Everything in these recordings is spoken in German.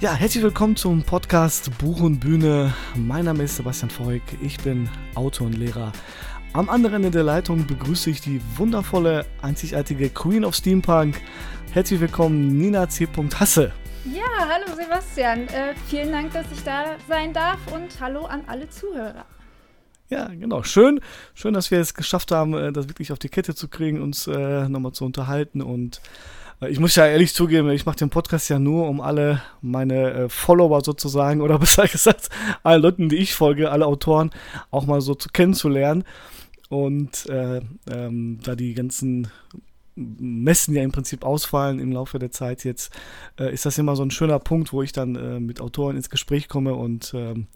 Ja, herzlich willkommen zum Podcast Buch und Bühne. Mein Name ist Sebastian Volk, ich bin Autor und Lehrer. Am anderen Ende der Leitung begrüße ich die wundervolle, einzigartige Queen of Steampunk. Herzlich willkommen, Nina C. Hasse. Ja, hallo Sebastian. Vielen Dank, dass ich da sein darf und hallo an alle Zuhörer. Ja, genau. Schön, dass wir es geschafft haben, das wirklich auf die Kette zu kriegen, uns nochmal zu unterhalten. Und ich muss ja ehrlich zugeben, ich mache den Podcast ja nur, um alle meine Follower sozusagen, oder besser gesagt, alle Leuten, die ich folge, alle Autoren, auch mal so kennenzulernen. Und da die ganzen Messen ja im Prinzip ausfallen im Laufe der Zeit jetzt, ist das immer so ein schöner Punkt, wo ich dann mit Autoren ins Gespräch komme. Und du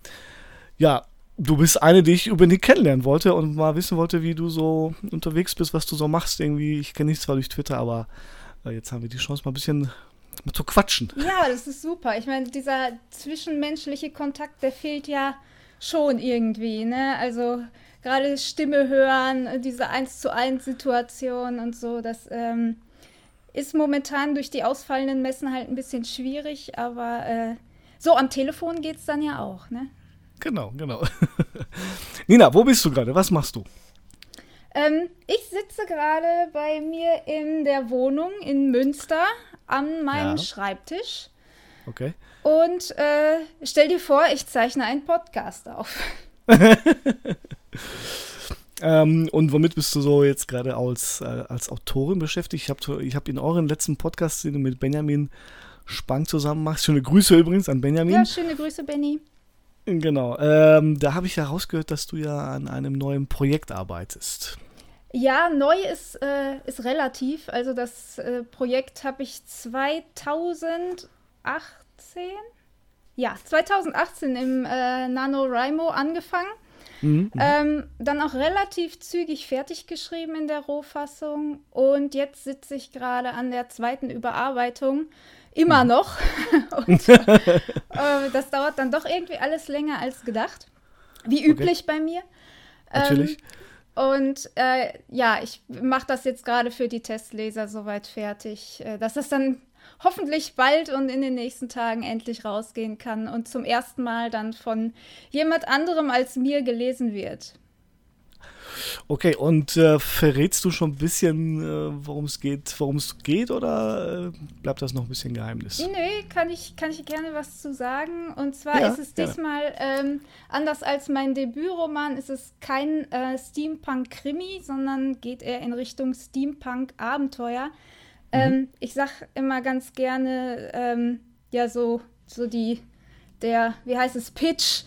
bist eine, die ich unbedingt kennenlernen wollte und mal wissen wollte, wie du so unterwegs bist, was du so machst irgendwie. Ich kenne dich zwar durch Twitter, aber jetzt haben wir die Chance, mal ein bisschen zu quatschen. Ja, das ist super. Ich meine, dieser zwischenmenschliche Kontakt, der fehlt ja schon irgendwie, ne? Also gerade Stimme hören, diese 1:1-Situation und so, das ist momentan durch die ausfallenden Messen halt ein bisschen schwierig, aber so am Telefon geht's dann ja auch, ne? Genau. Nina, wo bist du gerade? Was machst du? Ich sitze gerade bei mir in der Wohnung in Münster an meinem Schreibtisch. Okay. Und stell dir vor, ich zeichne einen Podcast auf. Und womit bist du so jetzt gerade als Autorin beschäftigt? Ich hab in euren letzten Podcast, den du mit Benjamin Spang zusammen machst. Schöne Grüße übrigens an Benjamin. Ja, schöne Grüße, Benni. Genau, da habe ich ja rausgehört, dass du ja an einem neuen Projekt arbeitest. Ja, neu ist relativ. Also das Projekt habe ich 2018 im NaNoWriMo angefangen. Mhm. Dann auch relativ zügig fertig geschrieben in der Rohfassung. Und jetzt sitze ich gerade an der zweiten Überarbeitung. Immer noch. Und das dauert dann doch irgendwie alles länger als gedacht. Wie üblich bei mir. Natürlich. Ich mache das jetzt gerade für die Testleser soweit fertig, dass das dann hoffentlich bald und in den nächsten Tagen endlich rausgehen kann und zum ersten Mal dann von jemand anderem als mir gelesen wird. Okay, und verrätst du schon ein bisschen, worum es geht, oder bleibt das noch ein bisschen Geheimnis? Nee, kann ich gerne was zu sagen. Und zwar ist es diesmal, anders als mein Debütroman, ist es kein Steampunk-Krimi, sondern geht eher in Richtung Steampunk-Abenteuer. Ich sag immer ganz gerne, Pitch,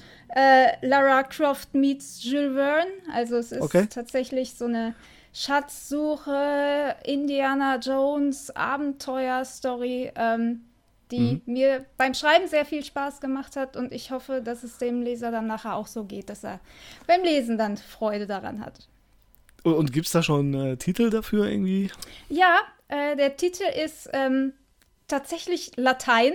Lara Croft meets Jules Verne. Also es ist tatsächlich so eine Schatzsuche, Indiana Jones, Abenteuer-Story, die mir beim Schreiben sehr viel Spaß gemacht hat. Und ich hoffe, dass es dem Leser dann nachher auch so geht, dass er beim Lesen dann Freude daran hat. Und gibt es da schon Titel dafür irgendwie? Ja, der Titel ist tatsächlich Latein.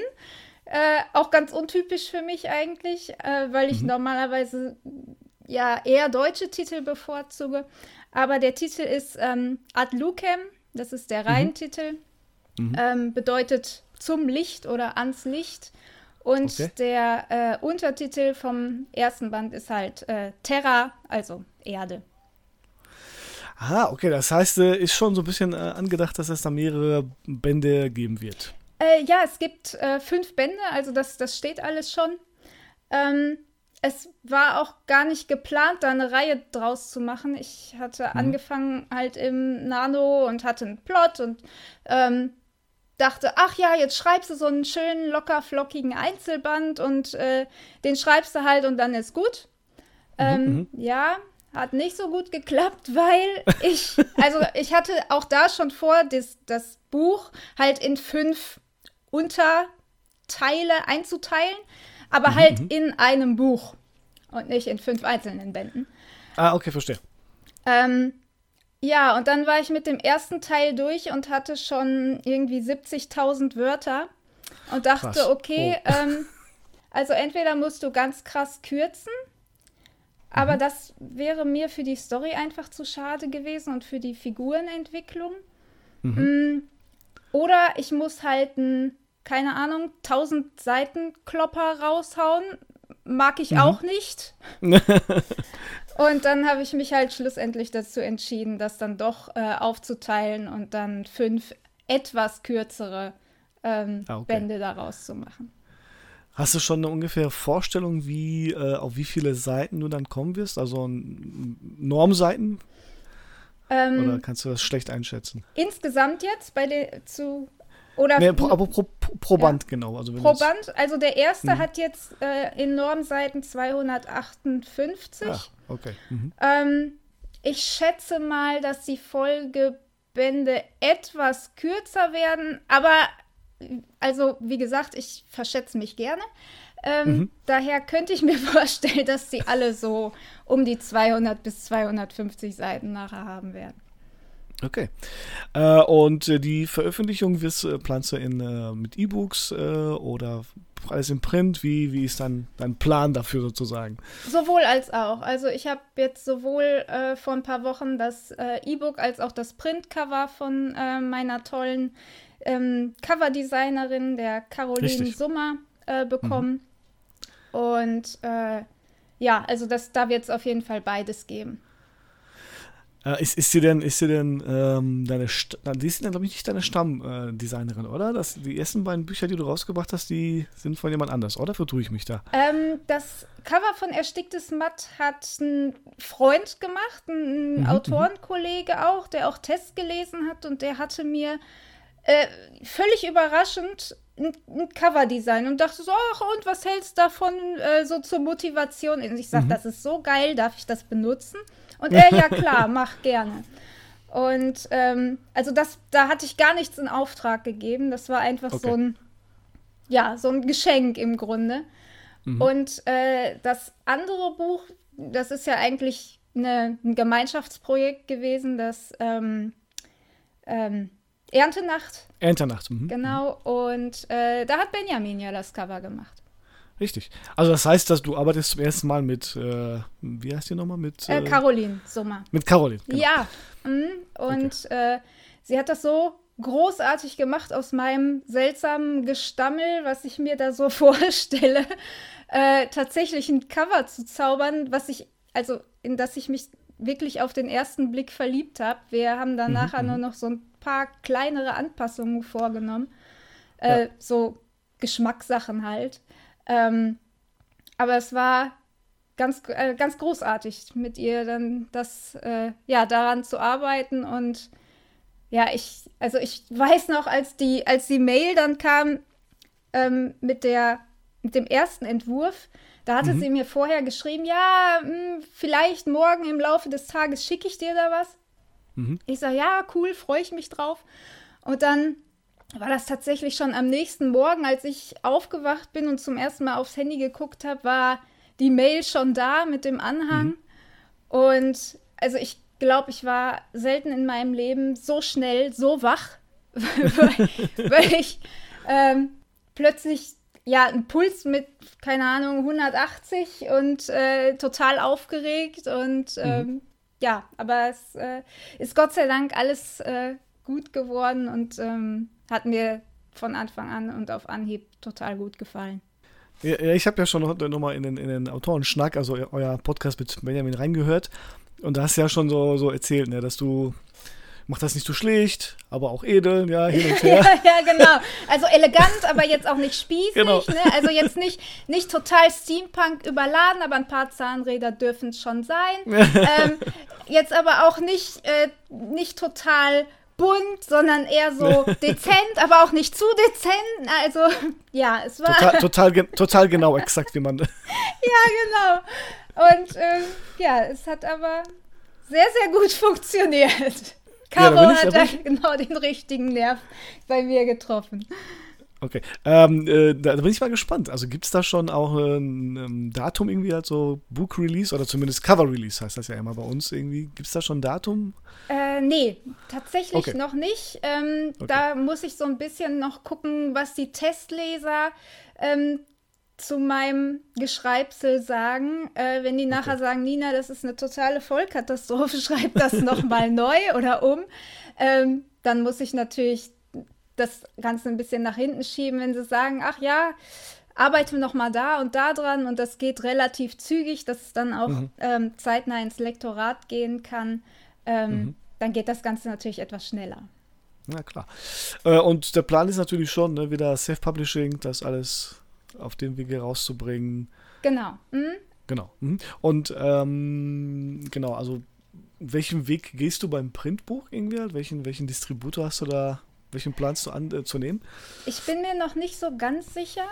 Auch ganz untypisch für mich eigentlich, weil ich normalerweise eher deutsche Titel bevorzuge. Aber der Titel ist Ad Lucem, das ist der Reihentitel, bedeutet zum Licht oder ans Licht. Und der Untertitel vom ersten Band ist halt Terra, also Erde. Ah, okay, das heißt, ist schon so ein bisschen angedacht, dass es da mehrere Bände geben wird. Es gibt 5 Bände, also das steht alles schon. Es war auch gar nicht geplant, da eine Reihe draus zu machen. Ich hatte angefangen halt im Nano und hatte einen Plot und dachte, jetzt schreibst du so einen schönen, locker, flockigen Einzelband und den schreibst du halt und dann ist gut. Hat nicht so gut geklappt, weil ich hatte auch da schon vor, das Buch halt in 5 Unterteile einzuteilen, aber halt in einem Buch und nicht in 5 einzelnen Bänden. Ah, okay, verstehe. Und dann war ich mit dem ersten Teil durch und hatte schon irgendwie 70.000 Wörter und dachte, krass. Also entweder musst du ganz krass kürzen, aber das wäre mir für die Story einfach zu schade gewesen und für die Figurenentwicklung. Oder ich muss halt einen keine Ahnung, 1000 Seiten Klopper raushauen. Mag ich auch nicht. Und dann habe ich mich halt schlussendlich dazu entschieden, das dann doch aufzuteilen und dann 5 etwas kürzere Bände daraus zu machen. Hast du schon eine ungefähre Vorstellung, wie auf wie viele Seiten du dann kommen wirst? Also Normseiten? Oder kannst du das schlecht einschätzen? Insgesamt jetzt bei den zu oder nee, aber pro Band, ja. Genau. Also pro Band, also der erste hat jetzt in Normseiten 258. Ach, okay. Ich schätze mal, dass die Folgebände etwas kürzer werden, aber also wie gesagt, ich verschätze mich gerne. Daher könnte ich mir vorstellen, dass sie alle so um die 200 bis 250 Seiten nachher haben werden. Okay. Und die Veröffentlichung planst du mit E-Books oder alles im Print? Wie ist dein Plan dafür sozusagen? Sowohl als auch. Also ich habe jetzt sowohl vor ein paar Wochen das E-Book als auch das Printcover von meiner tollen Coverdesignerin, der Caroline Sommer, bekommen. Und also da wird es auf jeden Fall beides geben. Die ist denn, glaube ich, nicht deine Stammdesignerin, oder? Die ersten beiden Bücher, die du rausgebracht hast, die sind von jemand anders, oder? Vertue ich mich da? Das Cover von Ersticktes Matt hat ein Freund gemacht, ein Autorenkollege auch, der auch Tests gelesen hat, und der hatte mir völlig überraschend ein Coverdesign und dachte so, ach, und was hältst du davon so zur Motivation? Und ich sage, das ist so geil, darf ich das benutzen? Und er, ja klar, mach gerne. Und da hatte ich gar nichts in Auftrag gegeben. Das war einfach so ein Geschenk im Grunde. Und das andere Buch, das ist ja eigentlich ein Gemeinschaftsprojekt gewesen, das Erntenacht. Genau, und da hat Benjamin ja das Cover gemacht. Richtig. Also das heißt, dass du arbeitest zum ersten Mal mit, wie heißt die nochmal? Mit Caroline Sommer. Mit Caroline, genau. Ja, und sie hat das so großartig gemacht aus meinem seltsamen Gestammel, was ich mir da so vorstelle, tatsächlich ein Cover zu zaubern, in das ich mich wirklich auf den ersten Blick verliebt habe. Wir haben dann nachher nur noch so ein paar kleinere Anpassungen vorgenommen. So Geschmackssachen halt. Aber es war ganz, ganz großartig, mit ihr dann daran zu arbeiten. Und ja, ich weiß noch, als die Mail dann kam mit dem ersten Entwurf, da hatte sie mir vorher geschrieben, vielleicht morgen im Laufe des Tages schicke ich dir da was. Ich sage, ja, cool, freue ich mich drauf. Und dann war das tatsächlich schon am nächsten Morgen, als ich aufgewacht bin und zum ersten Mal aufs Handy geguckt habe, war die Mail schon da mit dem Anhang. Und also ich glaube, ich war selten in meinem Leben so schnell, so wach, weil ich plötzlich einen Puls mit, keine Ahnung, 180 und total aufgeregt und aber es ist Gott sei Dank alles gut geworden und hat mir von Anfang an und auf Anhieb total gut gefallen. Ja, ich habe ja schon nochmal in den Autorenschnack, also euer Podcast mit Benjamin, reingehört, und da hast du ja schon so erzählt, ne, dass du machst das nicht so schlicht, aber auch edel, ja, hin und her. Ja, genau. Also elegant, aber jetzt auch nicht spießig, ne? Also jetzt nicht total Steampunk überladen, aber ein paar Zahnräder dürfen es schon sein. Jetzt aber auch nicht total bunt, sondern eher so dezent, aber auch nicht zu dezent. Also, ja, es war Total genau, exakt, wie man Ja, genau. Und es hat aber sehr, sehr gut funktioniert. Caro hat da genau den richtigen Nerv bei mir getroffen. Okay, da bin ich mal gespannt. Also gibt es da schon auch ein Datum irgendwie, halt so Book-Release oder zumindest Cover-Release heißt das ja immer bei uns irgendwie. Gibt es da schon ein Datum? Nee, tatsächlich noch nicht. Da muss ich so ein bisschen noch gucken, was die Testleser zu meinem Geschreibsel sagen, wenn die nachher sagen, Nina, das ist eine totale Vollkatastrophe, schreib das nochmal neu oder um, dann muss ich natürlich das Ganze ein bisschen nach hinten schieben, wenn sie sagen, ach ja, arbeite noch mal da und da dran und das geht relativ zügig, dass es dann auch zeitnah ins Lektorat gehen kann, dann geht das Ganze natürlich etwas schneller. Na klar. Und der Plan ist natürlich schon, ne, wieder Self-Publishing, das alles auf dem Wege rauszubringen. Genau. Mhm. Genau. Mhm. Und genau, also welchen Weg gehst du beim Printbuch irgendwie? Welchen Distributor hast du da? Welchen planst du zu nehmen? Ich bin mir noch nicht so ganz sicher,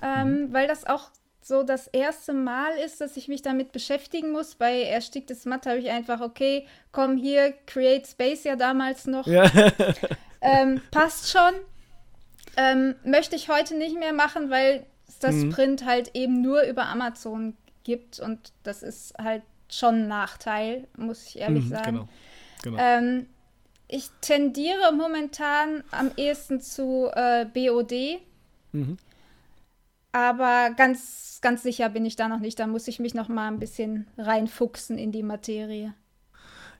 weil das auch so das erste Mal ist, dass ich mich damit beschäftigen muss. Bei Ersticktes Matt habe ich einfach, okay, komm hier, Create Space ja damals noch. Ja. Passt schon. Möchte ich heute nicht mehr machen, weil es das Print halt eben nur über Amazon gibt und das ist halt schon ein Nachteil, muss ich ehrlich sagen. Genau. Ich tendiere momentan am ehesten zu BOD, aber ganz, ganz sicher bin ich da noch nicht. Da muss ich mich noch mal ein bisschen reinfuchsen in die Materie.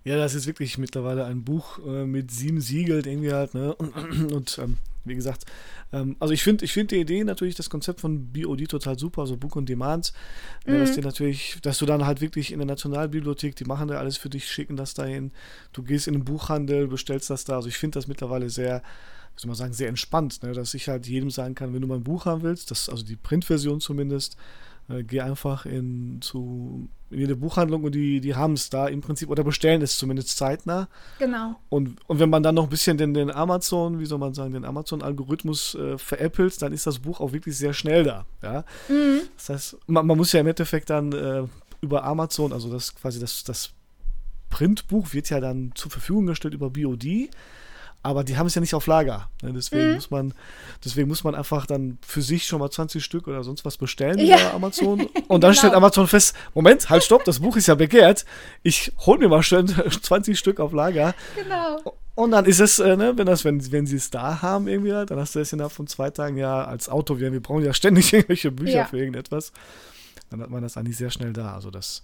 Ja, das ist wirklich mittlerweile ein Buch mit 7 Siegeln irgendwie halt, ne? Und wie gesagt, also ich finde die Idee natürlich, das Konzept von BOD total super, so Book on Demand, dass dir natürlich, dass du dann halt wirklich in der Nationalbibliothek, die machen da alles für dich, schicken das dahin, du gehst in den Buchhandel, bestellst das da, also ich finde das mittlerweile sehr, wie soll man sagen, sehr entspannt, ne? Dass ich halt jedem sagen kann, wenn du mein Buch haben willst, das, also die Printversion zumindest, geh einfach in jede Buchhandlung und die haben es da im Prinzip oder bestellen es zumindest zeitnah. Genau. Und wenn man dann noch ein bisschen den Amazon, wie soll man sagen, den Amazon-Algorithmus veräppelt, dann ist das Buch auch wirklich sehr schnell da. Ja? Mhm. Das heißt, man muss ja im Endeffekt dann über Amazon, also das quasi das Printbuch wird ja dann zur Verfügung gestellt über BOD. Aber die haben es ja nicht auf Lager. Ne? Deswegen muss man einfach dann für sich schon mal 20 Stück oder sonst was bestellen über Amazon. Und dann stellt Amazon fest, Moment, halt, stopp, das Buch ist ja begehrt. Ich hole mir mal schön 20 Stück auf Lager. Genau. Und dann ist es, ne, wenn sie es da haben irgendwie, dann hast du es innerhalb von 2 Tagen ja als Auto. Wir brauchen ja ständig irgendwelche Bücher für irgendetwas. Dann hat man das eigentlich sehr schnell da. Also das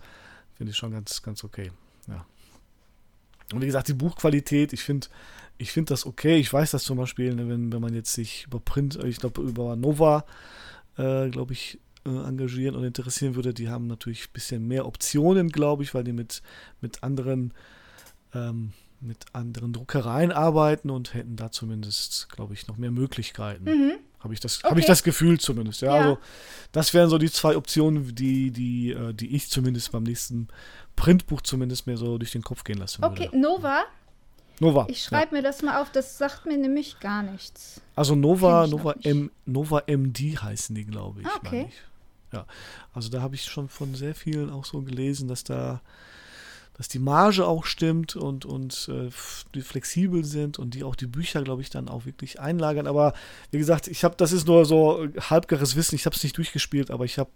finde ich schon ganz, ganz okay. Ja. Und wie gesagt, die Buchqualität, ich finde das okay. Ich weiß das zum Beispiel, wenn man jetzt sich über Print, ich glaube über Nova, engagieren und interessieren würde. Die haben natürlich ein bisschen mehr Optionen, glaube ich, weil die mit anderen Druckereien arbeiten und hätten da zumindest, glaube ich, noch mehr Möglichkeiten. Mhm. Habe ich das Gefühl zumindest. Ja, ja. Also, das wären so die 2 Optionen, die ich zumindest beim nächsten Printbuch zumindest mir so durch den Kopf gehen lassen würde. Okay, Nova. Ich schreibe mir das mal auf, das sagt mir nämlich gar nichts. Also Nova MD heißen die, glaube ich. Okay. Meine ich. Ja. Also da habe ich schon von sehr vielen auch so gelesen, dass die Marge auch stimmt und die flexibel sind und die auch die Bücher, glaube ich, dann auch wirklich einlagern. Aber wie gesagt, das ist nur so halbgares Wissen, ich habe es nicht durchgespielt, aber ich habe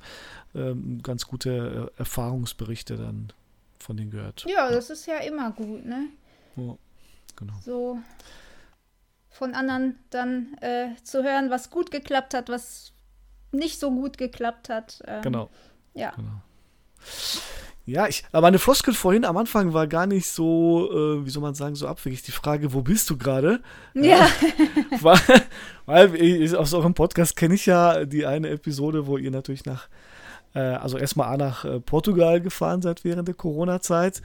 ganz gute Erfahrungsberichte dann von denen gehört. Ja, das ist ja immer gut, ne? Ja. Genau. So von anderen dann zu hören, was gut geklappt hat, was nicht so gut geklappt hat. Genau. Ja. Genau. Ja, aber eine Floskel vorhin am Anfang war gar nicht so, wie soll man sagen, so abwegig. Die Frage, wo bist du gerade? Ja. Weil aus eurem Podcast kenne ich ja die eine Episode, wo ihr natürlich erstmal nach Portugal gefahren seid während der Corona-Zeit.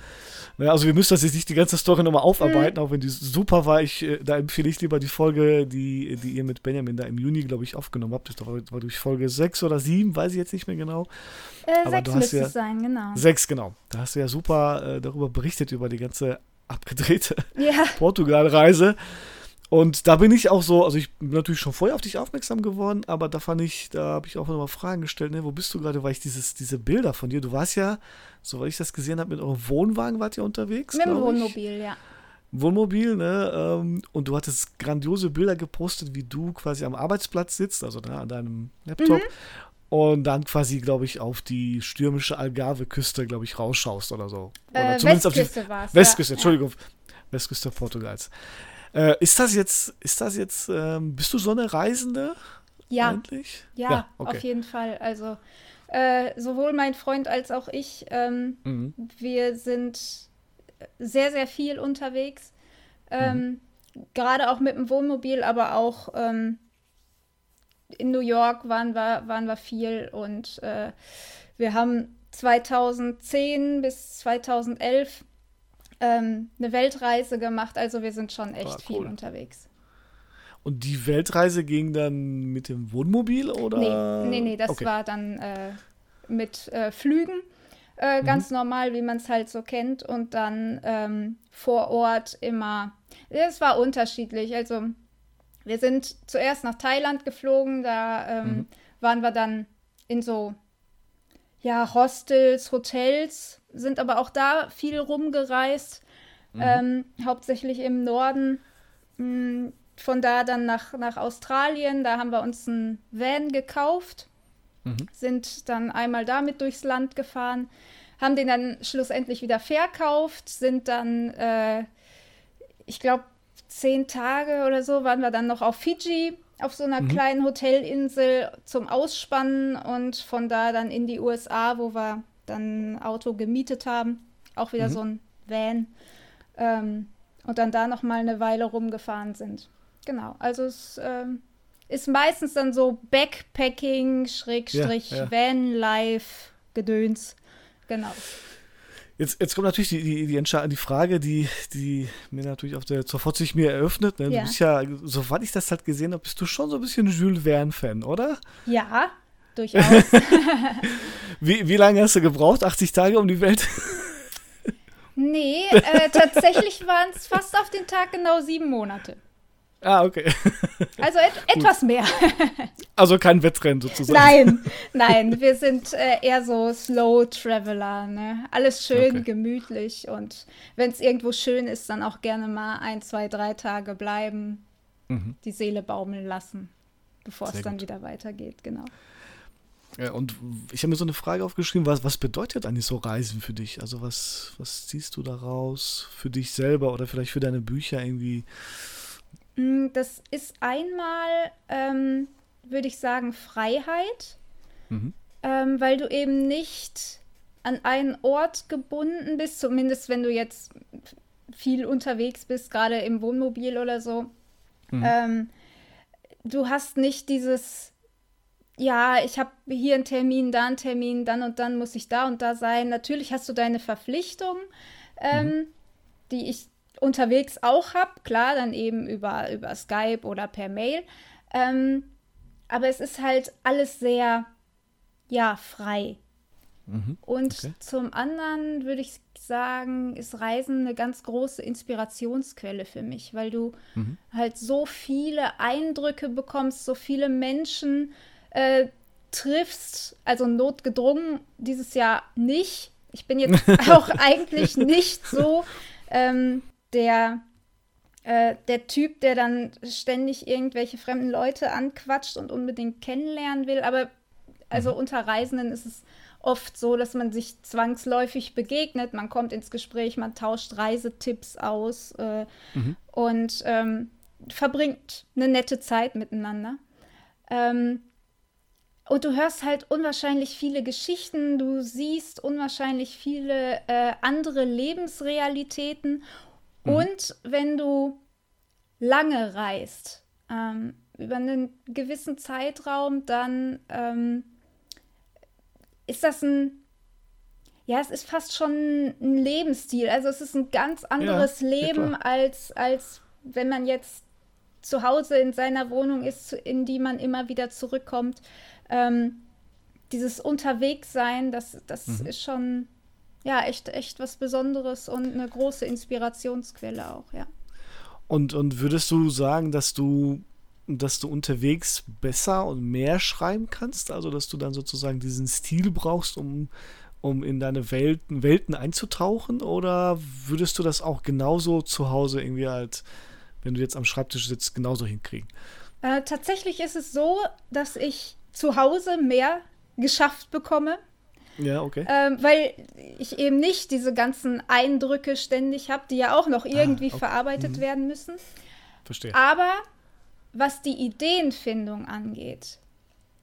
Naja, also wir müssen das jetzt nicht die ganze Story nochmal aufarbeiten, auch wenn die super war. Da empfehle ich lieber die Folge, die ihr mit Benjamin da im Juni, glaube ich, aufgenommen habt. Das war durch Folge 6 oder 7, weiß ich jetzt nicht mehr genau. 6 müsste es sein, genau. 6, genau. Da hast du ja super darüber berichtet, über die ganze abgedrehte Portugal-Reise. Und da bin ich auch so, also ich bin natürlich schon vorher auf dich aufmerksam geworden, aber da habe ich auch nochmal Fragen gestellt, ne, wo bist du gerade, weil ich diese Bilder von dir, du warst ja, soweit ich das gesehen habe, mit eurem Wohnwagen wart ihr unterwegs? Mit dem Wohnmobil, ja. Wohnmobil, ne, und du hattest grandiose Bilder gepostet, wie du quasi am Arbeitsplatz sitzt, also da an deinem Laptop. Und dann quasi, glaube ich, auf die stürmische Algarve-Küste, glaube ich, rausschaust oder so. Oder zumindest Westküste war es. Westküste, ja. Entschuldigung. Westküste Portugals. Bist du so eine Reisende? Ja. Eigentlich? Ja, okay. Auf jeden Fall. Also sowohl mein Freund als auch ich, wir sind sehr, sehr viel unterwegs. gerade auch mit dem Wohnmobil, aber auch in New York waren wir viel. Und wir haben 2010 bis 2011 eine Weltreise gemacht. Also wir sind schon echt viel unterwegs. Und die Weltreise ging dann mit dem Wohnmobil, oder? Nee, das war dann mit Flügen. Ganz normal, wie man es halt so kennt. Und dann vor Ort immer. Es war unterschiedlich. Also wir sind zuerst nach Thailand geflogen. Da waren wir dann in so Hostels, Hotels, sind aber auch da viel rumgereist. Hauptsächlich im Norden. Von da dann nach Australien. Da haben wir uns einen Van gekauft. Sind dann einmal damit durchs Land gefahren, haben den dann schlussendlich wieder verkauft, sind dann, ich glaube, 10 Tage oder so waren wir dann noch auf Fidschi, auf so einer kleinen Hotelinsel zum Ausspannen, und von da dann in die USA, wo wir dann ein Auto gemietet haben, auch wieder so ein Van, und dann da nochmal eine Weile rumgefahren sind. Genau, also es ist meistens dann so Backpacking, / Vanlife, Gedöns. Genau. Jetzt kommt natürlich die Frage, die mir natürlich sofort sich mir eröffnet. Ne? Du bist ja, soweit ich das halt gesehen habe, bist du schon so ein bisschen Jules Verne-Fan, oder? Ja, durchaus. Wie lange hast du gebraucht? 80 Tage um die Welt? Nee, tatsächlich waren es fast auf den Tag genau 7 Monate. Ah, okay. Also etwas mehr. Also kein Wettrennen sozusagen. Nein, wir sind eher so Slow-Traveler, ne? Alles schön, gemütlich, und wenn es irgendwo schön ist, dann auch gerne mal 1, 2, 3 Tage bleiben, die Seele baumeln lassen, bevor es dann wieder weitergeht, genau. Ja, und ich habe mir so eine Frage aufgeschrieben, was bedeutet eigentlich so Reisen für dich? Also was ziehst du daraus für dich selber oder vielleicht für deine Bücher irgendwie? Das ist einmal, würde ich sagen, Freiheit, weil du eben nicht an einen Ort gebunden bist, zumindest wenn du jetzt viel unterwegs bist, gerade im Wohnmobil oder so. Du hast nicht dieses, ich habe hier einen Termin, dann und dann muss ich da und da sein. Natürlich hast du deine Verpflichtung, die ich unterwegs auch habe, klar, dann eben über Skype oder per Mail, aber es ist halt alles sehr, frei. Und zum anderen würde ich sagen, ist Reisen eine ganz große Inspirationsquelle für mich, weil du halt so viele Eindrücke bekommst, so viele Menschen triffst, also notgedrungen dieses Jahr nicht. Ich bin jetzt auch eigentlich nicht so der Typ, der dann ständig irgendwelche fremden Leute anquatscht und unbedingt kennenlernen will. Aber also unter Reisenden ist es oft so, dass man sich zwangsläufig begegnet. Man kommt ins Gespräch, man tauscht Reisetipps aus und verbringt eine nette Zeit miteinander. Und du hörst halt unwahrscheinlich viele Geschichten, du siehst unwahrscheinlich viele andere Lebensrealitäten. Und wenn du lange reist, über einen gewissen Zeitraum, dann ist das es ist fast schon ein Lebensstil. Also es ist ein ganz anderes Leben, als wenn man jetzt zu Hause in seiner Wohnung ist, in die man immer wieder zurückkommt. Dieses Unterwegssein, das ist schon echt was Besonderes und eine große Inspirationsquelle auch, Und würdest du sagen, dass du unterwegs besser und mehr schreiben kannst? Also, dass du dann sozusagen diesen Stil brauchst, um in deine Welten einzutauchen? Oder würdest du das auch genauso zu Hause irgendwie halt, wenn du jetzt am Schreibtisch sitzt, genauso hinkriegen? Tatsächlich ist es so, dass ich zu Hause mehr geschafft bekomme. Ja, okay. Weil ich eben nicht diese ganzen Eindrücke ständig habe, die ja auch noch irgendwie verarbeitet werden müssen. Verstehe. Aber was die Ideenfindung angeht,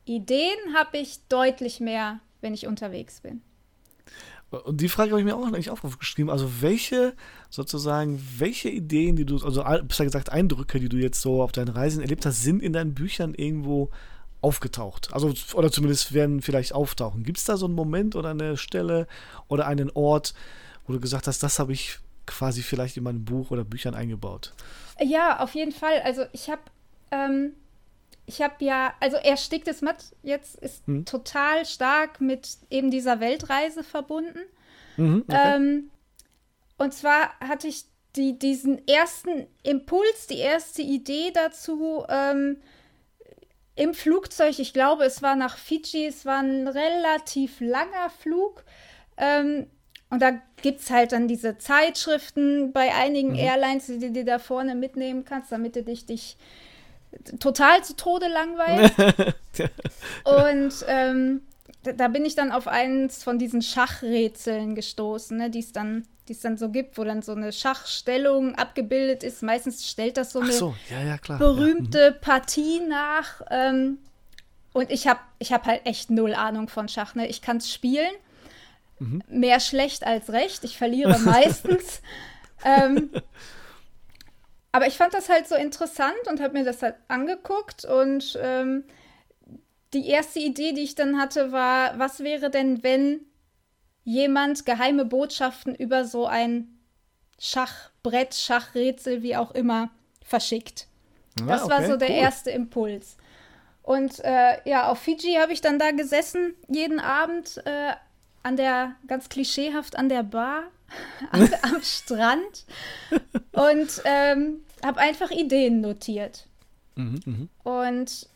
Ideen habe ich deutlich mehr, wenn ich unterwegs bin. Und die Frage habe ich mir auch eigentlich aufgeschrieben. Also welche Ideen, die du, also besser gesagt Eindrücke, die du jetzt so auf deinen Reisen erlebt hast, sind in deinen Büchern irgendwo aufgetaucht? Also, oder zumindest werden vielleicht auftauchen. Gibt es da so einen Moment oder eine Stelle oder einen Ort, wo du gesagt hast, das habe ich quasi vielleicht in meinem Buch oder Büchern eingebaut? Ja, auf jeden Fall. Also ich habe Ersticktes Matt jetzt ist total stark mit eben dieser Weltreise verbunden. Mhm, okay. Und zwar hatte ich diesen ersten Impuls, die erste Idee dazu im Flugzeug. Ich glaube, es war nach Fidschi, es war ein relativ langer Flug. Und da gibt es halt dann diese Zeitschriften bei einigen Airlines, die du dir da vorne mitnehmen kannst, damit du dich total zu Tode langweilig. Und da bin ich dann auf eins von diesen Schachrätseln gestoßen, ne, die es dann so gibt, wo dann so eine Schachstellung abgebildet ist. Meistens stellt das so eine berühmte Partie nach. Und ich hab halt echt null Ahnung von Schach. Ne? Ich kann es spielen. Mhm. Mehr schlecht als recht. Ich verliere meistens. Aber ich fand das halt so interessant und habe mir das halt angeguckt. Und die erste Idee, die ich dann hatte, war, was wäre denn, wenn jemand geheime Botschaften über so ein Schachbrett, Schachrätsel, wie auch immer, verschickt? Das war so der erste Impuls. Und auf Fidschi habe ich dann da gesessen, jeden Abend, ganz klischeehaft an der Bar, am Strand und habe einfach Ideen notiert. Mhm, und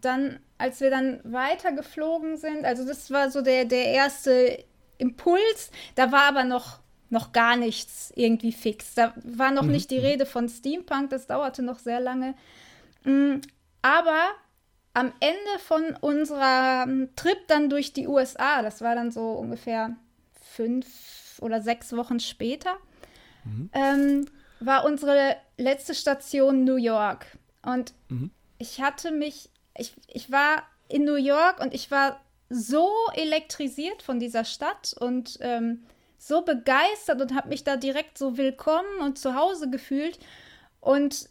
dann, als wir dann weitergeflogen sind, also das war so der erste Impuls, da war aber noch gar nichts irgendwie fix. Da war noch nicht die Rede von Steampunk, das dauerte noch sehr lange. Aber am Ende von unserem Trip dann durch die USA, das war dann so ungefähr 5 oder 6 Wochen später, war unsere letzte Station New York. Und ich war in New York und ich war so elektrisiert von dieser Stadt und so begeistert und habe mich da direkt so willkommen und zu Hause gefühlt und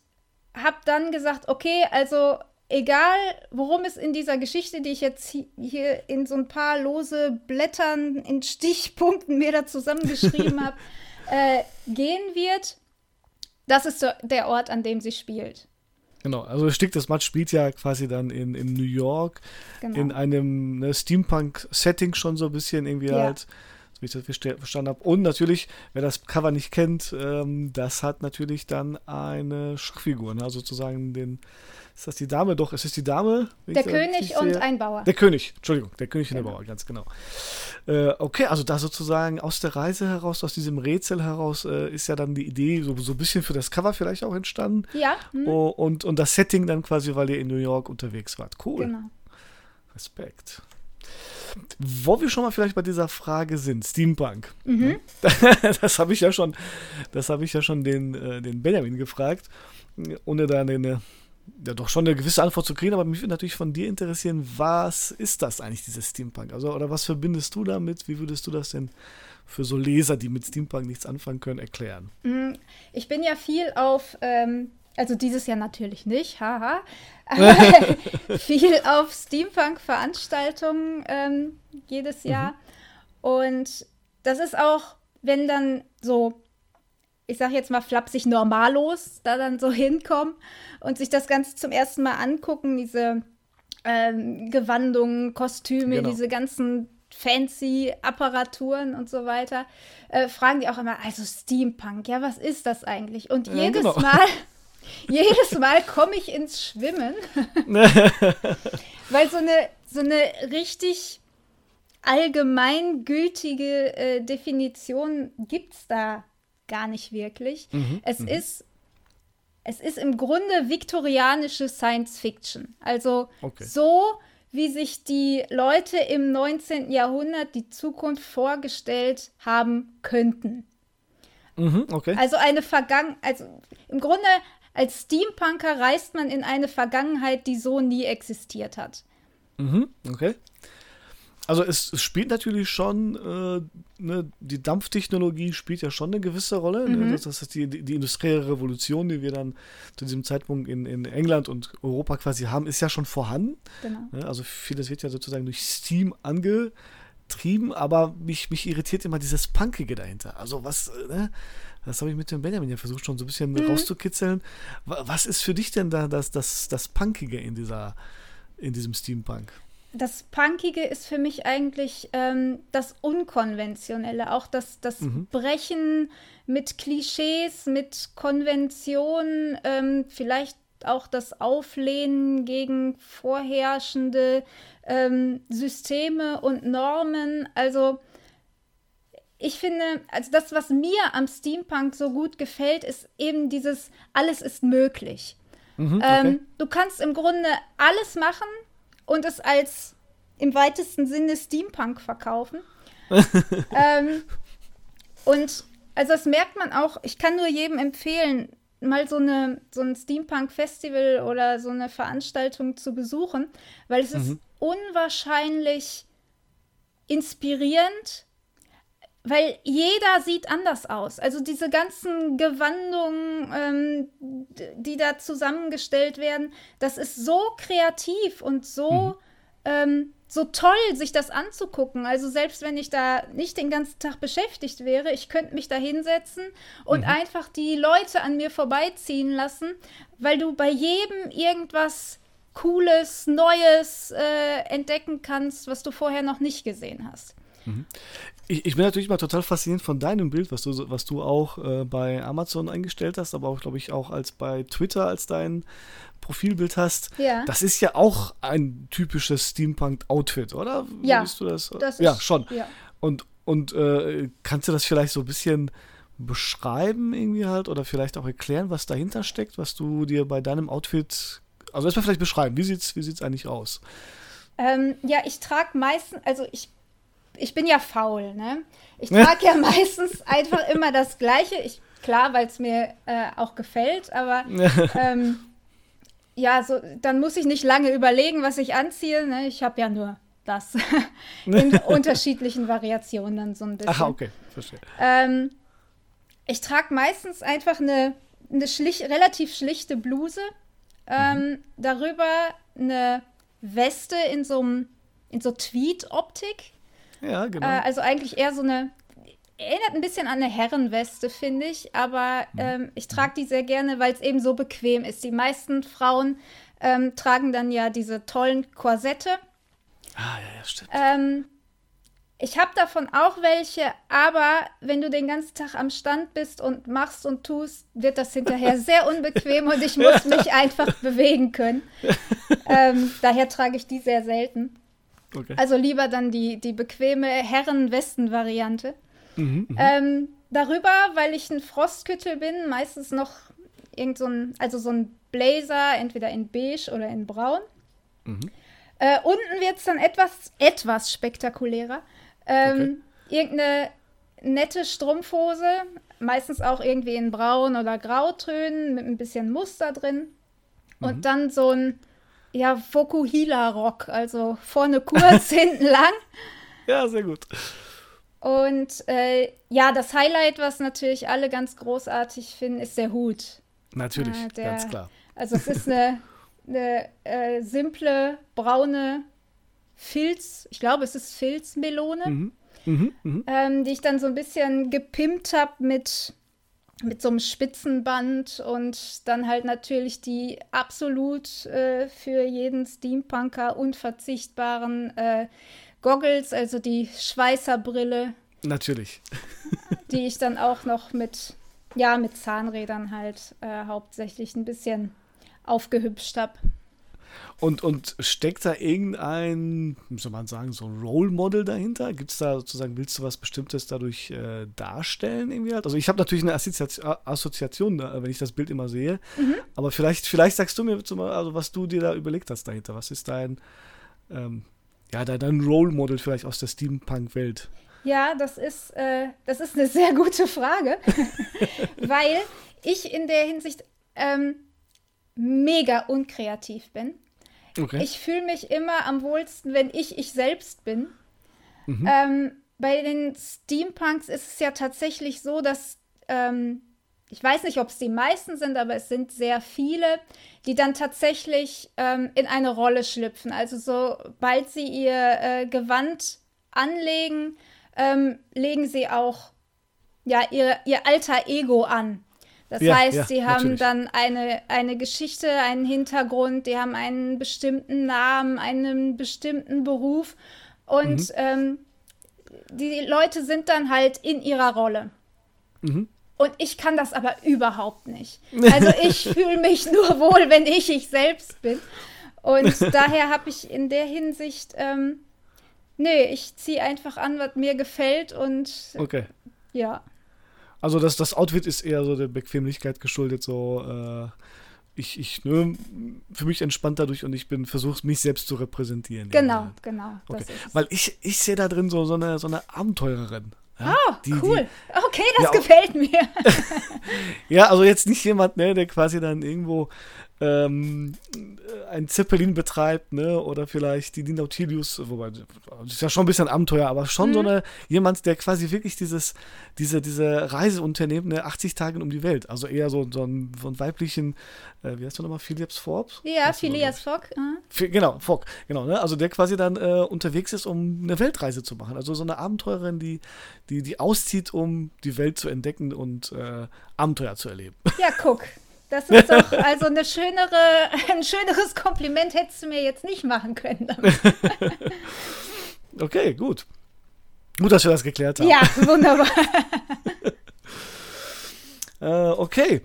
habe dann gesagt, okay, also egal, worum es in dieser Geschichte, die ich jetzt hier in so ein paar lose Blättern in Stichpunkten mir da zusammengeschrieben habe, gehen wird, das ist so der Ort, an dem sie spielt. Genau, also Ersticktes Matt spielt ja quasi dann in New York, in einem Steampunk-Setting schon so ein bisschen irgendwie halt, wie ich das verstanden habe. Und natürlich, wer das Cover nicht kennt, das hat natürlich dann eine Schachfigur, ne? Also sozusagen den... Ist das die Dame? Doch, es ist die Dame. Der König und ein Bauer. Der König, Entschuldigung, der König und der Bauer, ganz genau. Okay, also da sozusagen aus der Reise heraus, aus diesem Rätsel heraus, ist ja dann die Idee so ein bisschen für das Cover vielleicht auch entstanden. Ja. Und das Setting dann quasi, weil ihr in New York unterwegs wart. Cool. Genau. Respekt. Wo wir schon mal vielleicht bei dieser Frage sind, Steampunk. Mhm. Das habe ich ja schon den Benjamin gefragt, ohne da eine... Ja, doch schon eine gewisse Antwort zu kriegen, aber mich würde natürlich von dir interessieren, was ist das eigentlich, dieses Steampunk? Also, oder was verbindest du damit? Wie würdest du das denn für so Leser, die mit Steampunk nichts anfangen können, erklären? Ich bin ja viel auf, also dieses Jahr natürlich nicht, haha, viel auf Steampunk-Veranstaltungen jedes Jahr. Und das ist auch, wenn dann so... ich sage jetzt mal flapsig, normallos da dann so hinkommen und sich das Ganze zum ersten Mal angucken, diese Gewandungen, Kostüme, diese ganzen fancy Apparaturen und so weiter, fragen die auch immer, also Steampunk, ja, was ist das eigentlich? Und jedes Mal komme ich ins Schwimmen, weil so eine richtig allgemeingültige Definition gibt es da gar nicht wirklich. Es ist im Grunde viktorianische Science Fiction. Also so, wie sich die Leute im 19. Jahrhundert die Zukunft vorgestellt haben könnten. Also im Grunde als Steampunker reist man in eine Vergangenheit, die so nie existiert hat. Also es spielt natürlich schon, ne, die Dampftechnologie spielt ja schon eine gewisse Rolle. Mhm. Ne? Das ist die industrielle Revolution, die wir dann zu diesem Zeitpunkt in England und Europa quasi haben, ist ja schon vorhanden. Genau. Ne? Also vieles wird ja sozusagen durch Steam angetrieben, aber mich irritiert immer dieses Punkige dahinter. Also was, ne? Das habe ich mit dem Benjamin ja versucht schon so ein bisschen rauszukitzeln. Was ist für dich denn da das Punkige in diesem Steampunk? Das Punkige ist für mich eigentlich das Unkonventionelle, auch das Brechen mit Klischees, mit Konventionen, vielleicht auch das Auflehnen gegen vorherrschende Systeme und Normen. Also ich finde, also das, was mir am Steampunk so gut gefällt, ist eben dieses, alles ist möglich. Mhm, okay. Du kannst im Grunde alles machen, und es als im weitesten Sinne Steampunk verkaufen. Und also das merkt man auch, ich kann nur jedem empfehlen, mal so ein Steampunk-Festival oder so eine Veranstaltung zu besuchen, weil es ist unwahrscheinlich inspirierend, weil jeder sieht anders aus. Also diese ganzen Gewandungen, die da zusammengestellt werden, das ist so kreativ und so toll, sich das anzugucken. Also selbst wenn ich da nicht den ganzen Tag beschäftigt wäre, ich könnte mich da hinsetzen und einfach die Leute an mir vorbeiziehen lassen, weil du bei jedem irgendwas Cooles, Neues entdecken kannst, was du vorher noch nicht gesehen hast. Ich bin natürlich mal total fasziniert von deinem Bild, was du auch bei Amazon eingestellt hast, aber auch, glaube ich, auch als bei Twitter als dein Profilbild hast. Ja. Das ist ja auch ein typisches Steampunk-Outfit, oder? Ja, siehst du das? Ja, schon. Ja. Und kannst du das vielleicht so ein bisschen beschreiben irgendwie halt oder vielleicht auch erklären, was dahinter steckt, was du dir bei deinem Outfit, also erstmal vielleicht beschreiben, wie sieht's eigentlich aus? Ich trage meistens, also ich bin ja faul, ne? Ich trage ja meistens einfach immer das Gleiche. Klar, weil es mir auch gefällt, aber dann muss ich nicht lange überlegen, was ich anziehe. Ne? Ich habe ja nur das in unterschiedlichen Variationen dann so ein bisschen. Ach, okay, verstehe. Ich trage meistens einfach relativ schlichte Bluse, darüber eine Weste in so Tweed-Optik. Ja, genau. Also eigentlich eher so eine, erinnert ein bisschen an eine Herrenweste, finde ich, aber ich trage die sehr gerne, weil es eben so bequem ist. Die meisten Frauen tragen dann ja diese tollen Korsette. Ah, ja, stimmt. Ich habe davon auch welche, aber wenn du den ganzen Tag am Stand bist und machst und tust, wird das hinterher sehr unbequem und ich muss mich einfach bewegen können. Daher trage ich die sehr selten. Okay. Also lieber dann die bequeme Herren-Westen-Variante. Darüber, weil ich ein Frostkittel bin, meistens noch so ein Blazer, entweder in beige oder in braun. Unten wird es dann etwas spektakulärer. Irgendeine nette Strumpfhose, meistens auch irgendwie in braun oder grautönen, mit ein bisschen Muster drin. Und dann so ein Fokuhila-Rock, also vorne kurz, hinten lang. Ja, sehr gut. Und das Highlight, was natürlich alle ganz großartig finden, ist der Hut. Natürlich, ganz klar. Also es ist eine simple, braune Filz, ich glaube, es ist Filzmelone, die ich dann so ein bisschen gepimpt habe mit so einem Spitzenband und dann halt natürlich die absolut für jeden Steampunker unverzichtbaren Goggles, also die Schweißerbrille. Natürlich. Die ich dann auch noch mit Zahnrädern halt hauptsächlich ein bisschen aufgehübscht habe. Und steckt da irgendein, muss man sagen, so ein Role Model dahinter? Gibt es da sozusagen, willst du was Bestimmtes dadurch darstellen irgendwie halt? Also ich habe natürlich eine Assoziation, wenn ich das Bild immer sehe, aber vielleicht sagst du mir, also was du dir da überlegt hast dahinter. Was ist dein, dein Role Model vielleicht aus der Steampunk-Welt? Ja, das ist eine sehr gute Frage, weil ich in der Hinsicht mega unkreativ bin. Okay. Ich fühle mich immer am wohlsten, wenn ich selbst bin. Mhm. Bei den Steampunks ist es ja tatsächlich so, dass, ich weiß nicht, ob es die meisten sind, aber es sind sehr viele, die dann tatsächlich in eine Rolle schlüpfen. Also sobald sie ihr Gewand anlegen, legen sie auch ja, ihr alter Ego an. Das heißt, ja, sie haben natürlich dann eine Geschichte, einen Hintergrund, die haben einen bestimmten Namen, einen bestimmten Beruf und die Leute sind dann halt in ihrer Rolle. Mhm. Und ich kann das aber überhaupt nicht. Also ich fühle mich nur wohl, wenn ich selbst bin. Und daher habe ich in der Hinsicht, ich ziehe einfach an, was mir gefällt und ja. Also das Outfit ist eher so der Bequemlichkeit geschuldet, so für mich entspannt dadurch und ich versuche mich selbst zu repräsentieren. Genau. Okay. Weil ich sehe da drin so eine Abenteurerin. Ja, cool. Gefällt mir. Ja, also jetzt nicht jemand, ne, der quasi dann irgendwo einen Zeppelin betreibt, ne, oder vielleicht die Nautilus, wobei, das ist ja schon ein bisschen Abenteuer, aber schon jemand, der quasi wirklich diese Reise unternimmt, ne, 80 Tage um die Welt, also eher so einen weiblichen, wie heißt der nochmal, Phileas Forbes? Ja, Phileas Fogg. Genau, Fogg, genau, ne, also der quasi dann unterwegs ist, um eine Weltreise zu machen, also so eine Abenteurerin, die auszieht, um die Welt zu entdecken und Abenteuer zu erleben. Ja, guck. Das ist doch also ein schöneres Kompliment hättest du mir jetzt nicht machen können. Okay, gut. Gut, dass wir das geklärt haben. Ja, wunderbar. Okay.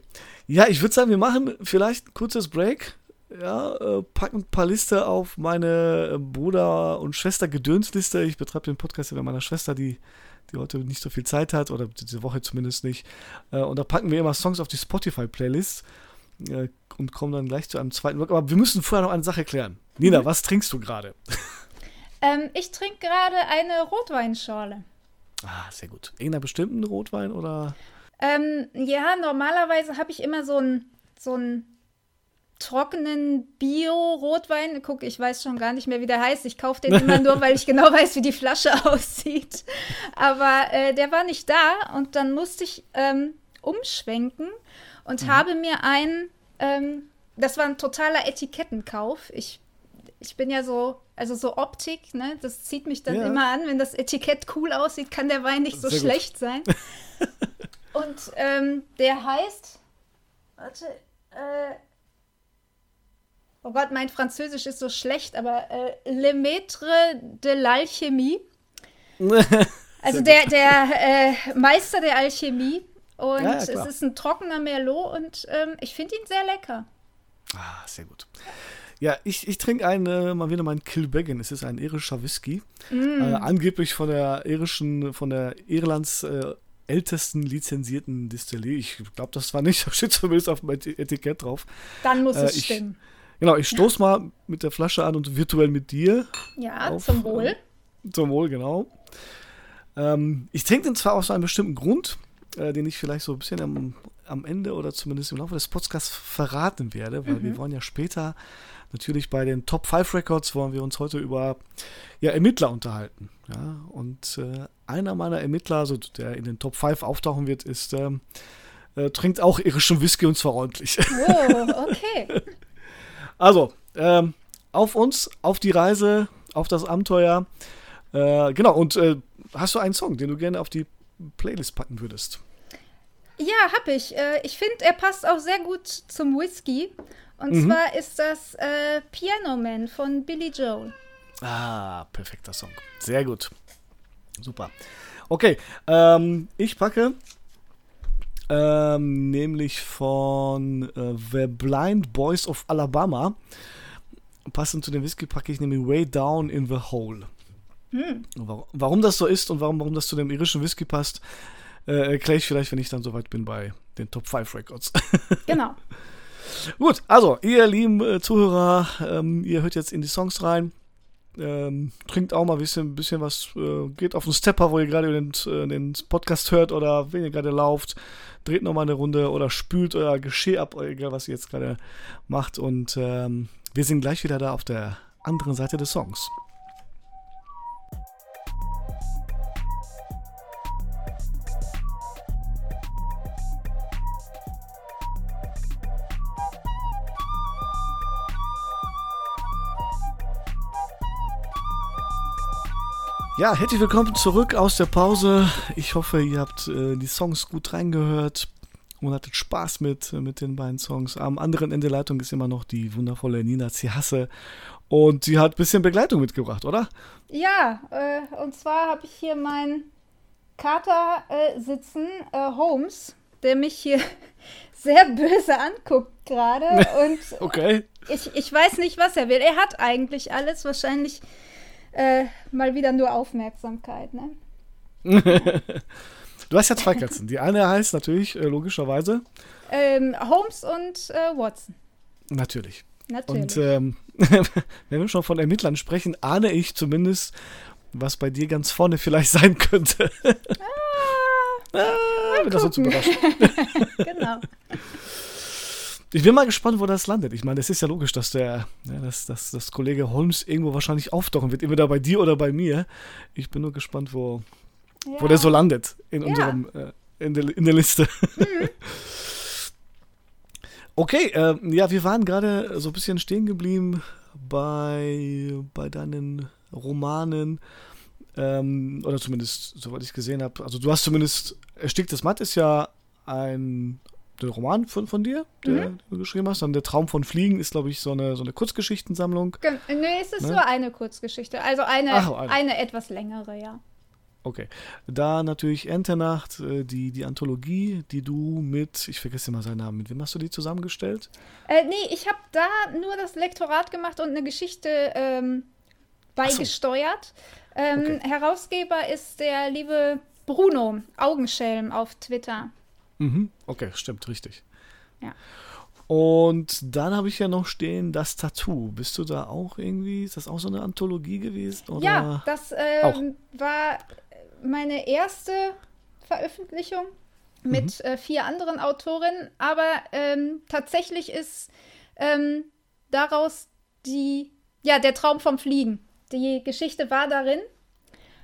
Ja, ich würde sagen, wir machen vielleicht ein kurzes Break. Ja, packen ein paar Liste auf meine Bruder- und Schwester-Gedönsliste. Ich betreibe den Podcast über meiner Schwester, die heute nicht so viel Zeit hat, oder diese Woche zumindest nicht. Und da packen wir immer Songs auf die Spotify-Playlist und kommen dann gleich zu einem zweiten Block. Aber wir müssen vorher noch eine Sache klären. Nina, was trinkst du gerade? Ich trinke gerade eine Rotweinschorle. Ah, sehr gut. Irgendeinen bestimmten Rotwein, oder? Ja, normalerweise habe ich immer so einen trockenen Bio-Rotwein. Guck, ich weiß schon gar nicht mehr, wie der heißt. Ich kaufe den immer nur, weil ich genau weiß, wie die Flasche aussieht. Aber der war nicht da und dann musste ich umschwenken und habe mir einen, das war ein totaler Etikettenkauf. Ich bin ja so, also so Optik, ne? Das zieht mich dann immer an. Wenn das Etikett cool aussieht, kann der Wein nicht so schlecht sein. Und der heißt, oh Gott, mein Französisch ist so schlecht, aber Le Maître de l'Alchimie. Also der Meister der Alchemie. Und es ist ein trockener Merlot und ich finde ihn sehr lecker. Ah, sehr gut. Ja, ich trinke mal wieder meinen Kilbeggan. Es ist ein irischer Whisky. Angeblich von der Irlands ältesten lizenzierten Distillerie. Ich glaube, das war nicht. Da steht zumindest auf dem Etikett drauf. Dann muss es stimmen. Genau, ich stoße mal mit der Flasche an und virtuell mit dir. Ja, zum Wohl. Zum Wohl, genau. Ich trinke den zwar aus einem bestimmten Grund, den ich vielleicht so ein bisschen am Ende oder zumindest im Laufe des Podcasts verraten werde, weil wir wollen ja später natürlich bei den Top 5 Records wollen wir uns heute über Ermittler unterhalten. Ja? Und einer meiner Ermittler, also der in den Top 5 auftauchen wird, ist trinkt auch irischen Whisky und zwar ordentlich. Oh, okay. Also, auf uns, auf die Reise, auf das Abenteuer. Genau, und hast du einen Song, den du gerne auf die Playlist packen würdest? Ja, hab ich. Ich finde, er passt auch sehr gut zum Whisky. Und zwar ist das Piano Man von Billy Joel. Ah, perfekter Song. Sehr gut. Super. Okay, ich packe nämlich von The Blind Boys of Alabama. Passend zu dem Whisky packe ich nämlich Way Down in the Hole. Warum das so ist und warum das zu dem irischen Whisky passt, erkläre ich vielleicht, wenn ich dann soweit bin bei den Top 5 Records. Genau. Gut, also ihr lieben Zuhörer, ihr hört jetzt in die Songs rein. Trinkt auch mal ein bisschen was, geht auf den Stepper, wo ihr gerade den Podcast hört oder wenn ihr gerade lauft, dreht nochmal eine Runde oder spült euer Geschirr ab, egal was ihr jetzt gerade macht und wir sind gleich wieder da auf der anderen Seite des Songs. Ja, herzlich willkommen zurück aus der Pause. Ich hoffe, ihr habt die Songs gut reingehört und hattet Spaß mit den beiden Songs. Am anderen Ende der Leitung ist immer noch die wundervolle Nina C. Hasse. Und die hat ein bisschen Begleitung mitgebracht, oder? Ja, und zwar habe ich hier meinen Kater sitzen, Holmes, der mich hier sehr böse anguckt gerade. Und okay. Ich weiß nicht, was er will. Er hat eigentlich alles, wahrscheinlich mal wieder nur Aufmerksamkeit, ne? Du hast ja zwei Katzen. Die eine heißt natürlich, logischerweise... Holmes und Watson. Natürlich. Und wenn wir schon von Ermittlern sprechen, ahne ich zumindest, was bei dir ganz vorne vielleicht sein könnte. Ich bin das so zu überrascht. Genau. Ich bin mal gespannt, wo das landet. Ich meine, das ist ja logisch, dass dass Kollege Holmes irgendwo wahrscheinlich auftauchen wird, entweder bei dir oder bei mir. Ich bin nur gespannt, wo der so landet in der Liste. Mhm. Okay, wir waren gerade so ein bisschen stehen geblieben bei deinen Romanen, oder zumindest, soweit ich gesehen habe, also du hast zumindest, Ersticktes Matt ist ja der Roman von dir, der du geschrieben hast, dann Der Traum von Fliegen ist, glaube ich, so eine Kurzgeschichtensammlung. Nee, es ist nur eine Kurzgeschichte, also eine etwas längere, ja. Okay, da natürlich Enternacht, die Anthologie, die du ich vergesse immer seinen Namen, mit wem hast du die zusammengestellt? Nee, ich habe da nur das Lektorat gemacht und eine Geschichte beigesteuert. So. Okay. Herausgeber ist der liebe Bruno, Augenschelm auf Twitter. Mhm. Okay, stimmt, richtig. Ja. Und dann habe ich ja noch stehen, das Tattoo. Bist du da auch irgendwie, ist das auch so eine Anthologie gewesen? Oder? Ja, das war meine erste Veröffentlichung mit 4 anderen Autorinnen, aber tatsächlich ist daraus der Traum vom Fliegen. Die Geschichte war darin.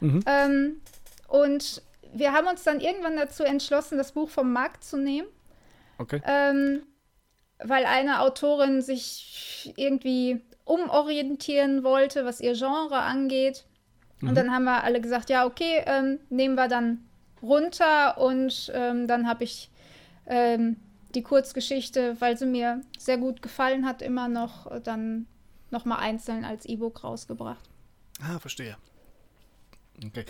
Mhm. Und wir haben uns dann irgendwann dazu entschlossen, das Buch vom Markt zu nehmen. Okay. Weil eine Autorin sich irgendwie umorientieren wollte, was ihr Genre angeht. Und dann haben wir alle gesagt, ja, okay, nehmen wir dann runter. Und dann habe ich die Kurzgeschichte, weil sie mir sehr gut gefallen hat, immer noch dann nochmal einzeln als E-Book rausgebracht. Ah, verstehe. Okay.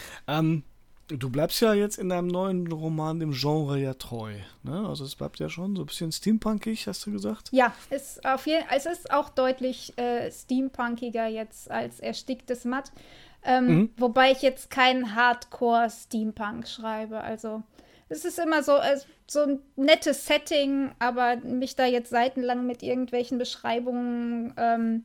Du bleibst ja jetzt in deinem neuen Roman dem Genre ja treu, ne? Also es bleibt ja schon so ein bisschen steampunkig, hast du gesagt? Ja, es ist auch deutlich steampunkiger jetzt als Ersticktes Matt. Wobei ich jetzt keinen Hardcore-Steampunk schreibe. Also es ist immer so ein nettes Setting, aber mich da jetzt seitenlang mit irgendwelchen Beschreibungen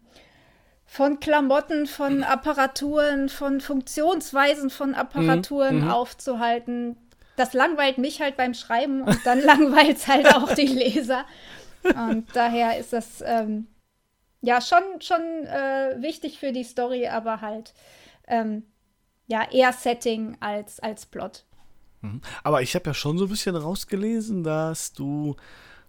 von Klamotten, von Apparaturen, von Funktionsweisen von Apparaturen aufzuhalten, das langweilt mich halt beim Schreiben und dann langweilt es halt auch die Leser. Und daher ist das schon wichtig für die Story, aber halt eher Setting als Plot. Aber ich habe ja schon so ein bisschen rausgelesen, dass du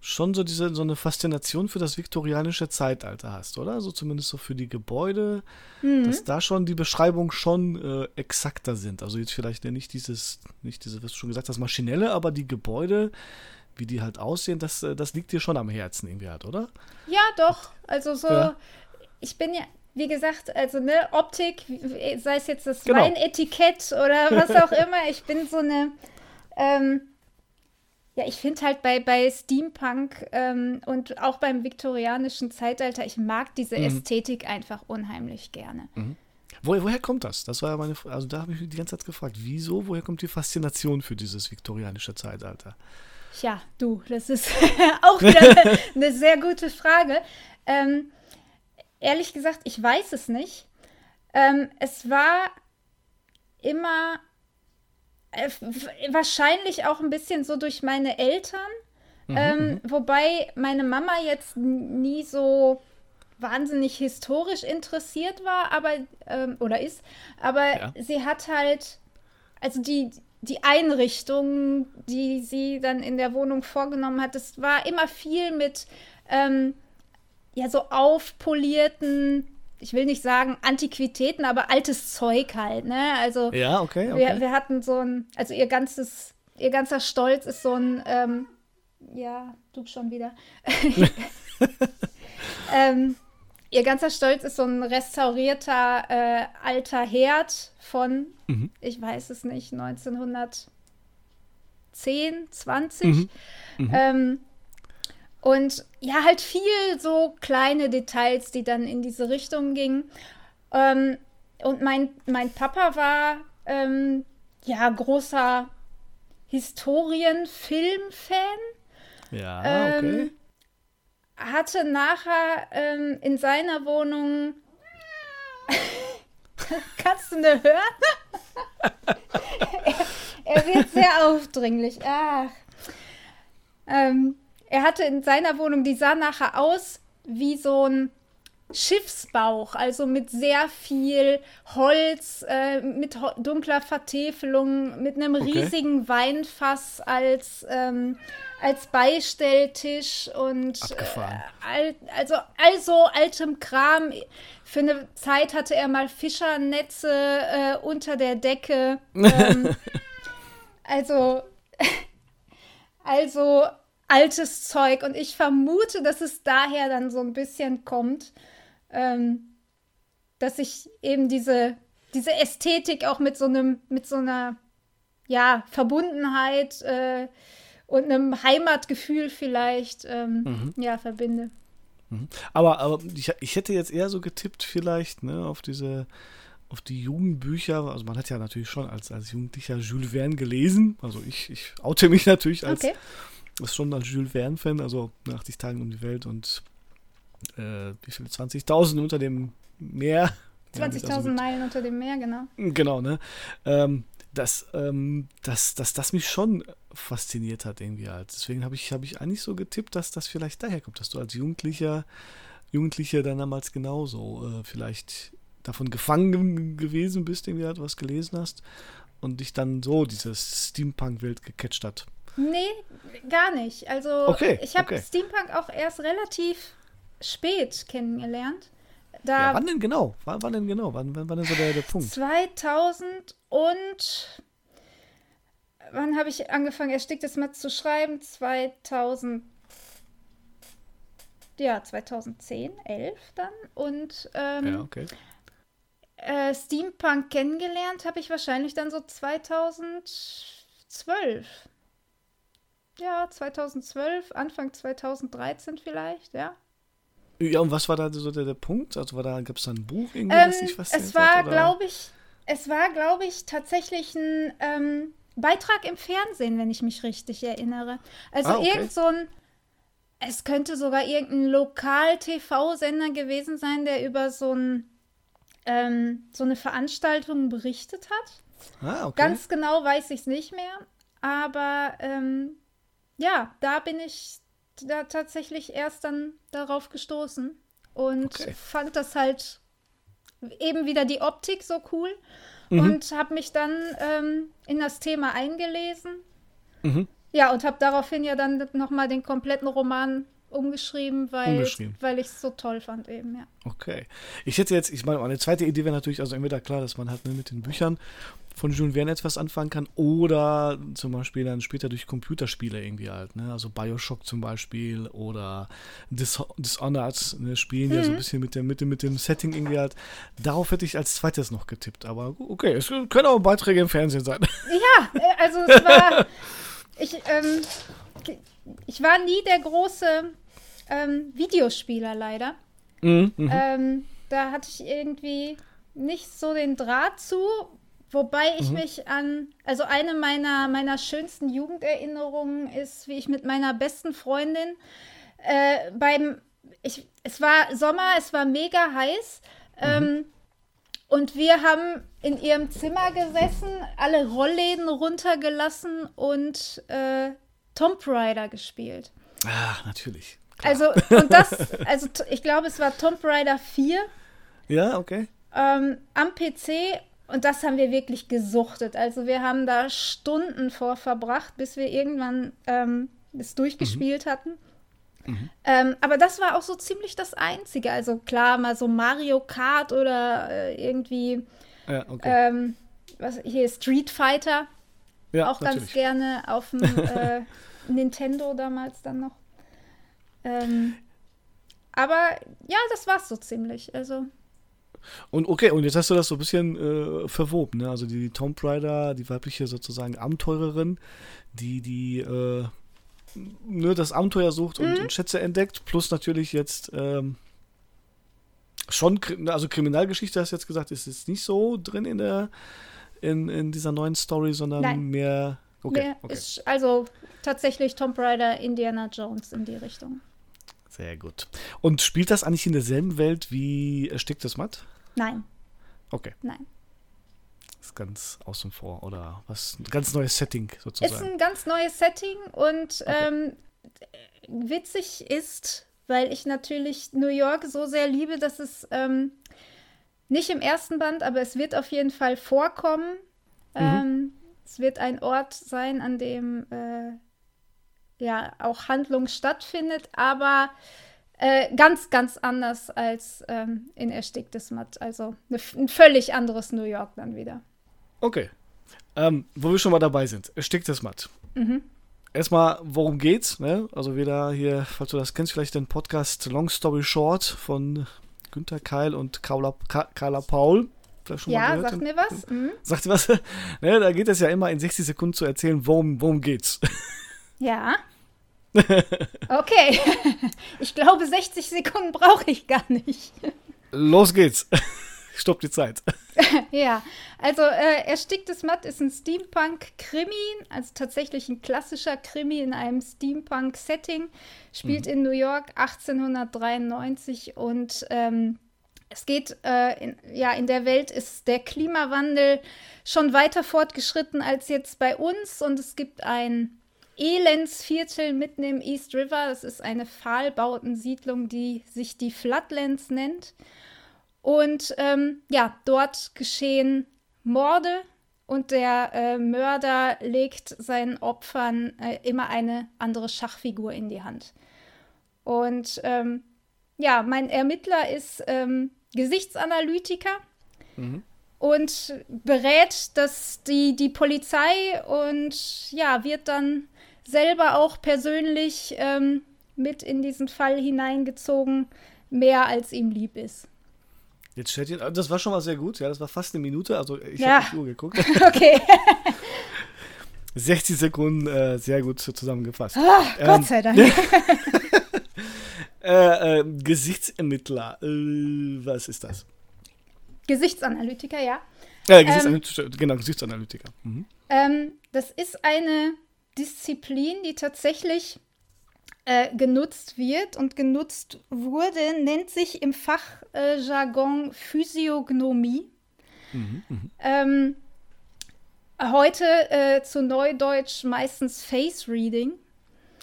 schon so eine Faszination für das viktorianische Zeitalter hast, oder? Also zumindest so für die Gebäude, dass da schon die Beschreibungen schon exakter sind. Also jetzt vielleicht nicht diese, was du schon gesagt hast, Maschinelle, aber die Gebäude, wie die halt aussehen, das liegt dir schon am Herzen irgendwie halt, oder? Ja, doch. Also so, ich bin ja... Wie gesagt, also ne, Optik, sei es jetzt das Weinetikett oder was auch immer, ich bin so eine, ich finde halt bei Steampunk und auch beim viktorianischen Zeitalter, ich mag diese Ästhetik einfach unheimlich gerne. Mhm. Woher kommt das? Das war ja meine Frage, also da habe ich mich die ganze Zeit gefragt, woher kommt die Faszination für dieses viktorianische Zeitalter? Tja, du, das ist auch wieder eine sehr gute Frage. Ehrlich gesagt, ich weiß es nicht. Es war immer wahrscheinlich auch ein bisschen so durch meine Eltern. Wobei meine Mama jetzt nie so wahnsinnig historisch interessiert war, aber oder ist. Aber sie hat halt, also die Einrichtung, die sie dann in der Wohnung vorgenommen hat, das war immer viel mit so aufpolierten ich will nicht sagen Antiquitäten, aber altes Zeug halt, ne? Also ja, okay, okay. Wir hatten so ein, also ihr ganzer Stolz ist so ein, ja, du schon wieder. Ihr ganzer Stolz ist so ein restaurierter alter Herd von, ich weiß es nicht, 1910, 20. Und ja, halt viel so kleine Details, die dann in diese Richtung gingen. Und mein Papa war ja großer Historienfilmfan. Ja, okay. Hatte nachher in seiner Wohnung kannst du ne hören? er wird sehr aufdringlich. Ach. Er hatte in seiner Wohnung, die sah nachher aus wie so ein Schiffsbauch, also mit sehr viel Holz, mit dunkler Vertäfelung, mit einem riesigen Weinfass als Beistelltisch und also altem Kram. Für eine Zeit hatte er mal Fischernetze unter der Decke. Also altes Zeug, und ich vermute, dass es daher dann so ein bisschen kommt, dass ich eben diese Ästhetik auch mit so einer ja, Verbundenheit und einem Heimatgefühl vielleicht ja, verbinde. Aber ich hätte jetzt eher so getippt vielleicht, ne, auf die Jugendbücher, also man hat ja natürlich schon als Jugendlicher Jules Verne gelesen, also ich oute mich natürlich als ist schon ein Jules Verne-Fan, also 80 Tagen um die Welt und wie viele? 20.000 unter dem Meer. 20.000 ja, also Meilen unter dem Meer, genau. Genau, ne? Dass das mich schon fasziniert hat irgendwie halt. Deswegen habe ich eigentlich so getippt, dass das vielleicht daher kommt, dass du als Jugendliche dann damals genauso vielleicht davon gefangen gewesen bist, irgendwie halt, was gelesen hast und dich dann so diese Steampunk-Welt gecatcht hat. Nee, gar nicht. Also ich habe Steampunk auch erst relativ spät kennengelernt. Ja, wann denn genau? Wann ist so der Punkt? 2000 und wann habe ich angefangen, Ersticktes Matt zu schreiben? 2010, 11 dann. Und Steampunk kennengelernt habe ich wahrscheinlich dann so 2012. Ja, 2012, Anfang 2013 vielleicht, ja. Ja, und was war da so der Punkt? Also gab es da ein Buch, irgendwie, das dich fasziniert hat? Es war, glaube ich, tatsächlich ein Beitrag im Fernsehen, wenn ich mich richtig erinnere. Also es könnte sogar irgendein Lokal-TV-Sender gewesen sein, der über so eine Veranstaltung berichtet hat. Ah, okay. Ganz genau weiß ich es nicht mehr, aber ja, da bin ich da tatsächlich erst dann darauf gestoßen und fand das halt eben wieder die Optik so cool und habe mich dann in das Thema eingelesen. Ja, und habe daraufhin ja dann nochmal den kompletten Roman umgeschrieben, weil ich es so toll fand eben, ja. Okay. Ich meine, eine zweite Idee wäre natürlich, also entweder klar, dass man halt mit den Büchern von Jules Verne etwas anfangen kann oder zum Beispiel dann später durch Computerspiele irgendwie halt, ne? Also Bioshock zum Beispiel oder Dishonored, ne? Spielen ja so ein bisschen mit dem Setting irgendwie halt. Darauf hätte ich als zweites noch getippt, aber okay, es können auch Beiträge im Fernsehen sein. Ja, also es war ich war nie der große Videospieler leider. Da hatte ich irgendwie nicht so den Draht zu, wobei ich mich also eine meiner schönsten Jugenderinnerungen ist, wie ich mit meiner besten Freundin es war Sommer, es war mega heiß und wir haben in ihrem Zimmer gesessen, alle Rollläden runtergelassen und Tomb Raider gespielt. Ah, natürlich. Klar. Also ich glaube, es war Tomb Raider 4. Ja, okay. Am PC, und das haben wir wirklich gesuchtet. Also wir haben da Stunden vor verbracht, bis wir irgendwann es durchgespielt hatten. Aber das war auch so ziemlich das Einzige. Also klar, mal so Mario Kart oder irgendwie ja, okay. Hier Street Fighter. Ja, auch natürlich. Ganz gerne auf dem Nintendo damals dann noch. Aber ja, das war's so ziemlich. Also. Und okay, und jetzt hast du das so ein bisschen verwoben, ne? Also die Tomb Raider, die weibliche sozusagen Abenteurerin, die ne, das Abenteuer sucht und Schätze entdeckt, plus natürlich jetzt schon, also Kriminalgeschichte hast du jetzt gesagt, ist jetzt nicht so drin in dieser neuen Story, sondern mehr. Okay, mehr okay. Ist also tatsächlich Tomb Raider, Indiana Jones in die Richtung. Sehr gut. Und spielt das eigentlich in derselben Welt wie Ersticktes Matt? Nein. Okay. Nein. Ist ganz außen vor oder was? Ein ganz neues Setting sozusagen. Ist ein ganz neues Setting und okay. Witzig ist, weil ich natürlich New York so sehr liebe, dass es nicht im ersten Band, aber es wird auf jeden Fall vorkommen. Es wird ein Ort sein, an dem ja auch Handlung stattfindet, aber ganz, ganz anders als in Ersticktes Matt. Also ein völlig anderes New York dann wieder. Okay. Wo wir schon mal dabei sind. Ersticktes Matt. Erstmal, worum geht's? Ne? Also wieder hier, falls du das kennst, vielleicht den Podcast Long Story Short von Günter Keil und Carla Paul. Schon ja, mal sagt mir was. Sagt was? Ne, da geht es ja immer in 60 Sekunden zu erzählen, worum geht's. Ja. Okay. Ich glaube, 60 Sekunden brauche ich gar nicht. Los geht's. Stopp die Zeit. Ja, also Ersticktes Matt ist ein Steampunk-Krimi, also tatsächlich ein klassischer Krimi in einem Steampunk-Setting, spielt in New York 1893 und es geht, in der Welt ist der Klimawandel schon weiter fortgeschritten als jetzt bei uns und es gibt ein Elendsviertel mitten im East River, das ist eine Pfahlbautensiedlung, die sich die Flatlands nennt. Und dort geschehen Morde und der Mörder legt seinen Opfern immer eine andere Schachfigur in die Hand. Und mein Ermittler ist Gesichtsanalytiker und berät die Polizei und ja, wird dann selber auch persönlich mit in diesen Fall hineingezogen, mehr als ihm lieb ist. Jetzt stellt ihr, das war schon mal sehr gut, ja, das war fast eine Minute, also ich habe auf die Uhr geguckt. Okay. 60 Sekunden, sehr gut zusammengefasst. Oh, Gott sei Dank. Gesichtsermittler, was ist das? Gesichtsanalytiker, ja. Gesichtsanalytiker. Das ist eine Disziplin, die tatsächlich genutzt wird und genutzt wurde, nennt sich im Fachjargon Physiognomie. Heute zu Neudeutsch meistens Face Reading.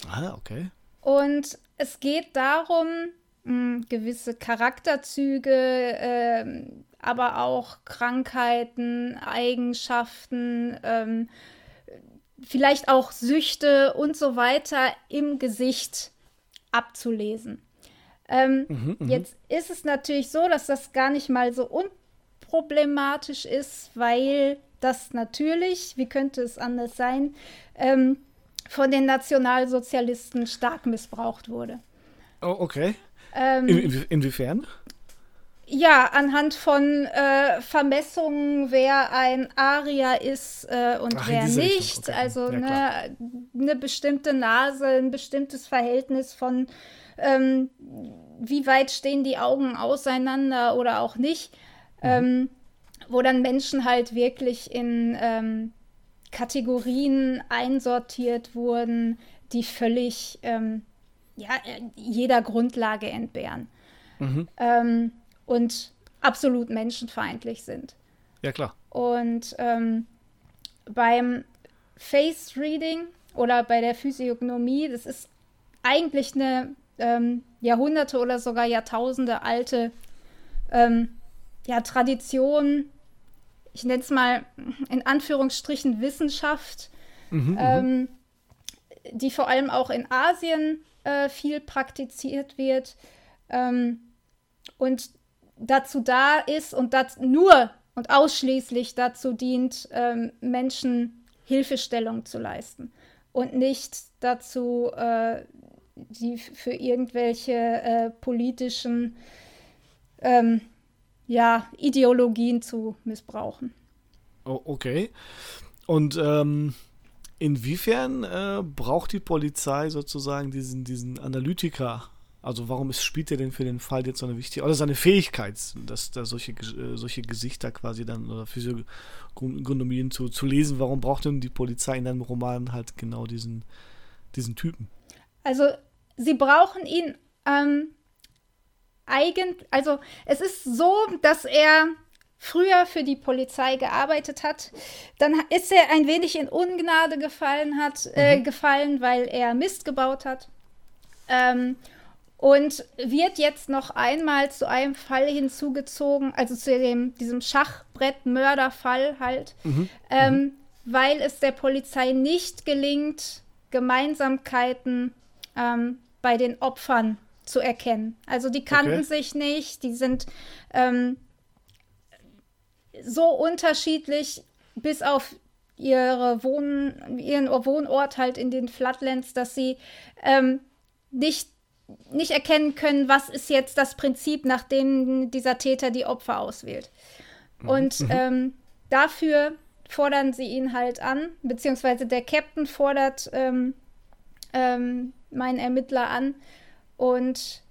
Ah, okay. Und es geht darum, gewisse Charakterzüge, aber auch Krankheiten, Eigenschaften, vielleicht auch Süchte und so weiter im Gesicht abzulesen. Jetzt ist es natürlich so, dass das gar nicht mal so unproblematisch ist, weil das natürlich, wie könnte es anders sein, von den Nationalsozialisten stark missbraucht wurde. Oh, okay. Inwiefern? Ja, anhand von Vermessungen, wer ein Arier ist und wer nicht. Okay. Also eine bestimmte Nase, ein bestimmtes Verhältnis von wie weit stehen die Augen auseinander oder auch nicht. Wo dann Menschen halt wirklich in Kategorien einsortiert wurden, die völlig jeder Grundlage entbehren. Und absolut menschenfeindlich sind. Ja, klar. Und beim Face-Reading oder bei der Physiognomie, das ist eigentlich eine Jahrhunderte oder sogar Jahrtausende alte Tradition, ich nenne es mal in Anführungsstrichen Wissenschaft, die vor allem auch in Asien viel praktiziert wird und dazu da ist und das nur und ausschließlich dazu dient, Menschen Hilfestellung zu leisten und nicht dazu, die für irgendwelche politischen Ideologien zu missbrauchen. Oh, okay. Und inwiefern braucht die Polizei sozusagen diesen Analytiker? Also warum spielt er denn für den Fall jetzt so eine wichtige, oder seine Fähigkeit, dass da solche Gesichter quasi dann, oder Physiognomien zu lesen, warum braucht denn die Polizei in einem Roman halt genau diesen Typen? Also sie brauchen ihn also es ist so, dass er früher für die Polizei gearbeitet hat, dann ist er ein wenig in Ungnade gefallen, weil er Mist gebaut hat. Und wird jetzt noch einmal zu einem Fall hinzugezogen, also zu diesem Schachbrett-Mörder-Fall halt, weil es der Polizei nicht gelingt, Gemeinsamkeiten bei den Opfern zu erkennen. Also die kannten sich nicht, die sind so unterschiedlich, bis auf ihren Wohnort halt in den Flatlands, dass sie nicht erkennen können, was ist jetzt das Prinzip, nach dem dieser Täter die Opfer auswählt. Und dafür fordern sie ihn halt an, beziehungsweise der Captain fordert meinen Ermittler an. Und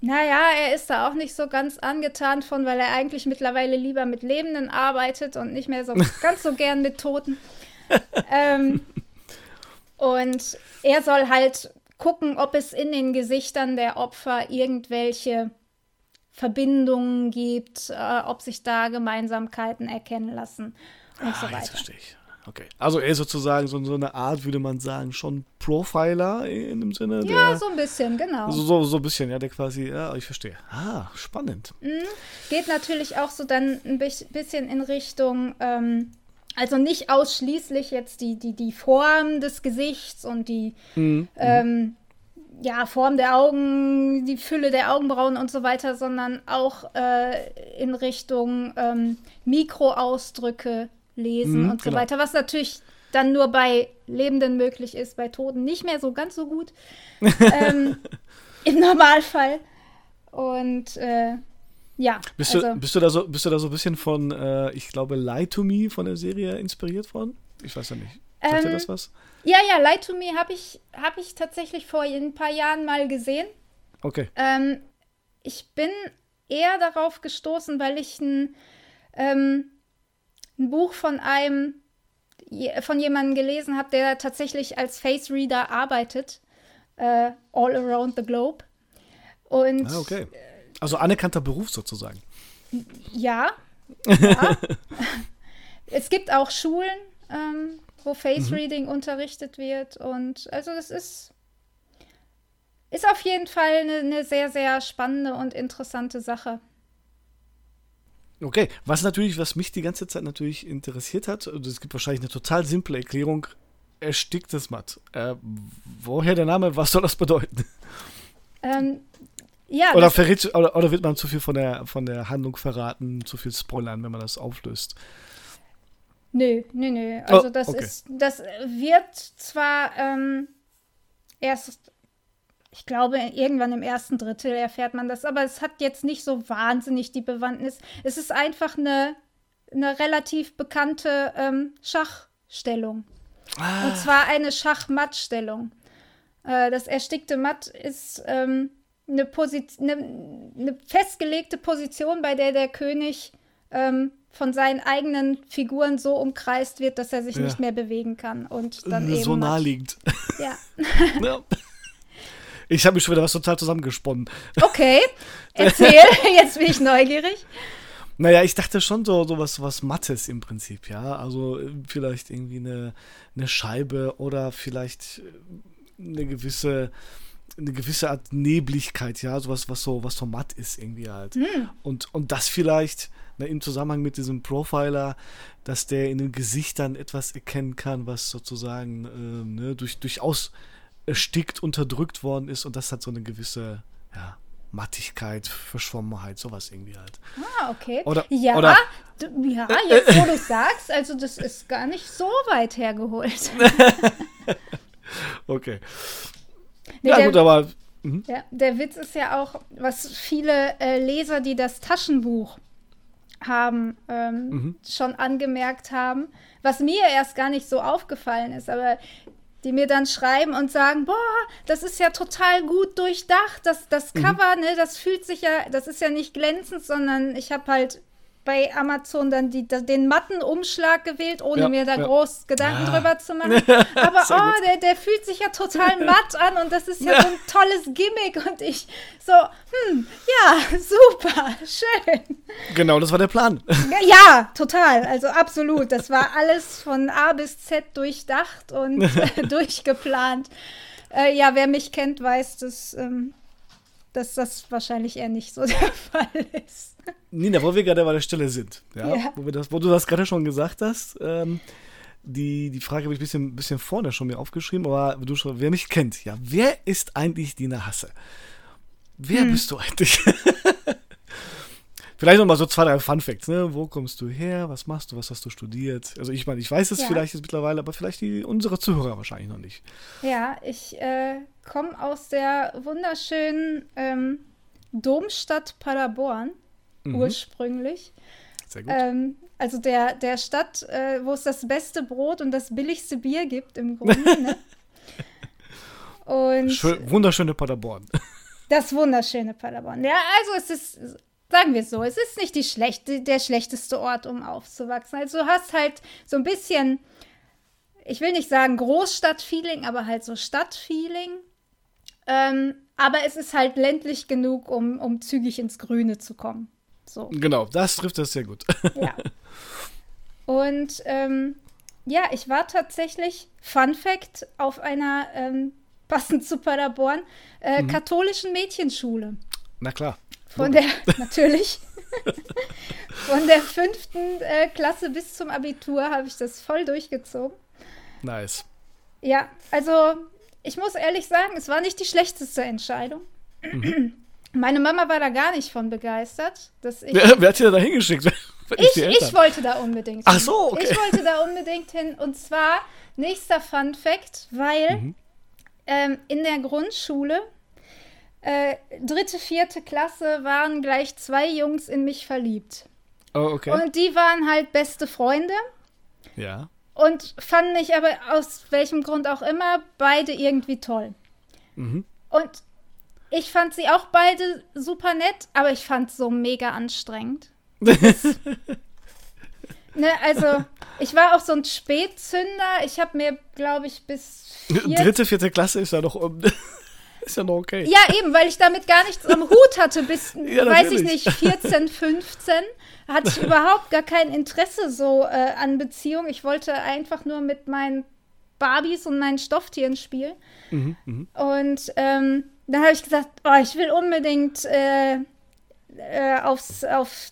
er ist da auch nicht so ganz angetan von, weil er eigentlich mittlerweile lieber mit Lebenden arbeitet und nicht mehr so ganz so gern mit Toten. Und er soll halt gucken, ob es in den Gesichtern der Opfer irgendwelche Verbindungen gibt, ob sich da Gemeinsamkeiten erkennen lassen und so weiter. Jetzt verstehe ich. Okay. Also er ist sozusagen so eine Art, würde man sagen, schon Profiler in dem Sinne. Ja, so ein bisschen, genau. So ein bisschen, ja, der quasi, ja, ich verstehe. Ah, spannend. Geht natürlich auch so dann ein bisschen in Richtung, also nicht ausschließlich jetzt die Form des Gesichts und die Form der Augen, die Fülle der Augenbrauen und so weiter, sondern auch in Richtung Mikroausdrücke lesen und so weiter, was natürlich dann nur bei Lebenden möglich ist, bei Toten nicht mehr so ganz so gut im Normalfall. Und Bist du da so ein bisschen von, ich glaube, Lie to Me von der Serie inspiriert worden? Ich weiß ja nicht. Sagt dir das was? Ja, Lie to Me hab ich tatsächlich vor ein paar Jahren mal gesehen. Okay. Ich bin eher darauf gestoßen, weil ich ein Buch von jemandem gelesen habe, der tatsächlich als Face Reader arbeitet, all around the globe. Und okay. Also anerkannter Beruf sozusagen. Ja. Es gibt auch Schulen, wo Face-Reading unterrichtet wird. Und also das ist auf jeden Fall eine sehr, sehr spannende und interessante Sache. Okay, was mich die ganze Zeit natürlich interessiert hat, und es gibt wahrscheinlich eine total simple Erklärung, Ersticktes Matt. Woher der Name, was soll das bedeuten? Ja, oder wird man zu viel von der Handlung verraten, zu viel spoilern, wenn man das auflöst? Nö. Also das wird zwar erst, ich glaube, irgendwann im ersten Drittel erfährt man das, aber es hat jetzt nicht so wahnsinnig die Bewandtnis. Es ist einfach eine relativ bekannte Schachstellung. Und zwar eine Schachmattstellung. Das erstickte Matt ist eine festgelegte Position, bei der der König von seinen eigenen Figuren so umkreist wird, dass er sich nicht mehr bewegen kann. Und dann so eben naheliegend. Ja. Ich habe mich schon wieder was total zusammengesponnen. Okay, erzähl, jetzt bin ich neugierig. Naja, ich dachte schon so was Mattes im Prinzip, ja. Also vielleicht irgendwie eine Scheibe oder vielleicht eine gewisse Art Nebligkeit, ja, sowas, was so matt ist irgendwie halt. Und das vielleicht im Zusammenhang mit diesem Profiler, dass der in den Gesichtern etwas erkennen kann, was sozusagen durchaus erstickt, unterdrückt worden ist, und das hat so eine gewisse, ja, Mattigkeit, Verschwommenheit, sowas irgendwie halt. Ah, okay. Oder ja, jetzt wo du sagst, also das ist gar nicht so weit hergeholt. Okay. Nee, ja, gut, aber... Ja, der Witz ist ja auch, was viele Leser, die das Taschenbuch haben, schon angemerkt haben, was mir erst gar nicht so aufgefallen ist, aber die mir dann schreiben und sagen, boah, das ist ja total gut durchdacht, das Cover, ne, das fühlt sich ja, das ist ja nicht glänzend, sondern ich habe halt bei Amazon dann den matten Umschlag gewählt, ohne mir da groß Gedanken drüber zu machen. Aber oh, der fühlt sich ja total matt an und das ist ja so ein tolles Gimmick. Und ich so, ja, super, schön. Genau, das war der Plan. Ja, total, also absolut. Das war alles von A bis Z durchdacht und durchgeplant. Ja, wer mich kennt, weiß, dass das wahrscheinlich eher nicht so der Fall ist. Nina, wo wir gerade bei der Stelle sind, wo du das gerade schon gesagt hast, die Frage habe ich ein bisschen vorne schon mir aufgeschrieben, aber wer mich kennt, ja, wer ist eigentlich Nina Hasse? Wer bist du eigentlich? Vielleicht noch mal so 2, 3 Funfacts, ne? Wo kommst du her? Was machst du? Was hast du studiert? Also ich meine, ich weiß es vielleicht jetzt mittlerweile, aber vielleicht unsere Zuhörer wahrscheinlich noch nicht. Ja, ich komme aus der wunderschönen Domstadt Paderborn ursprünglich. Sehr gut. Also der Stadt, wo es das beste Brot und das billigste Bier gibt im Grunde. Ne? Und wunderschöne Paderborn. Das wunderschöne Paderborn. Ja, also es ist... Sagen wir es so, es ist nicht der schlechteste Ort, um aufzuwachsen. Also du hast halt so ein bisschen, ich will nicht sagen Großstadtfeeling, aber halt so Stadtfeeling. Aber es ist halt ländlich genug, um zügig ins Grüne zu kommen. So. Genau, das trifft das sehr gut. Ja. Und ich war tatsächlich, Fun Fact, auf einer, passend zu Paderborn, katholischen Mädchenschule. Na klar. Von der 5. Klasse bis zum Abitur habe ich das voll durchgezogen. Nice. Ja, also ich muss ehrlich sagen, es war nicht die schlechteste Entscheidung. Meine Mama war da gar nicht von begeistert, dass ich... Ja, wer hat sie da hingeschickt? Ich wollte da unbedingt hin. Ach so, okay. Ich wollte da unbedingt hin. Und zwar, nächster Fun Fact, weil in der Grundschule... 3., 4. Klasse waren gleich 2 Jungs in mich verliebt. Oh, okay. Und die waren halt beste Freunde. Ja. Und fanden mich aber aus welchem Grund auch immer beide irgendwie toll. Und ich fand sie auch beide super nett, aber ich fand es so mega anstrengend. Ne, also, ich war auch so ein Spätzünder. Ich habe mir, glaube ich, bis 3., 4. Klasse ist ja noch um... Ist ja noch okay. Ja, eben, weil ich damit gar nichts am Hut hatte. Bis, weiß ich nicht, 14, 15 hatte ich überhaupt gar kein Interesse so an Beziehung. Ich wollte einfach nur mit meinen Barbies und meinen Stofftieren spielen. Und dann habe ich gesagt, ich will unbedingt auf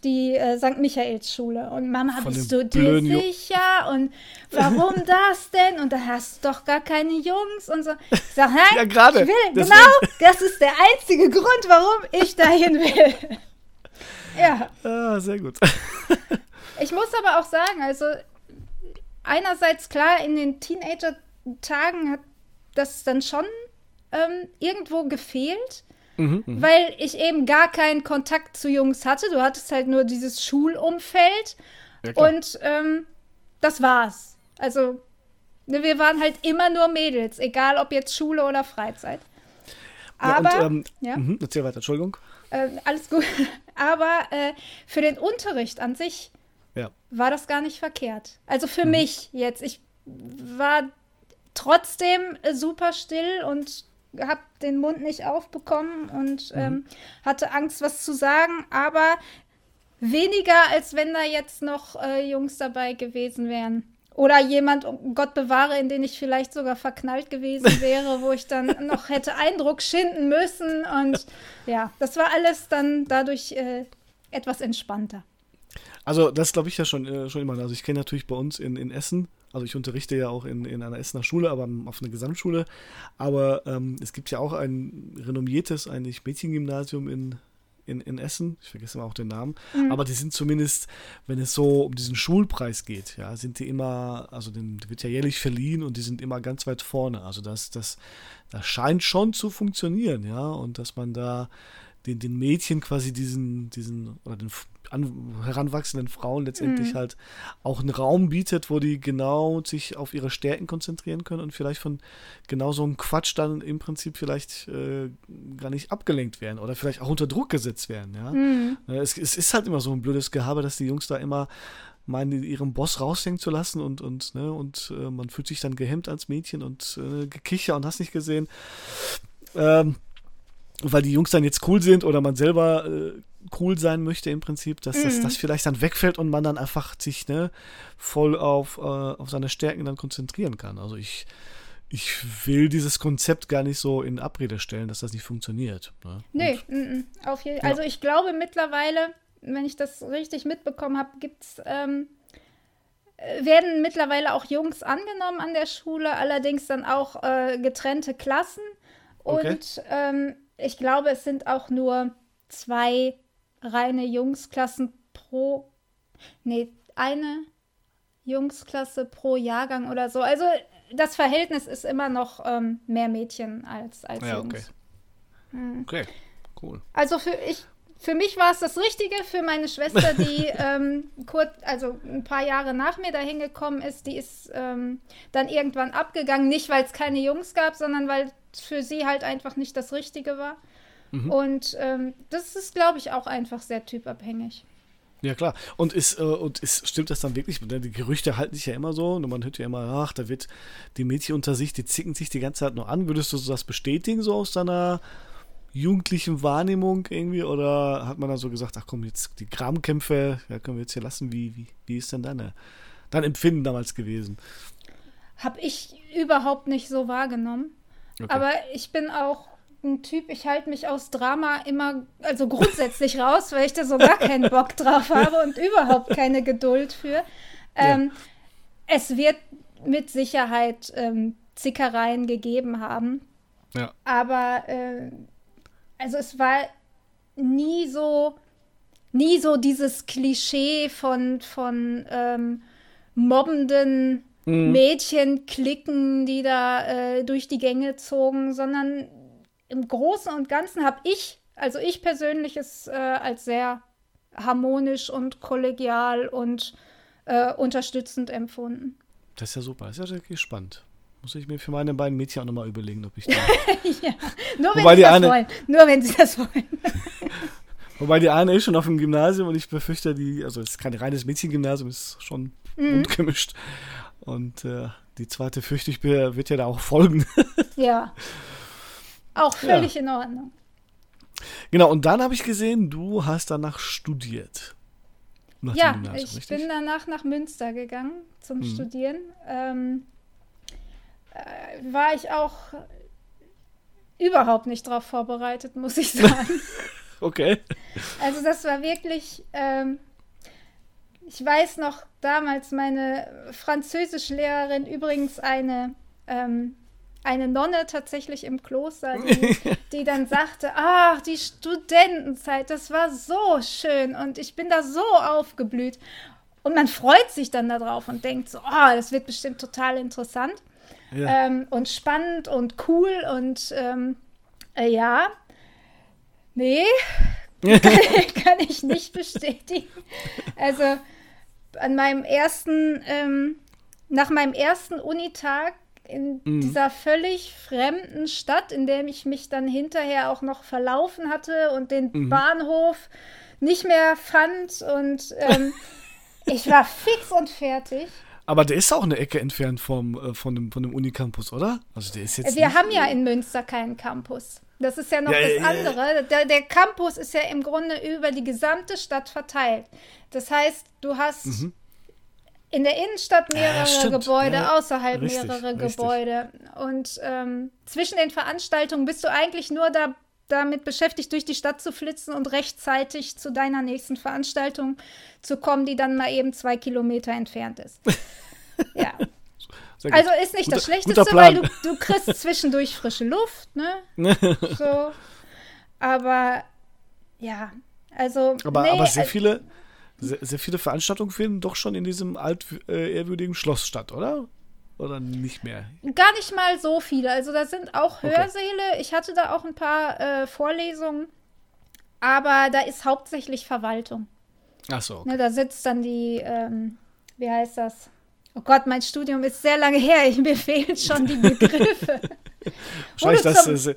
die St. Michaels-Schule. Und Mama, bist du dir sicher? Und warum das denn? Und da hast du doch gar keine Jungs und so. Ich sag, nein, ja, grade, ich will. Deswegen. Genau, das ist der einzige Grund, warum ich dahin will. Ja. Ah, sehr gut. Ich muss aber auch sagen, also einerseits klar, in den Teenager-Tagen hat das dann schon irgendwo gefehlt. Weil ich eben gar keinen Kontakt zu Jungs hatte. Du hattest halt nur dieses Schulumfeld. Ja, und das war's. Also, ne, wir waren halt immer nur Mädels, egal ob jetzt Schule oder Freizeit. Aber, ja, und, erzähl weiter, Entschuldigung. Alles gut. Aber für den Unterricht an sich war das gar nicht verkehrt. Also für mich jetzt. Ich war trotzdem super still und habe den Mund nicht aufbekommen und hatte Angst, was zu sagen, aber weniger, als wenn da jetzt noch Jungs dabei gewesen wären. Oder jemand, Gott bewahre, in den ich vielleicht sogar verknallt gewesen wäre, wo ich dann noch hätte Eindruck schinden müssen. Und ja, das war alles dann dadurch etwas entspannter. Also das glaube ich ja schon immer. Also ich kenne natürlich bei uns in Essen, also ich unterrichte ja auch in einer Essener Schule, aber auf einer Gesamtschule, aber es gibt ja auch ein renommiertes eigentlich Mädchengymnasium in Essen, ich vergesse mal auch den Namen, aber die sind zumindest, wenn es so um diesen Schulpreis geht, ja, sind die immer, also der wird ja jährlich verliehen und die sind immer ganz weit vorne, also das scheint schon zu funktionieren, ja, und dass man da den Mädchen quasi diesen oder den heranwachsenden Frauen letztendlich halt auch einen Raum bietet, wo die genau sich auf ihre Stärken konzentrieren können und vielleicht von genau so einem Quatsch dann im Prinzip vielleicht gar nicht abgelenkt werden oder vielleicht auch unter Druck gesetzt werden. Ja? Mhm. Es ist halt immer so ein blödes Gehabe, dass die Jungs da immer meinen, ihren Boss raushängen zu lassen und man fühlt sich dann gehemmt als Mädchen und Gekicher und hast nicht gesehen. Weil die Jungs dann jetzt cool sind oder man selber cool sein möchte im Prinzip, dass das vielleicht dann wegfällt und man dann einfach sich voll auf seine Stärken dann konzentrieren kann. Also ich will dieses Konzept gar nicht so in Abrede stellen, dass das nicht funktioniert. Ne? Nee, auf jeden Fall. Ja. Also ich glaube mittlerweile, wenn ich das richtig mitbekommen habe, werden mittlerweile auch Jungs angenommen an der Schule, allerdings dann auch getrennte Klassen. Okay. Und ich glaube, es sind auch nur 2 reine Jungsklassen eine Jungsklasse pro Jahrgang oder so. Also das Verhältnis ist immer noch mehr Mädchen als Jungs. Okay. Okay, cool. Also für mich war es das Richtige, für meine Schwester, die ein paar Jahre nach mir dahin gekommen ist, die ist dann irgendwann abgegangen, nicht weil es keine Jungs gab, sondern weil für sie halt einfach nicht das Richtige war. Mhm. Und das ist, glaube ich, auch einfach sehr typabhängig. Ja, klar. Und stimmt das dann wirklich? Die Gerüchte halten sich ja immer so. Und man hört ja immer, ach, da wird die Mädchen unter sich, die zicken sich die ganze Zeit nur an. Würdest du das bestätigen, so aus deiner jugendlichen Wahrnehmung irgendwie? Oder hat man dann so gesagt, ach komm, jetzt die Grabenkämpfe, ja, können wir jetzt hier lassen. Wie ist denn dein Empfinden damals gewesen? Habe ich überhaupt nicht so wahrgenommen. Okay. Aber ich bin auch ein Typ, ich halte mich aus Drama immer, also grundsätzlich raus, weil ich da so gar keinen Bock drauf habe und überhaupt keine Geduld für. Ja. Es wird mit Sicherheit Zickereien gegeben haben. Ja. Aber also es war nie so dieses Klischee von mobbenden Mädchen, Klicken, die da durch die Gänge zogen, sondern im Großen und Ganzen habe ich, also ich persönlich, es als sehr harmonisch und kollegial und unterstützend empfunden. Das ist ja super, das ist ja wirklich spannend. Muss ich mir für meine beiden Mädchen auch nochmal überlegen, ob ich da... Ja, nur wenn sie das wollen. Wobei die eine ist schon auf dem Gymnasium und ich befürchte, also es ist kein reines Mädchengymnasium, es ist schon bunt gemischt. Und die zweite, fürchte ich, wird ja da auch folgen. Ja. Auch völlig in Ordnung. Genau, und dann habe ich gesehen, du hast danach studiert. Ich bin danach nach Münster gegangen zum Studieren. War ich auch überhaupt nicht drauf vorbereitet, muss ich sagen. Okay. Also das war wirklich, ich weiß noch damals, meine Französischlehrerin, übrigens eine Nonne tatsächlich im Kloster, die dann sagte, ach, die Studentenzeit, das war so schön und ich bin da so aufgeblüht. Und man freut sich dann darauf und denkt so, oh, das wird bestimmt total interessant und spannend und cool und ja. Nee, kann ich nicht bestätigen. Also nach meinem ersten Unitag in dieser völlig fremden Stadt, in der ich mich dann hinterher auch noch verlaufen hatte und den Bahnhof nicht mehr fand und ich war fix und fertig. Aber der ist auch eine Ecke entfernt von dem Unicampus, oder? Also der ist jetzt Wir haben ja in Münster keinen Campus. Das ist ja noch das andere. Der Campus ist ja im Grunde über die gesamte Stadt verteilt. Das heißt, du hast in der Innenstadt mehrere Gebäude, außerhalb mehrere Gebäude. Und zwischen den Veranstaltungen bist du eigentlich nur da damit beschäftigt, durch die Stadt zu flitzen und rechtzeitig zu deiner nächsten Veranstaltung zu kommen, die dann mal eben 2 Kilometer entfernt ist. Ja. Also ist nicht das Schlechteste, weil du kriegst zwischendurch frische Luft, ne? So. Aber ja, also. Aber sehr viele Veranstaltungen finden doch schon in diesem altehrwürdigen Schloss statt, oder? Oder nicht mehr? Gar nicht mal so viele. Also da sind auch Hörsäle. Okay. Ich hatte da auch ein paar Vorlesungen. Aber da ist hauptsächlich Verwaltung. Ach so. Okay. Ne, da sitzt dann die, wie heißt das? Oh Gott, mein Studium ist sehr lange her. Mir fehlen schon die Begriffe. Wahrscheinlich das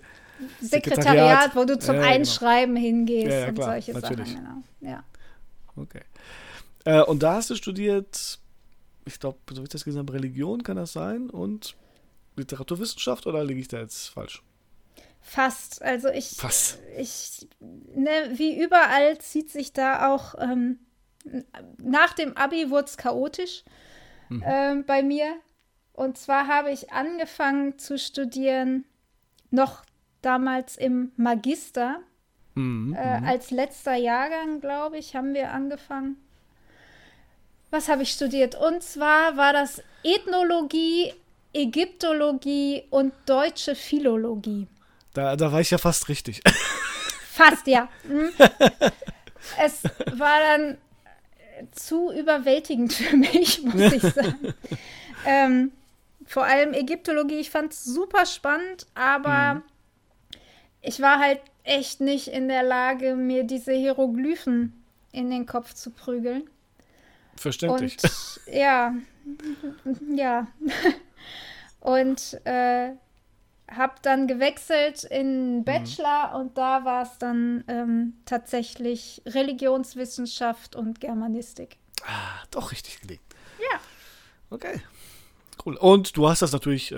Sekretariat, wo du zum Einschreiben hingehst und klar, solche natürlich. Sachen. Genau. Ja. Okay. Und da hast du studiert... Ich glaube, so wie ich das gesehen habe, Religion kann das sein und Literaturwissenschaft, oder liege ich da jetzt falsch? Fast. Also ich wie überall zieht sich da auch, nach dem Abi wurde es chaotisch bei mir. Und zwar habe ich angefangen zu studieren, noch damals im Magister, als letzter Jahrgang, glaube ich, haben wir angefangen. Was habe ich studiert? Und zwar war das Ethnologie, Ägyptologie und deutsche Philologie. Da war ich ja fast richtig. Fast, ja. Es war dann zu überwältigend für mich, muss ich sagen. Vor allem Ägyptologie, ich fand es super spannend, aber ich war halt echt nicht in der Lage, mir diese Hieroglyphen in den Kopf zu prügeln. Verständlich. Und, ja. Und habe dann gewechselt in Bachelor und da war es dann tatsächlich Religionswissenschaft und Germanistik. Ah, doch richtig gelegt. Ja. Okay, cool. Und du hast das natürlich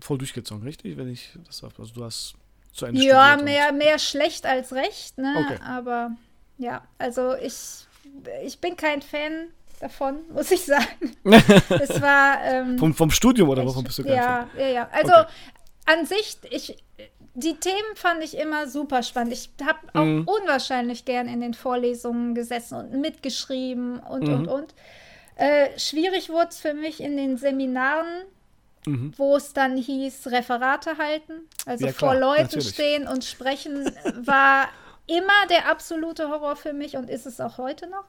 voll durchgezogen, richtig? Wenn ich das sage, also du hast zu Ende studiert. Ja, mehr schlecht als recht, ne? Okay. Aber ja, also ich bin kein Fan davon, muss ich sagen. Es war vom Studium oder warum bist du kein Fan? Ja. Also an sich, die Themen fand ich immer super spannend. Ich habe auch unwahrscheinlich gern in den Vorlesungen gesessen und mitgeschrieben und. Schwierig wurde es für mich in den Seminaren, wo es dann hieß, Referate halten. Also ja, klar, vor Leuten natürlich stehen und sprechen war immer der absolute Horror für mich und ist es auch heute noch.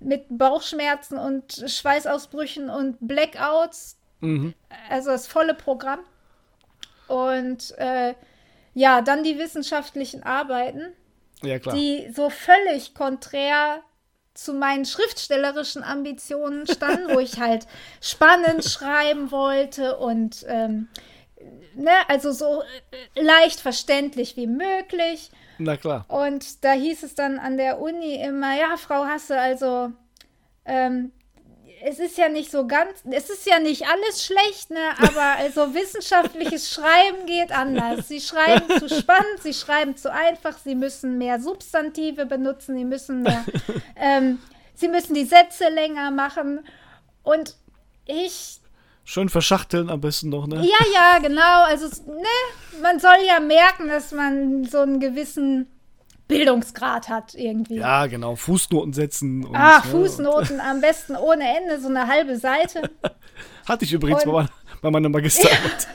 Mit Bauchschmerzen und Schweißausbrüchen und Blackouts. Also das volle Programm. Und dann die wissenschaftlichen Arbeiten, ja, klar, die so völlig konträr zu meinen schriftstellerischen Ambitionen standen, wo ich halt spannend schreiben wollte und also so leicht verständlich wie möglich. Na klar. Und da hieß es dann an der Uni immer, ja, Frau Hasse, also es ist ja nicht so ganz, es ist ja nicht alles schlecht, ne, aber also wissenschaftliches Schreiben geht anders. Sie schreiben zu spannend, sie schreiben zu einfach, sie müssen mehr Substantive benutzen, sie müssen mehr, sie müssen die Sätze länger machen. Und schön verschachteln am besten noch, ne? Ja, genau. Also, ne, man soll ja merken, dass man so einen gewissen Bildungsgrad hat irgendwie. Ja, genau. Fußnoten setzen. Und, Fußnoten und am besten ohne Ende, so eine halbe Seite. Hatte ich übrigens bei meiner Magisterarbeit.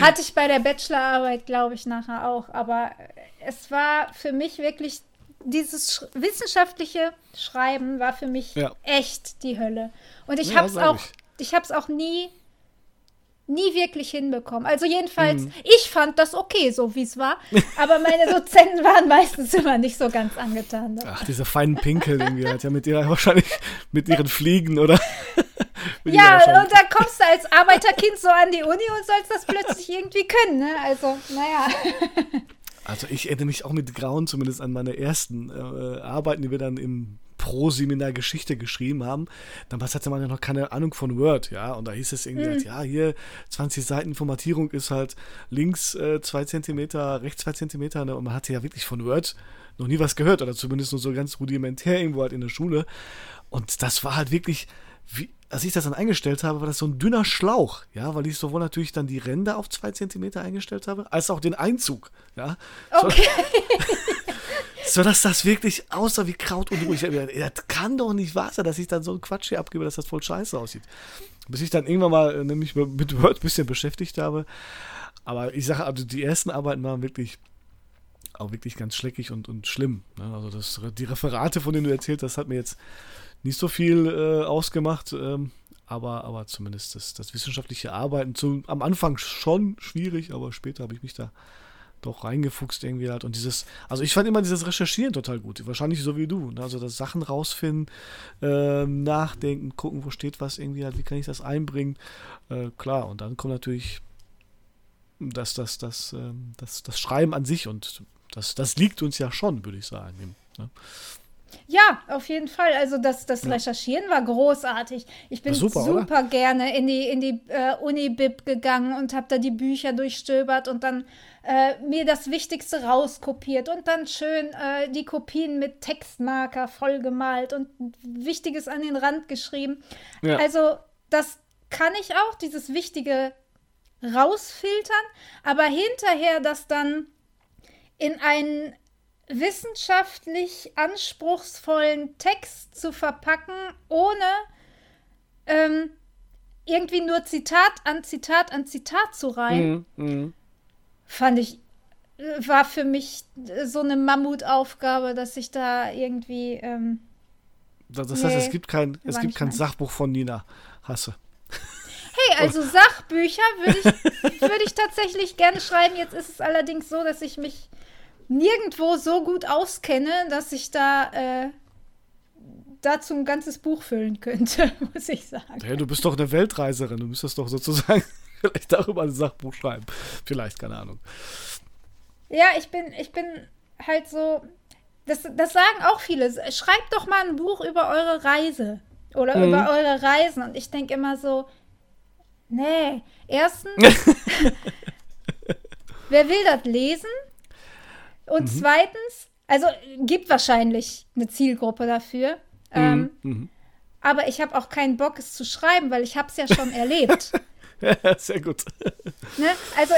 Hatte ich bei der Bachelorarbeit, glaube ich, nachher auch. Aber es war für mich wirklich, dieses wissenschaftliche Schreiben war für mich echt die Hölle. Und ich habe es auch... Ich habe es auch nie wirklich hinbekommen. Also jedenfalls, ich fand das okay, so wie es war. Aber meine Dozenten waren meistens immer nicht so ganz angetan. Ne? Ach, diese feinen Pinkel, die hat ja mit ihren Fliegen oder... Ja, und dann kommst du als Arbeiterkind so an die Uni und sollst das plötzlich irgendwie können. Ne? Also, naja. Also ich erinnere mich auch mit Grauen zumindest an meine ersten Arbeiten, die wir dann im Pro-Seminar Geschichte geschrieben haben. Damals hatte man ja noch keine Ahnung von Word, ja, und da hieß es irgendwie, hier 20 Seiten Formatierung ist halt links 2 Zentimeter, rechts 2 Zentimeter, ne? Und man hatte ja wirklich von Word noch nie was gehört, oder zumindest nur so ganz rudimentär irgendwo halt in der Schule, und das war halt wirklich wie, als ich das dann eingestellt habe, war das so ein dünner Schlauch, ja, weil ich sowohl natürlich dann die Ränder auf 2 Zentimeter eingestellt habe, als auch den Einzug, ja. Okay. So, dass das wirklich aussah wie Kraut und Rüben. Ich habe mir gedacht, das kann doch nicht wahr sein, dass ich dann so einen Quatsch hier abgebe, dass das voll scheiße aussieht. Bis ich dann irgendwann mal nämlich mit Word ein bisschen beschäftigt habe. Aber ich sage, also die ersten Arbeiten waren wirklich auch wirklich ganz schleckig und schlimm. Also das, die Referate, von denen du erzählt hast, hat mir jetzt nicht so viel ausgemacht, aber zumindest das wissenschaftliche Arbeiten, am Anfang schon schwierig, aber später habe ich mich da doch reingefuchst irgendwie halt. Und also ich fand immer dieses Recherchieren total gut, wahrscheinlich so wie du, ne? Also das Sachen rausfinden, nachdenken, gucken, wo steht was irgendwie halt, wie kann ich das einbringen, klar, und dann kommt natürlich das Schreiben an sich und das liegt uns ja schon, würde ich sagen, ne? Ja, auf jeden Fall. Also das Recherchieren war großartig. Ich bin super gerne in die Uni-Bib gegangen und habe da die Bücher durchstöbert und dann mir das Wichtigste rauskopiert und dann schön die Kopien mit Textmarker vollgemalt und Wichtiges an den Rand geschrieben. Ja. Also das kann ich auch, dieses Wichtige rausfiltern, aber hinterher das dann in einen wissenschaftlich anspruchsvollen Text zu verpacken, ohne irgendwie nur Zitat an Zitat an Zitat zu reihen, war für mich so eine Mammutaufgabe, dass ich da irgendwie das heißt, es gibt kein Sachbuch von Nina Hasse. Hey, also Sachbücher würde ich tatsächlich gerne schreiben. Jetzt ist es allerdings so, dass ich mich nirgendwo so gut auskenne, dass ich dazu ein ganzes Buch füllen könnte, muss ich sagen. Hey, du bist doch eine Weltreiserin, du müsstest doch sozusagen vielleicht darüber ein Sachbuch schreiben. Vielleicht, keine Ahnung. Ja, ich bin halt so, das sagen auch viele, schreibt doch mal ein Buch über eure Reise oder über eure Reisen. Und ich denke immer so, nee, erstens, wer will das lesen? Und zweitens, also gibt wahrscheinlich eine Zielgruppe dafür, aber ich habe auch keinen Bock, es zu schreiben, weil ich habe es ja schon erlebt. Ja, sehr gut. Ne? Also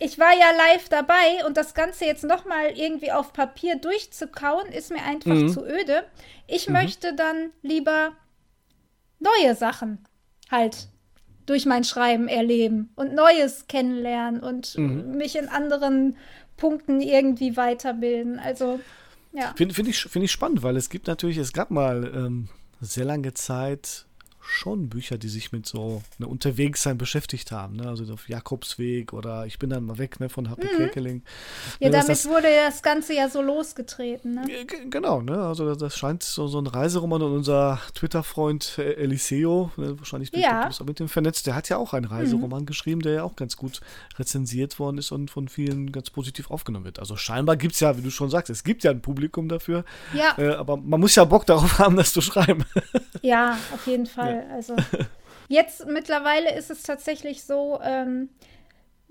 ich war ja live dabei und das Ganze jetzt nochmal irgendwie auf Papier durchzukauen, ist mir einfach zu öde. Ich möchte dann lieber neue Sachen halt durch mein Schreiben erleben und Neues kennenlernen und mich in anderen Punkten irgendwie weiterbilden. Also, ja. Find ich spannend, weil es gab mal sehr lange Zeit schon Bücher, die sich mit so Unterwegssein beschäftigt haben, ne? Also auf Jakobsweg oder Ich bin dann mal weg, ne, von H.P. Kerkeling. Ja, ne, damit wurde das Ganze ja so losgetreten, ne? Genau, ne? Also das scheint so ein Reiseroman, und unser Twitter-Freund Eliseo, ne, wahrscheinlich bist du mit dem vernetzt, der hat ja auch einen Reiseroman geschrieben, der ja auch ganz gut rezensiert worden ist und von vielen ganz positiv aufgenommen wird. Also scheinbar gibt es ja, wie du schon sagst, es gibt ja ein Publikum dafür, ja. Aber man muss ja Bock darauf haben, das zu schreiben. Ja, auf jeden Fall. Ja. Also jetzt mittlerweile ist es tatsächlich so,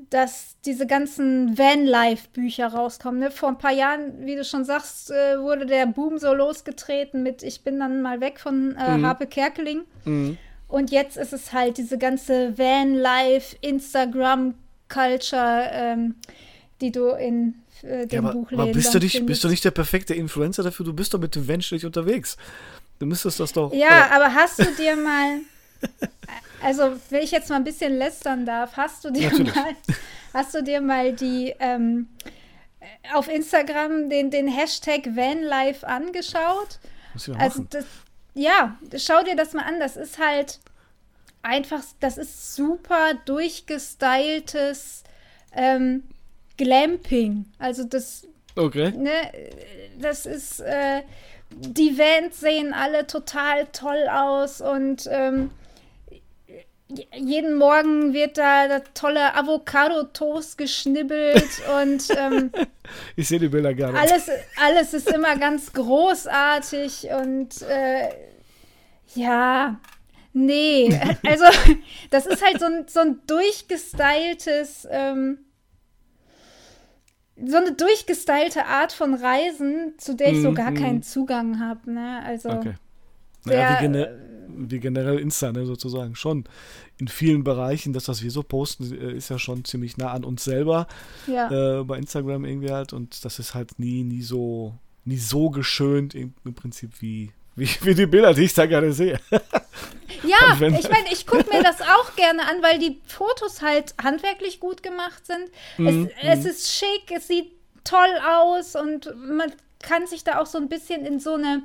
dass diese ganzen Vanlife-Bücher rauskommen, ne? Vor ein paar Jahren, wie du schon sagst, wurde der Boom so losgetreten mit Ich bin dann mal weg von H.P. Kerkeling. Und jetzt ist es halt diese ganze Vanlife-Instagram-Culture, die du in dem Buchläden aber bist du nicht der perfekte Influencer dafür? Du bist doch mit dem Van ständig unterwegs. Du müsstest das doch... Ja, aber hast du dir mal... Also, wenn ich jetzt mal ein bisschen lästern darf, hast du dir mal die auf Instagram den Hashtag Vanlife angeschaut? Muss ich mal machen. Schau dir das mal an. Das ist halt einfach... Das ist super durchgestyltes Glamping. Also, das... Okay. Ne, das ist... die Vans sehen alle total toll aus und jeden Morgen wird da der tolle Avocado-Toast geschnibbelt und ich sehe die Bilder gar nicht. Alles ist immer ganz großartig und also das ist halt so ein durchgestyltes so eine durchgestylte Art von Reisen, zu der ich so gar keinen Zugang habe. Ne? Also, okay. Naja, der, wie generell Insta, ne, sozusagen schon in vielen Bereichen, dass das wir so posten, ist ja schon ziemlich nah an uns selber, ja. Bei Instagram irgendwie halt, und das ist halt nie so geschönt im Prinzip wie die Bilder, die ich da gerade sehe. Ja, ich meine, ich gucke mir das auch gerne an, weil die Fotos halt handwerklich gut gemacht sind. Es ist schick, es sieht toll aus und man kann sich da auch so ein bisschen in so eine,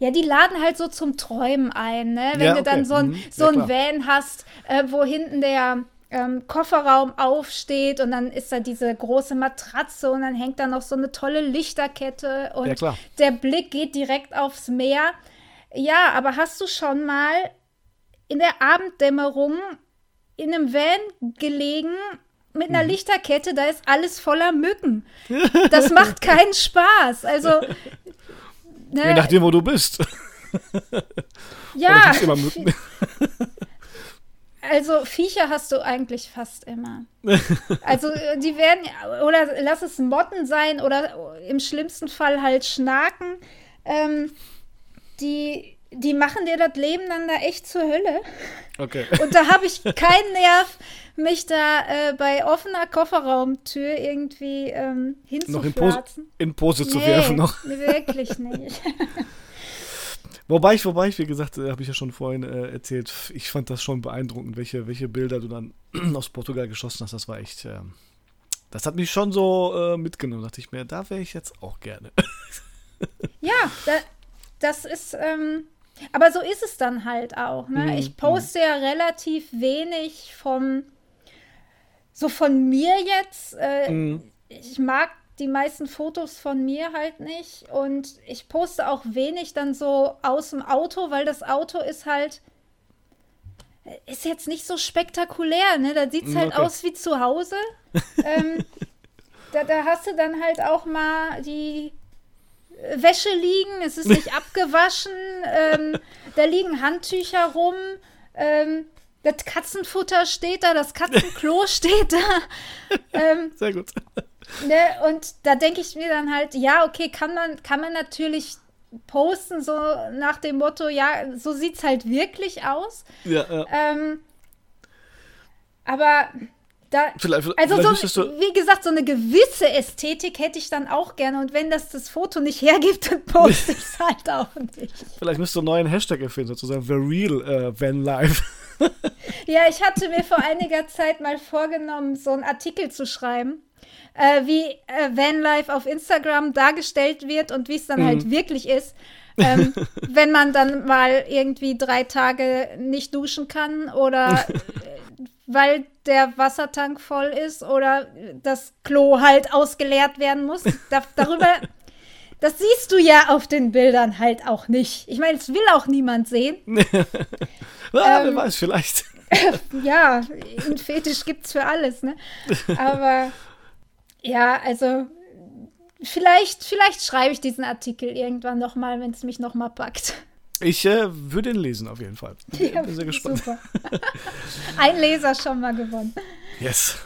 die laden halt so zum Träumen ein, ne? Wenn du dann so ein Van hast, wo hinten der Kofferraum aufsteht und dann ist da diese große Matratze und dann hängt da noch so eine tolle Lichterkette und der Blick geht direkt aufs Meer. Ja, aber hast du schon mal in der Abenddämmerung in einem Van gelegen mit einer Lichterkette? Da ist alles voller Mücken. Das macht keinen Spaß. Also, je nachdem, wo du bist. Ja. Immer Mücken. Also Viecher hast du eigentlich fast immer. Also die werden, oder lass es Motten sein oder im schlimmsten Fall halt Schnaken. Die machen dir das Leben dann da echt zur Hölle. Okay. Und da habe ich keinen Nerv, mich da bei offener Kofferraumtür irgendwie hinzuflatzen. Noch in Pose zu werfen noch. Wirklich nicht. Wobei ich, wie gesagt, habe ich ja schon vorhin erzählt, ich fand das schon beeindruckend, welche Bilder du dann aus Portugal geschossen hast. Das war echt, das hat mich schon so mitgenommen. Da dachte ich mir, da wäre ich jetzt auch gerne. Ja, das ist, aber so ist es dann halt auch, ne? Ich poste ja relativ wenig von mir jetzt. Ich mag die meisten Fotos von mir halt nicht und ich poste auch wenig dann so aus dem Auto, weil das Auto ist halt, ist jetzt nicht so spektakulär, ne? Da sieht es halt aus wie zu Hause. Da hast du dann halt auch mal die Wäsche liegen, es ist nicht abgewaschen, da liegen Handtücher rum, das Katzenfutter steht da, das Katzenklo steht da. Sehr gut. Ne, und da denke ich mir dann halt, ja, okay, kann man natürlich posten, so nach dem Motto, ja, so sieht's halt wirklich aus. Ja. Aber da, wie gesagt, so eine gewisse Ästhetik hätte ich dann auch gerne. Und wenn das Foto nicht hergibt, dann poste ich es halt auch nicht. Vielleicht müsst du einen neuen Hashtag erfinden, sozusagen The Real Vanlife. Ja, ich hatte mir vor einiger Zeit mal vorgenommen, so einen Artikel zu schreiben, wie Vanlife auf Instagram dargestellt wird und wie es dann halt wirklich ist, wenn man dann mal irgendwie 3 Tage nicht duschen kann oder weil der Wassertank voll ist oder das Klo halt ausgeleert werden muss. Das siehst du ja auf den Bildern halt auch nicht. Ich meine, es will auch niemand sehen. Wer weiß, vielleicht. Ja, einen Fetisch gibt's für alles, ne? Aber ja, also vielleicht schreibe ich diesen Artikel irgendwann nochmal, wenn es mich nochmal packt. Ich würde ihn lesen, auf jeden Fall. Ja, bin sehr gespannt. Super. Ein Leser schon mal gewonnen. Yes.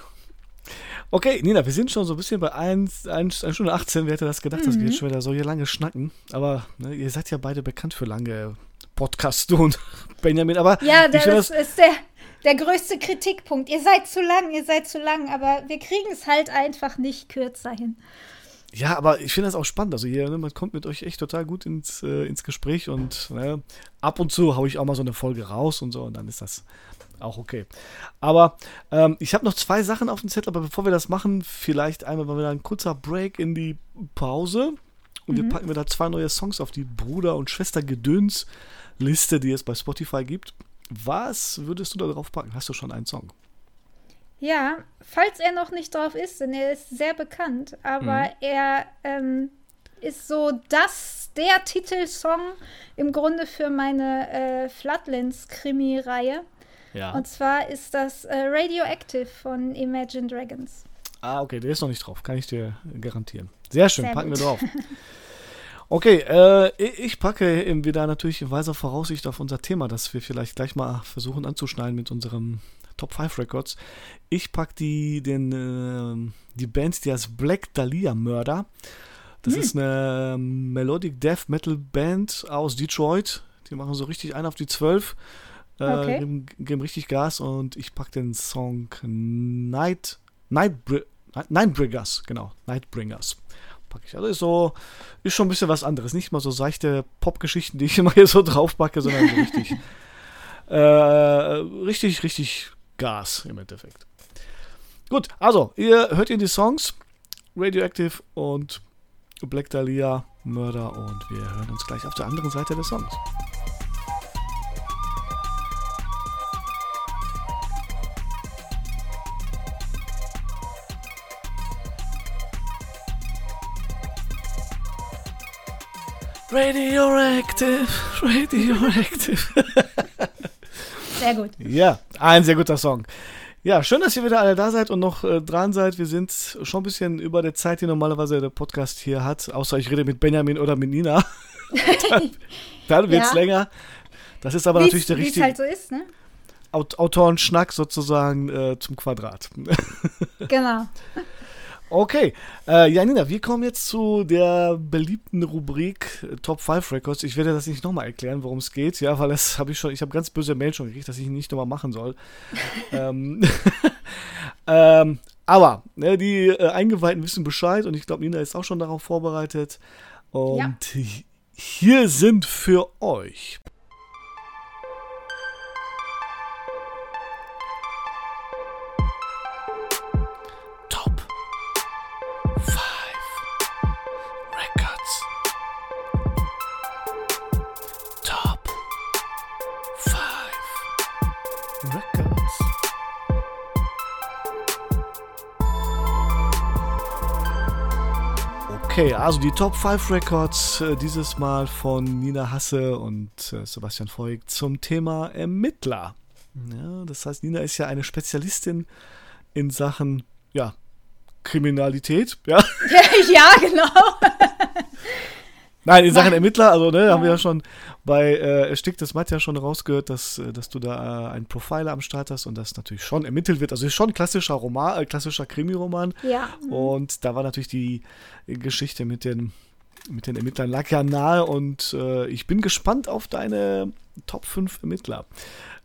Okay, Nina, wir sind schon so ein bisschen bei 1 Stunde 18. Wer hätte das gedacht, dass wir jetzt schon wieder so hier lange schnacken? Aber ne, ihr seid ja beide bekannt für lange Podcasts, du und Benjamin. Aber ja, das ist der größte Kritikpunkt. Ihr seid zu lang. Aber wir kriegen es halt einfach nicht kürzer hin. Ja, aber ich finde das auch spannend. Also hier, ne, man kommt mit euch echt total gut ins Gespräch und ne, ab und zu haue ich auch mal so eine Folge raus und so und dann ist das auch okay. Aber ich habe noch 2 Sachen auf dem Zettel, aber bevor wir das machen, vielleicht einmal mal wieder ein kurzer Break in die Pause und wir packen wieder 2 neue Songs auf die Bruder- und Schwester-Gedöns-Liste, die es bei Spotify gibt. Was würdest du da drauf packen? Hast du schon einen Song? Ja, falls er noch nicht drauf ist, denn er ist sehr bekannt, aber er ist so der Titelsong im Grunde für meine Flatlands-Krimi-Reihe. Ja. Und zwar ist das Radioactive von Imagine Dragons. Ah, okay, der ist noch nicht drauf, kann ich dir garantieren. Sehr schön, packen wir drauf. Okay, ich packe eben wieder natürlich in weiser Voraussicht auf unser Thema, das wir vielleicht gleich mal versuchen anzuschneiden mit unserem Top 5 Records. Ich packe die Band, die heißt Black Dahlia Murder. Das ist eine Melodic Death Metal Band aus Detroit. Die machen so richtig einen auf die 12, okay. Geben richtig Gas und ich packe den Song Nightbringers, genau, Nightbringers. Packe ich. Also ist schon ein bisschen was anderes. Nicht mal so seichte Popgeschichten, die ich immer hier so draufpacke, sondern so richtig, richtig Gas im Endeffekt. Gut, also, ihr hört die Songs Radioactive und Black Dahlia Murder und wir hören uns gleich auf der anderen Seite des Songs. Radioactive. Sehr gut. Ja, ein sehr guter Song. Ja, schön, dass ihr wieder alle da seid und noch dran seid. Wir sind schon ein bisschen über der Zeit, die normalerweise der Podcast hier hat. Außer ich rede mit Benjamin oder mit Nina. dann wird es länger. Das ist aber natürlich der richtige halt so ist, ne? Autorenschnack sozusagen zum Quadrat. Genau. Okay. Ja, Nina, wir kommen jetzt zu der beliebten Rubrik Top 5 Records. Ich werde das nicht nochmal erklären, worum es geht. Ja, weil das habe ich schon, ich habe ganz böse Mail schon gekriegt, dass ich nicht nochmal machen soll. Aber ne, die Eingeweihten wissen Bescheid und ich glaube, Nina ist auch schon darauf vorbereitet. Und Hier sind für euch okay, also die Top 5 Records dieses Mal von Nina Hasse und Sebastian Volk zum Thema Ermittler. Ja, das heißt, Nina ist ja eine Spezialistin in Sachen Kriminalität. Ja, ja genau. Nein, in Sachen Ermittler, also haben wir ja schon bei Ersticktes Matt ja schon rausgehört, dass du da einen Profiler am Start hast und das natürlich schon ermittelt wird. Also ist schon ein klassischer Roman, klassischer Krimi-Roman. Ja. Und da war natürlich die Geschichte mit den Ermittlern lag ja nahe und ich bin gespannt auf deine Top 5 Ermittler.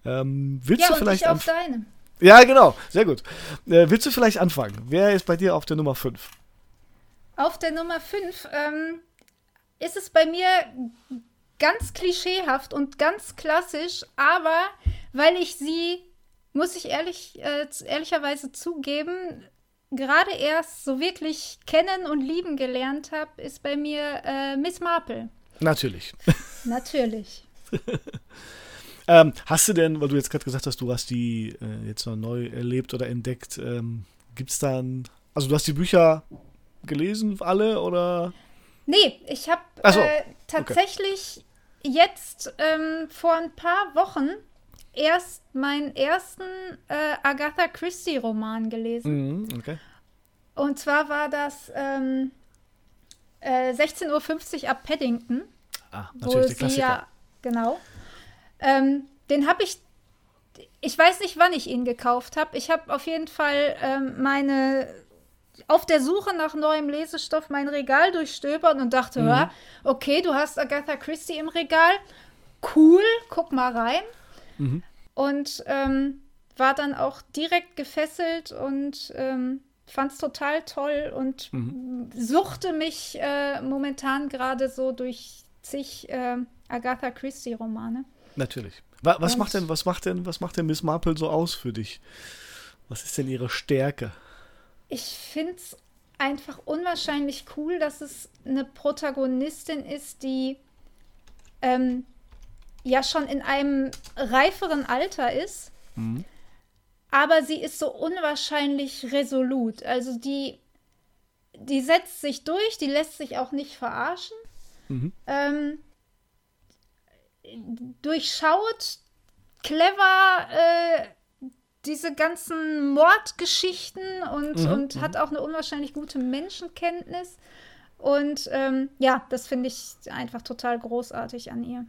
Willst du vielleicht auf deine. Ja, genau, sehr gut. Willst du vielleicht anfangen? Wer ist bei dir auf der Nummer 5? Auf der Nummer 5, ist es bei mir ganz klischeehaft und ganz klassisch, aber weil ich sie, muss ich ehrlicherweise zugeben, gerade erst so wirklich kennen und lieben gelernt habe, ist bei mir Miss Marple. Natürlich. Natürlich. Hast du denn, weil du jetzt gerade gesagt hast, du hast die jetzt noch neu erlebt oder entdeckt, gibt's dann, also du hast die Bücher gelesen, alle, oder? Nee, ich habe tatsächlich jetzt vor ein paar Wochen erst meinen ersten Agatha Christie Roman gelesen. Mm, okay. Und zwar war das 16:50 Uhr ab Paddington. Ah, natürlich der Klassiker. Ja, genau. Den habe ich weiß nicht, wann ich ihn gekauft habe. Ich habe auf jeden Fall auf der Suche nach neuem Lesestoff mein Regal durchstöbern und dachte, okay, du hast Agatha Christie im Regal, cool, guck mal rein. Mhm. Und war dann auch direkt gefesselt und fand's total toll und suchte mich momentan gerade so durch zig Agatha Christie Romane. Natürlich. Was macht denn Miss Marple so aus für dich? Was ist denn ihre Stärke? Ich finde es einfach unwahrscheinlich cool, dass es eine Protagonistin ist, die schon in einem reiferen Alter ist. Mhm. Aber sie ist so unwahrscheinlich resolut. Also die setzt sich durch, die lässt sich auch nicht verarschen. Mhm. Durchschaut, clever, diese ganzen Mordgeschichten und hat auch eine unwahrscheinlich gute Menschenkenntnis. Und das finde ich einfach total großartig an ihr.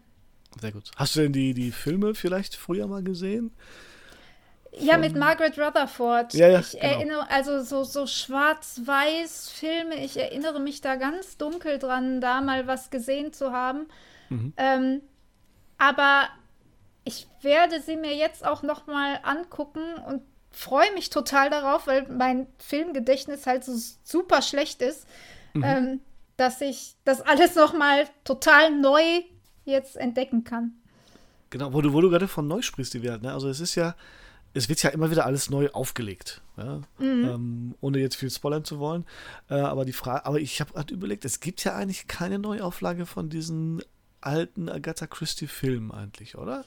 Sehr gut. Hast du denn die Filme vielleicht früher mal gesehen? Ja, mit Margaret Rutherford. Ja, ich erinnere, also so schwarz-weiß Filme, ich erinnere mich da ganz dunkel dran, da mal was gesehen zu haben. Mhm. Aber ich werde sie mir jetzt auch noch mal angucken und freue mich total darauf, weil mein Filmgedächtnis halt so super schlecht ist, dass ich das alles noch mal total neu jetzt entdecken kann. Genau, wo du gerade von neu sprichst, die Welt, ne? Also es wird ja immer wieder alles neu aufgelegt, ja? Ohne jetzt viel spoilern zu wollen. Aber ich habe gerade überlegt, es gibt ja eigentlich keine Neuauflage von diesen alten Agatha Christie-Filmen eigentlich, oder?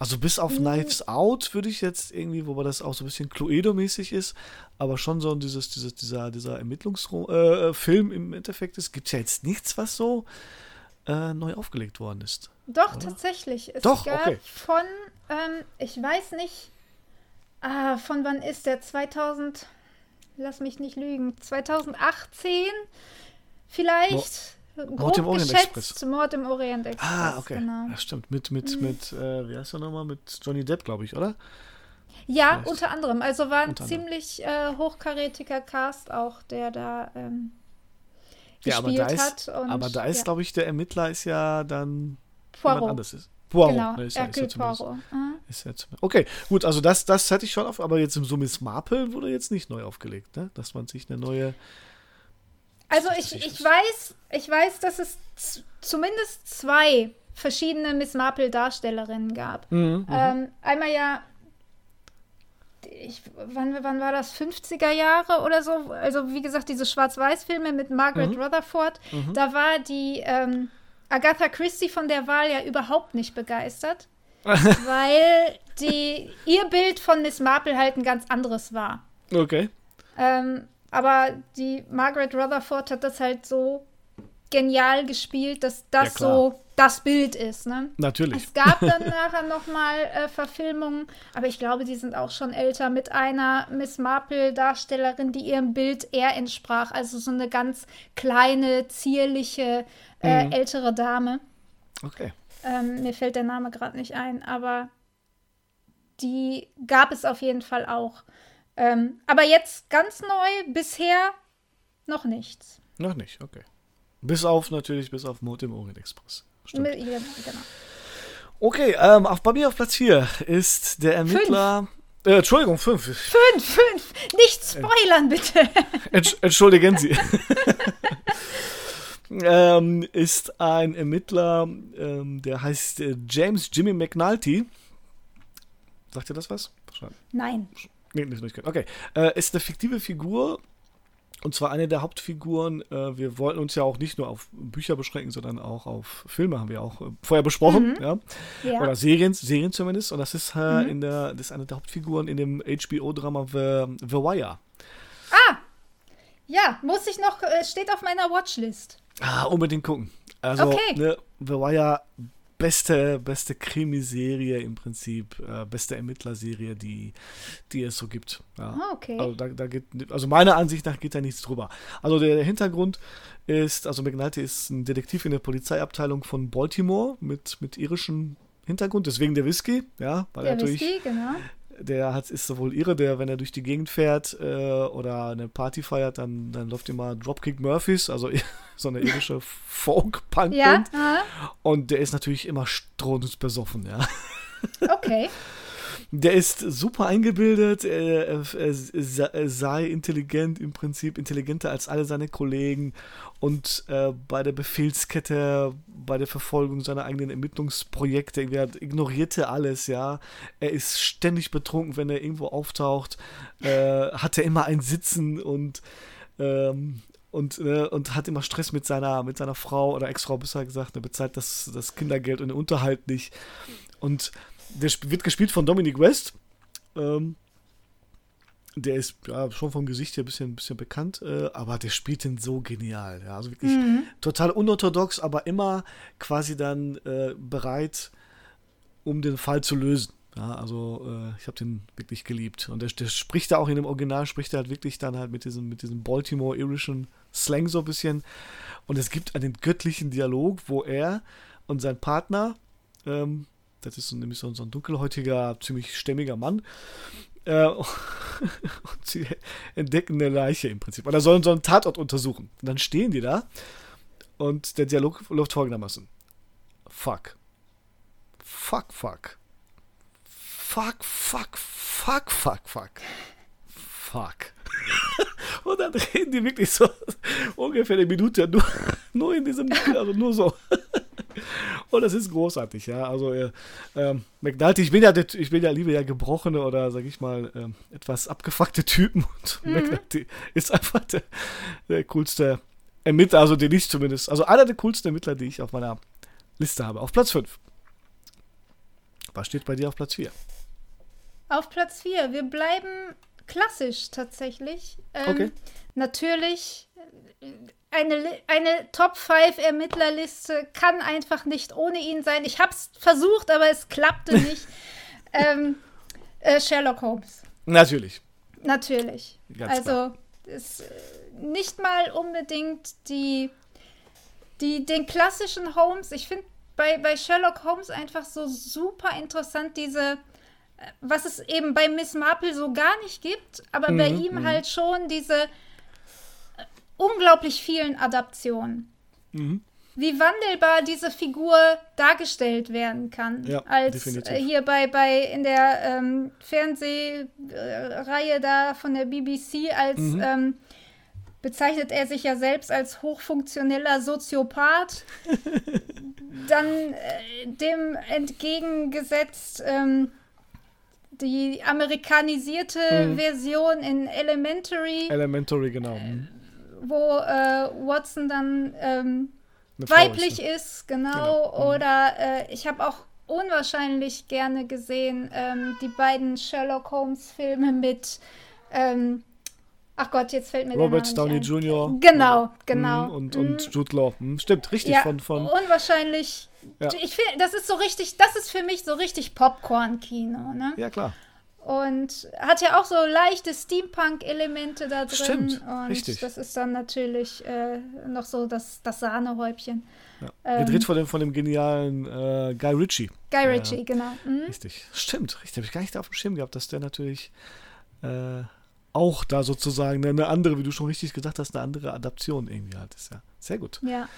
Also bis auf Knives Out würde ich jetzt irgendwie, wobei das auch so ein bisschen Cluedo-mäßig ist, aber schon so dieser Ermittlungsfilm im Endeffekt ist, gibt es ja jetzt nichts, was so neu aufgelegt worden ist. Doch, oder? Tatsächlich. Es gab von, ich weiß nicht, von wann ist der? 2000, lass mich nicht lügen, 2018 vielleicht? Mord im Orient Express. Mord im Orient Express. Ah, okay. Genau. Ja, stimmt. Mit wie heißt er nochmal? Mit Johnny Depp, glaube ich, oder? Ja, vielleicht. Unter anderem. Also war ein ziemlich hochkarätiger Cast auch, der da gespielt hat. Aber da ist, glaube ich, der Ermittler ist ja dann Poirot. Jemand anders ist. Poirot. Genau, Hercule Poirot. Okay, gut, also das hatte ich schon auf, aber jetzt im Miss Marple wurde jetzt nicht neu aufgelegt, ne? Dass man sich eine neue... Also ich weiß, dass es zumindest zwei verschiedene Miss Marple-Darstellerinnen gab. Einmal ja, wann war das? 50er Jahre oder so? Also wie gesagt, diese Schwarz-Weiß-Filme mit Margaret Rutherford. Da war die Agatha Christie von der Wahl ja überhaupt nicht begeistert, weil ihr Bild von Miss Marple halt ein ganz anderes war. Okay. Aber die Margaret Rutherford hat das halt so genial gespielt, dass das so das Bild ist, ne? Natürlich. Es gab dann nachher nochmal Verfilmungen, aber ich glaube, die sind auch schon älter, mit einer Miss Marple-Darstellerin, die ihrem Bild eher entsprach. Also so eine ganz kleine, zierliche, ältere Dame. Okay. Mir fällt der Name gerade nicht ein, aber die gab es auf jeden Fall auch. Aber jetzt ganz neu, bisher noch nichts. Noch nicht, okay. Bis auf Mord im Orient Express. Stimmt. Ja, genau. Okay, bei mir auf Platz 4 ist der Ermittler... 5. 5. Nicht spoilern, bitte. Entschuldigen Sie. Ist ein Ermittler, der heißt James Jimmy McNulty. Sagt ihr das was? Nein. Okay. Ist eine fiktive Figur, und zwar eine der Hauptfiguren. Wir wollten uns ja auch nicht nur auf Bücher beschränken, sondern auch auf Filme, haben wir auch vorher besprochen, ja? Oder Serien zumindest. Und das ist das ist eine der Hauptfiguren in dem HBO-Drama The Wire. Ah, ja, muss ich noch, steht auf meiner Watchlist. Ah, unbedingt gucken. Also, okay. Ne, The Wire, beste Krimiserie im Prinzip, beste Ermittlerserie, die es so gibt. Ja. Okay. Also, meiner Ansicht nach geht da nichts drüber. Also der Hintergrund ist, also McNulty ist ein Detektiv in der Polizeiabteilung von Baltimore mit irischem Hintergrund, deswegen der Whisky, ja, weil der natürlich Whisky, genau. Der ist sowohl irre, der, wenn er durch die Gegend fährt oder eine Party feiert, dann läuft immer Dropkick Murphys, also so eine irische Folk-Punk-Band. Ja, und der ist natürlich immer strunzbesoffen, ja. Okay. Der ist super eingebildet, er sei intelligent, im Prinzip intelligenter als alle seine Kollegen, und bei der Befehlskette, bei der Verfolgung seiner eigenen Ermittlungsprojekte, ignorierte alles, ja. Er ist ständig betrunken, wenn er irgendwo auftaucht, hat er immer ein Sitzen und hat immer Stress mit seiner Frau oder Ex-Frau, besser gesagt, er bezahlt das Kindergeld und den Unterhalt nicht. Und der wird gespielt von Dominic West. Der ist ja schon vom Gesicht her ein bisschen bekannt, aber der spielt den so genial. Ja, also wirklich total unorthodox, aber immer quasi dann bereit, um den Fall zu lösen. Ja, also ich habe den wirklich geliebt. Und der spricht da auch in dem Original, spricht er halt wirklich dann halt mit diesem Baltimore-irischen Slang so ein bisschen. Und es gibt einen göttlichen Dialog, wo er und sein Partner... das ist nämlich so ein dunkelhäutiger, ziemlich stämmiger Mann. Und sie entdecken eine Leiche im Prinzip. Oder sollen so einen Tatort untersuchen. Und dann stehen die da. Und der Dialog läuft folgendermaßen. Fuck. fuck. Und dann reden die wirklich so ungefähr eine Minute nur in diesem, also nur so. Und das ist großartig, ja. Also McNulty, ich liebe ja gebrochene oder sag ich mal etwas abgefuckte Typen. Und McNulty ist einfach der coolste Ermittler, also den ich zumindest, also einer der coolsten Ermittler, die ich auf meiner Liste habe. Auf Platz 5. Was steht bei dir auf Platz 4? Auf Platz 4, wir bleiben klassisch tatsächlich. Okay. Natürlich, eine Top 5 Ermittlerliste kann einfach nicht ohne ihn sein. Ich hab's versucht, aber es klappte nicht. Sherlock Holmes. Natürlich. Ganz also klar. Ist nicht mal unbedingt den klassischen Holmes. Ich finde bei Sherlock Holmes einfach so super interessant, diese, was es eben bei Miss Marple so gar nicht gibt, aber bei ihm halt schon diese unglaublich vielen Adaptionen. Mhm. Wie wandelbar diese Figur dargestellt werden kann. Ja, als hier bei in der Fernsehreihe da von der BBC als bezeichnet er sich ja selbst als hochfunktioneller Soziopath. Dann dem entgegengesetzt die amerikanisierte Version in Elementary. Elementary, genau. Wo Watson dann weiblich ist, genau. Oder ich habe auch unwahrscheinlich gerne gesehen die beiden Sherlock Holmes-Filme mit ach Gott, jetzt fällt mir der Name nicht ein. Robert Downey Jr. Genau. Und Jude Law. Stimmt, richtig. Ja, von unwahrscheinlich. Ja. Ich finde, das ist für mich so richtig Popcorn-Kino, ne? Ja, klar. Und hat ja auch so leichte Steampunk-Elemente da drin. Stimmt, und richtig. Das ist dann natürlich noch so das Sahnehäubchen. Ja. Gedreht von dem genialen Guy Ritchie. Genau. Mhm. Richtig, stimmt, richtig. Habe ich gar nicht auf dem Schirm gehabt, dass der natürlich auch da sozusagen eine andere, wie du schon richtig gesagt hast, eine andere Adaption irgendwie halt ist, ja. Sehr gut. Ja.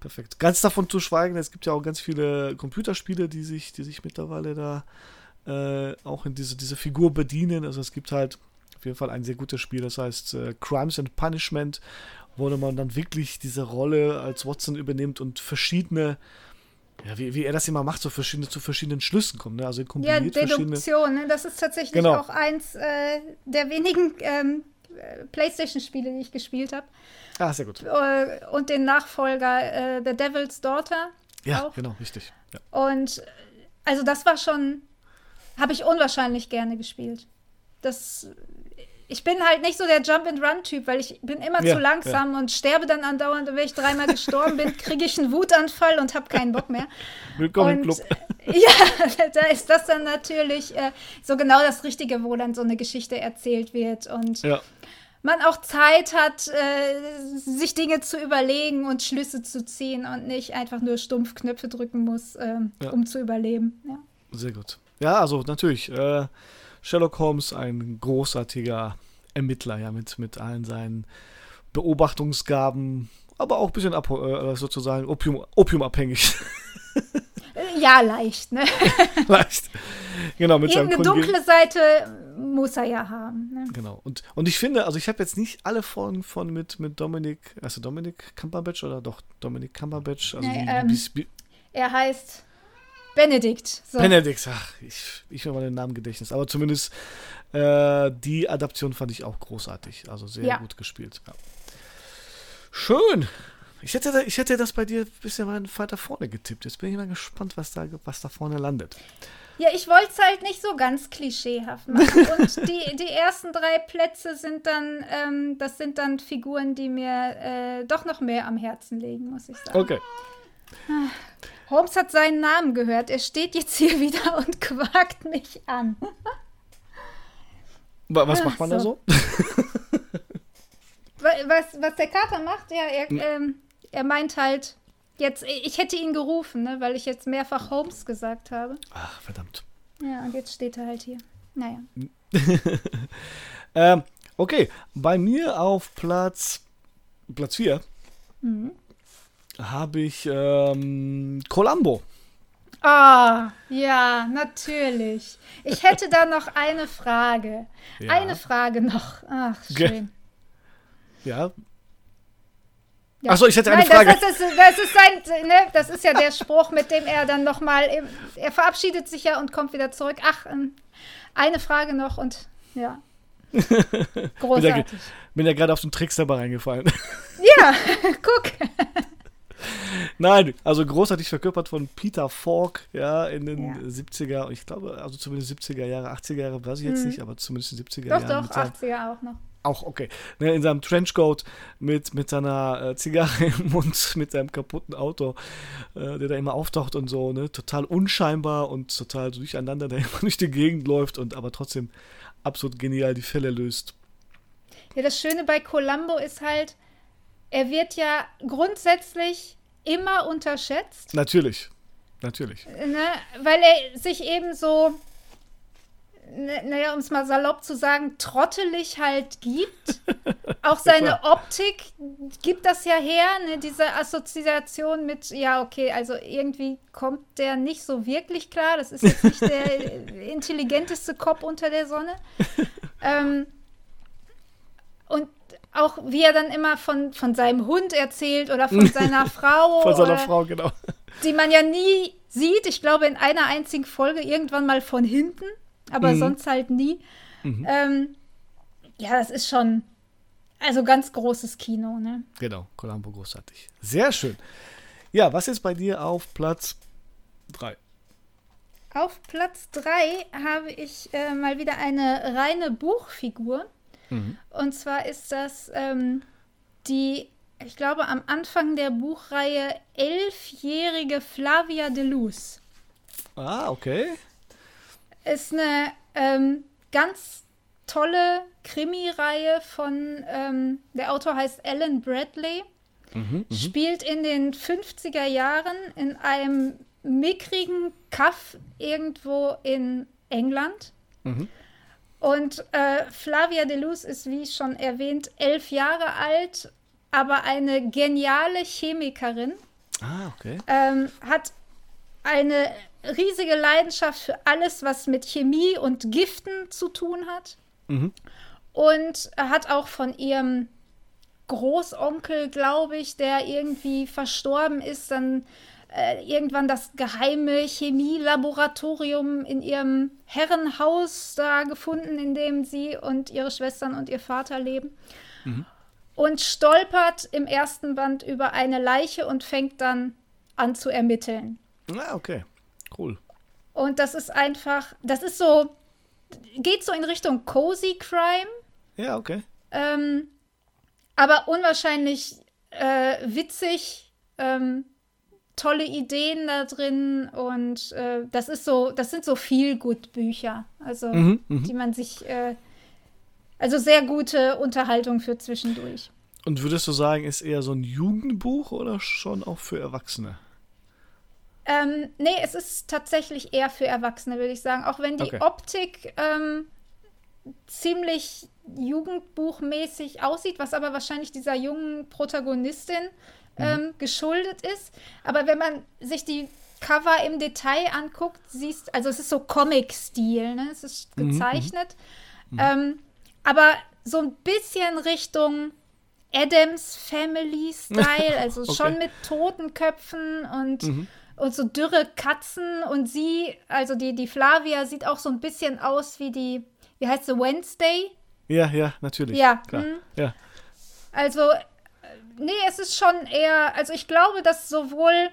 Perfekt. Ganz davon zu schweigen, es gibt ja auch ganz viele Computerspiele, die sich mittlerweile da auch in diese Figur bedienen. Also es gibt halt auf jeden Fall ein sehr gutes Spiel, das heißt Crimes and Punishment, wo man dann wirklich diese Rolle als Watson übernimmt und verschiedene, ja, wie er das immer macht, zu verschiedenen Schlüssen kommen. Ne? Also kombiniert Deduktion, ne? Das ist tatsächlich auch eins der wenigen PlayStation-Spiele, die ich gespielt habe. Ah, sehr gut. Und den Nachfolger The Devil's Daughter. Ja, auch. Genau, richtig. Ja. Und also das war schon, habe ich unwahrscheinlich gerne gespielt. Ich bin halt nicht so der Jump-and-Run-Typ, weil ich bin immer zu langsam und sterbe dann andauernd. Und wenn ich dreimal gestorben bin, kriege ich einen Wutanfall und habe keinen Bock mehr. Willkommen im Club. Ja, da ist das dann natürlich so genau das Richtige, wo dann so eine Geschichte erzählt wird. Und man auch Zeit hat, sich Dinge zu überlegen und Schlüsse zu ziehen und nicht einfach nur stumpf Knöpfe drücken muss, um zu überleben. Ja. Sehr gut. Ja, also natürlich, Sherlock Holmes, ein großartiger Ermittler, ja, mit allen seinen Beobachtungsgaben, aber auch ein bisschen sozusagen opiumabhängig. Ja, leicht, ne? Leicht. Genau, mit seinem Kunden. Eine dunkle Seite muss er ja haben. Ne? Genau. Und ich finde, also ich habe jetzt nicht alle Folgen von mit Dominic Cumberbatch, also er heißt Benedikt. So. Benedikt, ach, ich habe mal den Namen Gedächtnis. Aber zumindest die Adaption fand ich auch großartig. Also sehr gut gespielt. Ja. Schön. Ich hätte das bei dir ein bisschen weiter vorne getippt. Jetzt bin ich mal gespannt, was da vorne landet. Ja, ich wollte es halt nicht so ganz klischeehaft machen. Und die ersten drei Plätze sind dann, das sind dann Figuren, die mir doch noch mehr am Herzen liegen, muss ich sagen. Okay. Holmes hat seinen Namen gehört. Er steht jetzt hier wieder und quakt mich an. Was macht man da so? Was der Kater macht? Ja, er meint halt, jetzt, ich hätte ihn gerufen, ne, weil ich jetzt mehrfach Holmes gesagt habe. Ach, verdammt. Ja, und jetzt steht er halt hier. Naja. Okay, bei mir auf Platz 4. Mhm. Habe ich Columbo. Ah, ja, natürlich. Ich hätte da noch eine Frage. Ja. Eine Frage noch. Ach, schön. Ja. Ja. Achso, ich hätte eine Frage. Das ist ja der Spruch, mit dem er dann nochmal, er verabschiedet sich ja und kommt wieder zurück. Ach, eine Frage noch und ja. Großartig. Bin ja gerade auf den Tricks dabei reingefallen. Ja, guck. Nein, also großartig verkörpert von Peter Falk, ja, in den 70er, ich glaube, also zumindest 70er Jahre, 80er Jahre, weiß ich jetzt nicht, aber zumindest in den 70er Jahren. Doch, 80er auch noch. Auch, okay. In seinem Trenchcoat mit seiner Zigarre im Mund, mit seinem kaputten Auto, der da immer auftaucht und so, ne, total unscheinbar und total so durcheinander, der immer durch die Gegend läuft und aber trotzdem absolut genial die Fälle löst. Ja, das Schöne bei Columbo ist halt, er wird ja grundsätzlich immer unterschätzt. Natürlich. Ne? Weil er sich eben so, um es mal salopp zu sagen, trottelig halt gibt. Auch seine Optik gibt das ja her, ne? Diese Assoziation mit, ja, okay, also irgendwie kommt der nicht so wirklich klar. Das ist jetzt nicht der intelligenteste Kopf unter der Sonne. Und auch wie er dann immer von seinem Hund erzählt oder von seiner Frau. Von seiner Frau, genau. Die man ja nie sieht. Ich glaube, in einer einzigen Folge irgendwann mal von hinten, aber sonst halt nie. Mhm. Ja, das ist schon also ganz großes Kino, ne? Genau, Columbo großartig. Sehr schön. Ja, was ist bei dir auf Platz 3? Auf Platz 3 habe ich mal wieder eine reine Buchfigur. Und zwar ist das ich glaube, am Anfang der Buchreihe 11-jährige Flavia de Luz. Ah, okay. Ist eine ganz tolle Krimi-Reihe von, der Autor heißt Alan Bradley, spielt in den 50er Jahren in einem mickrigen Kaff irgendwo in England. Und Flavia de Luz ist, wie schon erwähnt, 11 Jahre alt, aber eine geniale Chemikerin. Ah, okay. Hat eine riesige Leidenschaft für alles, was mit Chemie und Giften zu tun hat. Und hat auch von ihrem Großonkel, glaube ich, der irgendwie verstorben ist, dann irgendwann das geheime Chemielaboratorium in ihrem Herrenhaus da gefunden, in dem sie und ihre Schwestern und ihr Vater leben. Und stolpert im ersten Band über eine Leiche und fängt dann an zu ermitteln. Ah, okay. Cool. Und das ist einfach, geht so in Richtung Cozy Crime. Ja, okay. Aber unwahrscheinlich witzig, tolle Ideen da drin und das sind so Feel-Good-Bücher, also die man sich, sehr gute Unterhaltung für zwischendurch. Und würdest du sagen, ist eher so ein Jugendbuch oder schon auch für Erwachsene? Nee, es ist tatsächlich eher für Erwachsene, würde ich sagen, auch wenn die Optik ziemlich jugendbuchmäßig aussieht, was aber wahrscheinlich dieser jungen Protagonistin geschuldet ist. Aber wenn man sich die Cover im Detail anguckt, es ist so Comic-Stil, ne? Es ist gezeichnet. Aber so ein bisschen Richtung Addams Family Style, also schon mit Totenköpfen und so dürre Katzen. Und sie, also die Flavia, sieht auch so ein bisschen aus wie die, wie heißt sie, Wednesday? Ja, natürlich. Ja, klar. Ja. Also, nee, es ist schon eher, also ich glaube, dass sowohl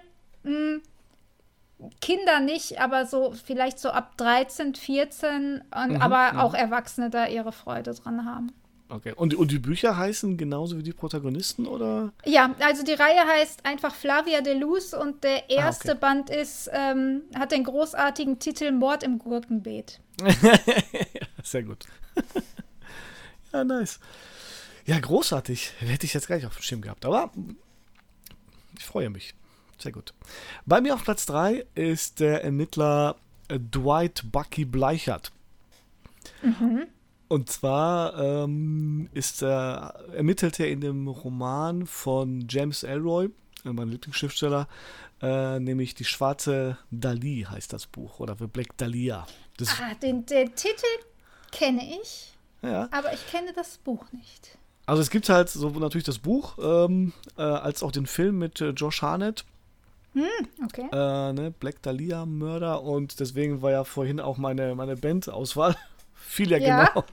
Kinder nicht, aber so vielleicht so ab 13, 14 und auch Erwachsene da ihre Freude dran haben. Okay, und die Bücher heißen genauso wie die Protagonisten, oder? Ja, also die Reihe heißt einfach Flavia de Luz und der erste Band ist, hat den großartigen Titel Mord im Gurkenbeet. Sehr gut. Ja, nice. Ja, großartig. Hätte ich jetzt gar nicht auf dem Schirm gehabt, aber ich freue mich. Sehr gut. Bei mir auf Platz 3 ist der Ermittler Dwight Bucky Bleichert. Und zwar ermittelt er in dem Roman von James Ellroy, mein Lieblingsschriftsteller, nämlich Die schwarze Dali heißt das Buch, oder für Black Dahlia. Den Titel kenne ich, ja, aber ich kenne das Buch nicht. Also es gibt halt sowohl natürlich das Buch als auch den Film mit Josh Hartnett. Okay. Black Dahlia Murder, und deswegen war ja vorhin auch meine Bandauswahl. Viel ja genau.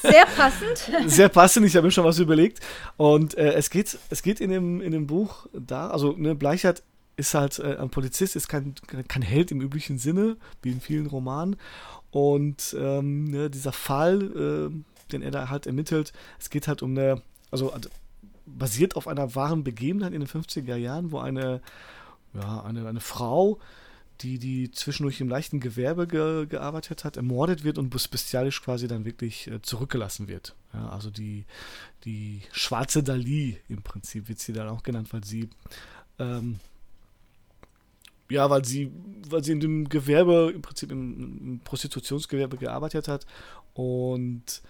Sehr passend. Sehr passend, ich habe mir schon was überlegt. Und es geht in dem Buch da, also Bleichert ist halt ein Polizist, ist kein Held im üblichen Sinne, wie in vielen Romanen. Und dieser Fall, den er da halt ermittelt, es geht halt um basiert auf einer wahren Begebenheit in den 50er Jahren, wo eine Frau, die zwischendurch im leichten Gewerbe gearbeitet hat, ermordet wird und bestialisch quasi dann wirklich zurückgelassen wird. Ja, also die schwarze Dali im Prinzip wird sie dann auch genannt, weil sie weil sie in dem Gewerbe, im Prinzip im Prostitutionsgewerbe gearbeitet hat, und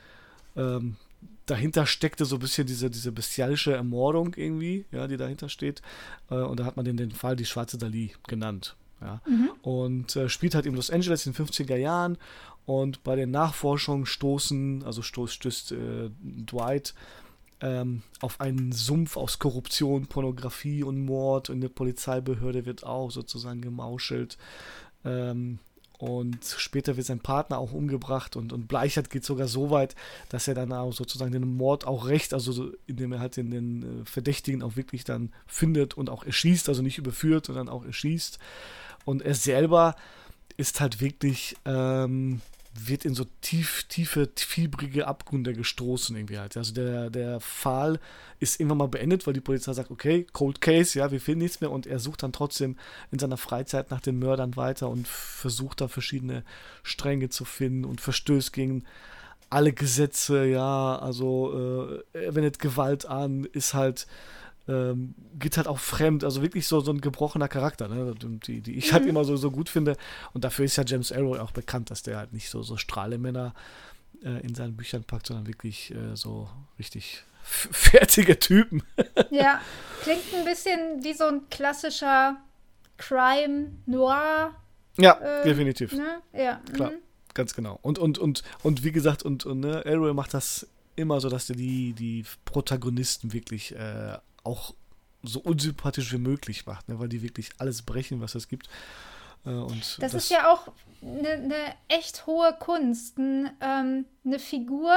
dahinter steckte so ein bisschen diese bestialische Ermordung irgendwie, ja, die dahinter steht. Und da hat man den Fall die schwarze Dali genannt. Ja. Mhm. Und spielt halt in Los Angeles in den 50er Jahren. Und bei den Nachforschungen stößt Dwight auf einen Sumpf aus Korruption, Pornografie und Mord. Und die Polizeibehörde wird auch sozusagen gemauschelt. Und später wird sein Partner auch umgebracht, und Bleichert geht sogar so weit, dass er dann auch sozusagen den Mord auch rächt, also indem er halt den Verdächtigen auch wirklich dann findet und auch erschießt, also nicht überführt, sondern auch erschießt. Und er selber ist halt wirklich, wird in so tiefe, fiebrige Abgründe gestoßen irgendwie halt. Also der Fall ist irgendwann mal beendet, weil die Polizei sagt, okay, Cold Case, ja, wir finden nichts mehr, und er sucht dann trotzdem in seiner Freizeit nach den Mördern weiter und versucht da verschiedene Stränge zu finden und verstößt gegen alle Gesetze, ja, also er wendet Gewalt an, ist halt geht halt auch fremd, also wirklich so ein gebrochener Charakter, ne? die ich halt immer so gut finde, und dafür ist ja James Ellroy auch bekannt, dass der halt nicht so Strahlemänner in seinen Büchern packt, sondern wirklich so richtig fertige Typen. Ja, klingt ein bisschen wie so ein klassischer Crime-Noir. Ja, definitiv. Ne? Ja. Klar, ganz genau. Und wie gesagt, und Ellroy macht das immer so, dass er die Protagonisten wirklich auch so unsympathisch wie möglich macht, ne, weil die wirklich alles brechen, was es gibt. Und das ist ja auch eine echt hohe Kunst. Eine Figur,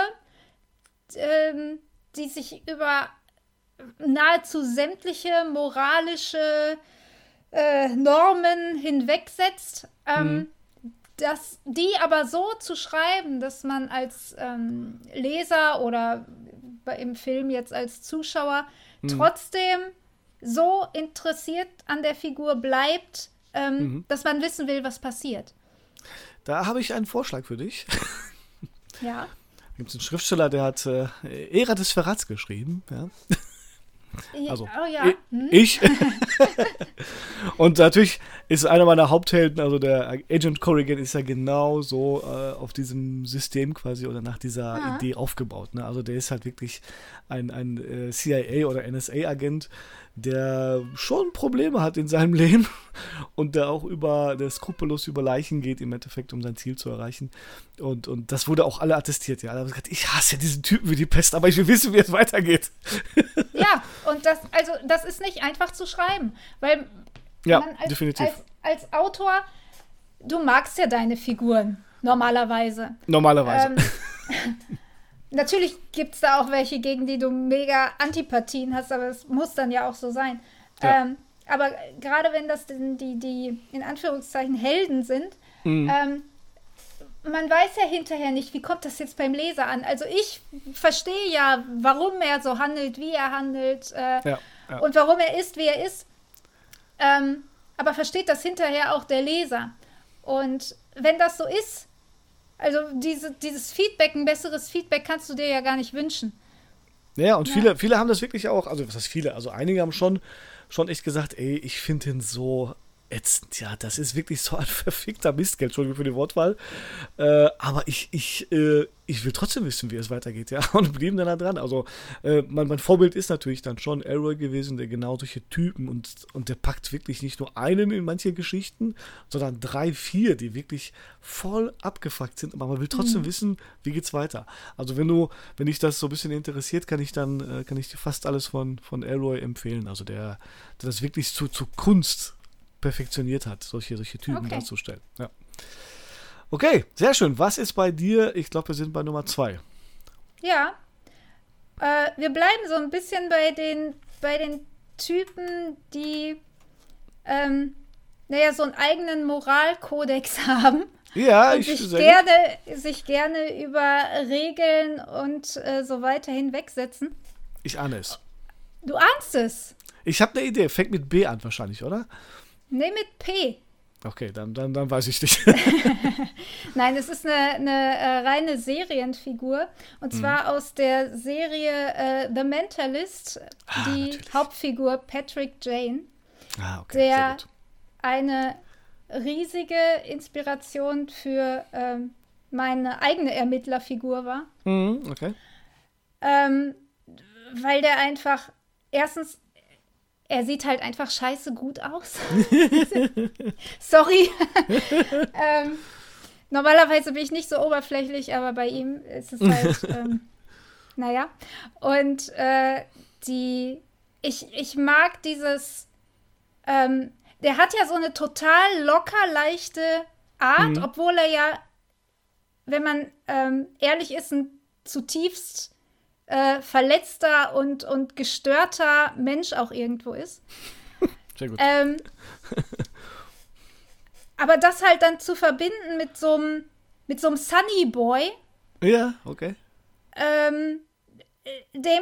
die sich über nahezu sämtliche moralische Normen hinwegsetzt, die aber so zu schreiben, dass man als Leser oder im Film jetzt als Zuschauer trotzdem so interessiert an der Figur bleibt, dass man wissen will, was passiert. Da habe ich einen Vorschlag für dich. Ja. Da gibt es einen Schriftsteller, der hat Ära des Verrats geschrieben. Ja. Also, oh ja. Ich. Und natürlich ist einer meiner Haupthelden, also der Agent Corrigan, ist ja genau so auf diesem System quasi oder nach dieser Idee aufgebaut. Ne? Also der ist halt wirklich ein CIA- oder NSA-Agent, der schon Probleme hat in seinem Leben und der auch der skrupellos über Leichen geht, im Endeffekt, um sein Ziel zu erreichen. Und das wurde auch alle attestiert. Ja, alle haben gesagt, ich hasse ja diesen Typen wie die Pest, aber ich will wissen, wie es weitergeht. Ja, und das ist nicht einfach zu schreiben, weil man als Autor, du magst ja deine Figuren, normalerweise. Natürlich gibt es da auch welche, gegen die du mega Antipathien hast, aber es muss dann ja auch so sein. Ja. Aber gerade wenn das die in Anführungszeichen Helden sind, man weiß ja hinterher nicht, wie kommt das jetzt beim Leser an. Also ich verstehe ja, warum er so handelt, wie er handelt und warum er ist, wie er ist. Aber versteht das hinterher auch der Leser? Und wenn das so ist, also dieses Feedback, ein besseres Feedback kannst du dir ja gar nicht wünschen. Ja, und viele haben das wirklich auch, also was heißt viele, also einige haben schon echt gesagt, ey, ich finde den so ätzend. Ja, das ist wirklich so ein verfickter Mistgeld, Entschuldigung für die Wortwahl. Aber ich will trotzdem wissen, wie es weitergeht, ja, und blieben dann da dran. Also mein Vorbild ist natürlich dann schon Elroy gewesen, der genau solche Typen und der packt wirklich nicht nur einen in manche Geschichten, sondern 3, 4, die wirklich voll abgefuckt sind, aber man will trotzdem wissen, wie geht's weiter. Also wenn dich das so ein bisschen interessiert, kann ich dir fast alles von Elroy empfehlen. Also der das wirklich zu Kunst perfektioniert hat, solche Typen darzustellen. Ja. Okay, sehr schön. Was ist bei dir? Ich glaube, wir sind bei Nummer 2. Ja, wir bleiben so ein bisschen bei den Typen, die so einen eigenen Moralkodex haben. Ja, ich sich gerne über Regeln und so weiter hinwegsetzen. Ich ahne es. Du ahnst es. Ich habe eine Idee. Fängt mit B an wahrscheinlich, oder? Nee, mit P. Okay, dann weiß ich nicht. Nein, es ist eine reine Serienfigur. Und zwar aus der Serie The Mentalist, die natürlich. Hauptfigur Patrick Jane, der eine riesige Inspiration für meine eigene Ermittlerfigur war. Mhm, okay. Weil der einfach, erstens, er sieht halt einfach scheiße gut aus. Sorry. Normalerweise bin ich nicht so oberflächlich, aber bei ihm ist es halt, naja. Und ich mag dieses, der hat ja so eine total locker, leichte Art, obwohl er ja, wenn man ehrlich ist, ein zutiefst verletzter und gestörter Mensch auch irgendwo ist. Sehr gut. Aber das halt dann zu verbinden mit so einem Sunny Boy. Ja, okay. Dem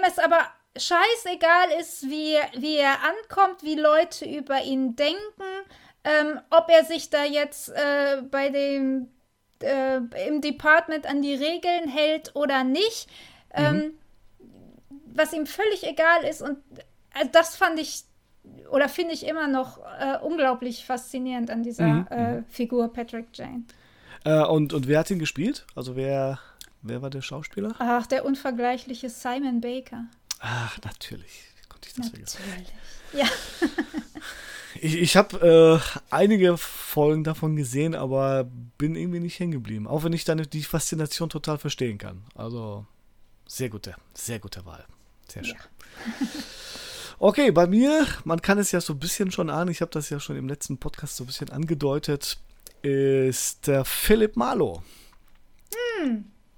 es aber scheißegal ist, wie er ankommt, wie Leute über ihn denken, ob er sich da jetzt im Department an die Regeln hält oder nicht. Was ihm völlig egal ist, und das finde ich immer noch unglaublich faszinierend an dieser Figur Patrick Jane. Und wer hat ihn gespielt? Also wer war der Schauspieler? Ach, der unvergleichliche Simon Baker. Ach, natürlich. Wie konnte ich das vergessen? Ja. Ich habe einige Folgen davon gesehen, aber bin irgendwie nicht hängen geblieben. Auch wenn ich dann die Faszination total verstehen kann. Also sehr gute Wahl. Sehr schön. Ja. Okay, bei mir, man kann es ja so ein bisschen schon ahnen, ich habe das ja schon im letzten Podcast so ein bisschen angedeutet, ist der Philip Marlowe.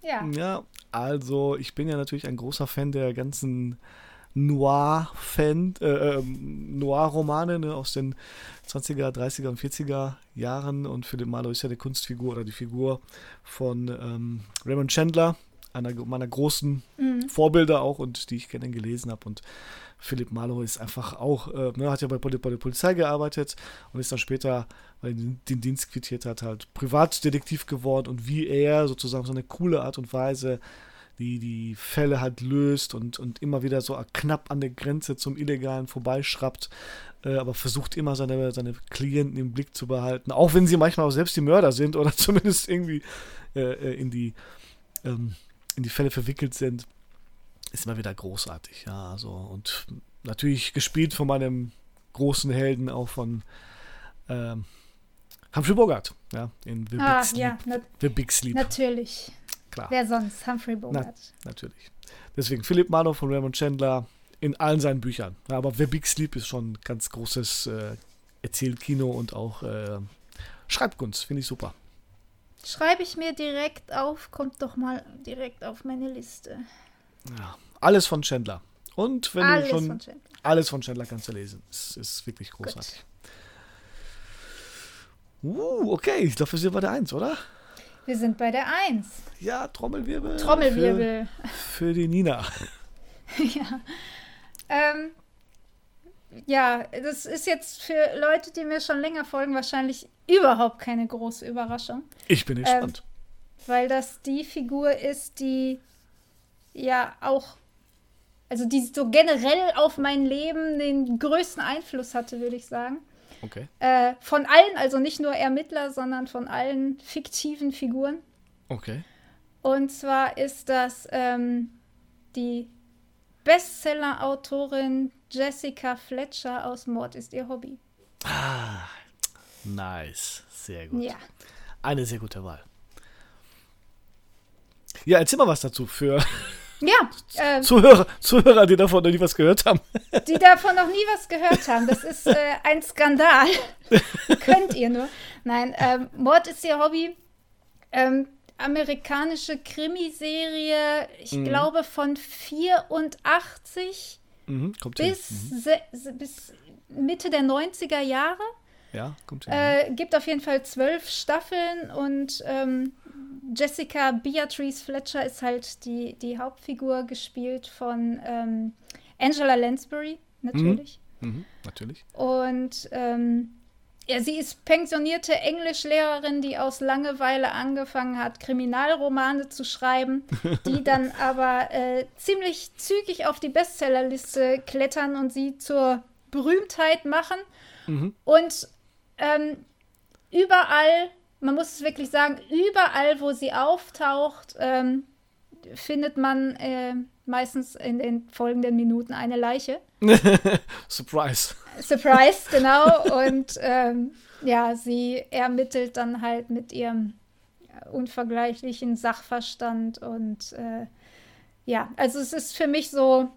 Ja. Ja, also ich bin ja natürlich ein großer Fan der ganzen Noir-Romane, ne, aus den 20er, 30er und 40er Jahren, und Philip Marlowe ist ja die Kunstfigur oder die Figur von Raymond Chandler, einer meiner großen Vorbilder auch, und die ich gerne gelesen habe. Und Philip Marlowe ist einfach auch, hat ja bei der Polizei gearbeitet und ist dann später, weil er den Dienst quittiert hat, halt Privatdetektiv geworden, und wie er sozusagen so eine coole Art und Weise die Fälle halt löst und immer wieder so knapp an der Grenze zum Illegalen vorbeischrappt, aber versucht immer seine Klienten im Blick zu behalten, auch wenn sie manchmal auch selbst die Mörder sind oder zumindest irgendwie in die Fälle verwickelt sind, ist immer wieder großartig. Ja, also, und natürlich gespielt von meinem großen Helden, auch von Humphrey Bogart, ja, in The Big Sleep. Ja, The Big Sleep. Natürlich. Klar. Wer sonst? Humphrey Bogart. Natürlich. Deswegen Philip Marlowe von Raymond Chandler in allen seinen Büchern. Ja, aber The Big Sleep ist schon ein ganz großes Erzählkino und auch Schreibkunst, finde ich super. Schreibe ich mir direkt auf, kommt doch mal direkt auf meine Liste. Ja, alles von Chandler. Und wenn alles du schon... Alles von Chandler kannst du lesen. Es ist wirklich großartig. Okay, ich glaube, wir sind bei der 1, oder? Wir sind bei der 1. Ja, Trommelwirbel. Trommelwirbel. Für die Nina. Ja. Ja, das ist jetzt für Leute, die mir schon länger folgen, wahrscheinlich überhaupt keine große Überraschung. Ich bin gespannt. Weil das die Figur ist, die ja auch, also die so generell auf mein Leben den größten Einfluss hatte, würde ich sagen. Okay. Von allen, also nicht nur Ermittler, sondern von allen fiktiven Figuren. Okay. Und zwar ist das die Bestseller-Autorin Jessica Fletcher aus Mord ist ihr Hobby. Ah, nice. Sehr gut. Ja. Eine sehr gute Wahl. Ja, erzähl mal was dazu für ja, Zuhörer, die davon noch nie was gehört haben. Die davon noch nie was gehört haben. Das ist ein Skandal. Könnt ihr nur. Nein, Mord ist ihr Hobby. Amerikanische Krimiserie, ich glaube von 84 bis Mitte der 90er Jahre. Ja, kommt hin. Gibt auf jeden Fall 12 Staffeln und Jessica Beatrice Fletcher ist halt die Hauptfigur, gespielt von Angela Lansbury, natürlich. Mhm, natürlich. Und ja, sie ist pensionierte Englischlehrerin, die aus Langeweile angefangen hat, Kriminalromane zu schreiben, die dann aber ziemlich zügig auf die Bestsellerliste klettern und sie zur Berühmtheit machen. Mhm. Und überall, man muss es wirklich sagen, überall, wo sie auftaucht, findet man meistens in den folgenden Minuten eine Leiche. Surprise. Surprise, genau. Und ja, sie ermittelt dann halt mit ihrem unvergleichlichen Sachverstand. Und ja, also es ist für mich so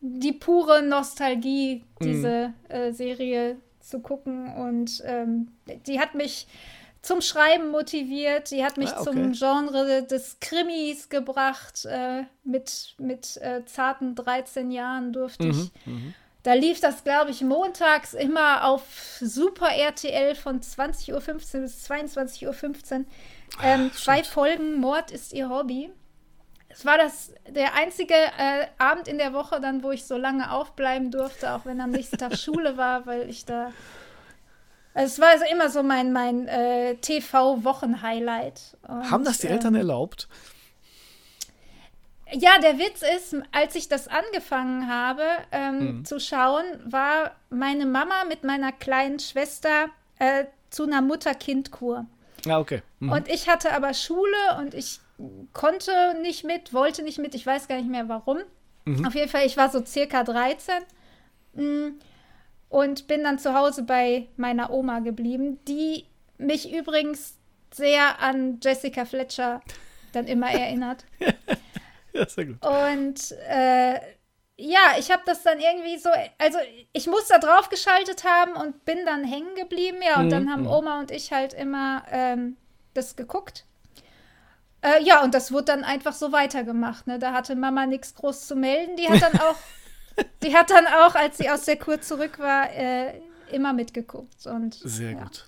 die pure Nostalgie, diese Serie zu gucken. Und die hat mich zum Schreiben motiviert, die hat mich zum Genre des Krimis gebracht. Mit zarten 13 Jahren durfte ich. Da lief das, glaube ich, montags immer auf Super RTL von 20.15 Uhr bis 22.15 Uhr. 2 Folgen, Mord ist ihr Hobby. Es war der einzige Abend in der Woche dann, wo ich so lange aufbleiben durfte, auch wenn am nächsten Tag Schule war, weil ich da... Also es war also immer so mein TV-Wochen-Highlight. Und, haben das die Eltern erlaubt? Ja, der Witz ist, als ich das angefangen habe zu schauen, war meine Mama mit meiner kleinen Schwester zu einer Mutter-Kind-Kur. Ah, okay. Mhm. Und ich hatte aber Schule und ich konnte nicht mit, wollte nicht mit, ich weiß gar nicht mehr warum. Mhm. Auf jeden Fall, ich war so circa 13 und bin dann zu Hause bei meiner Oma geblieben, die mich übrigens sehr an Jessica Fletcher dann immer erinnert. Ja, sehr gut. Und ja, ich habe das dann irgendwie so, also ich muss da drauf geschaltet haben und bin dann hängen geblieben, ja, und dann haben Oma und ich halt immer das geguckt. Ja, und das wurde dann einfach so weitergemacht. Ne? Da hatte Mama nichts groß zu melden. Die hat dann auch, als sie aus der Kur zurück war, immer mitgeguckt. Und, Sehr gut.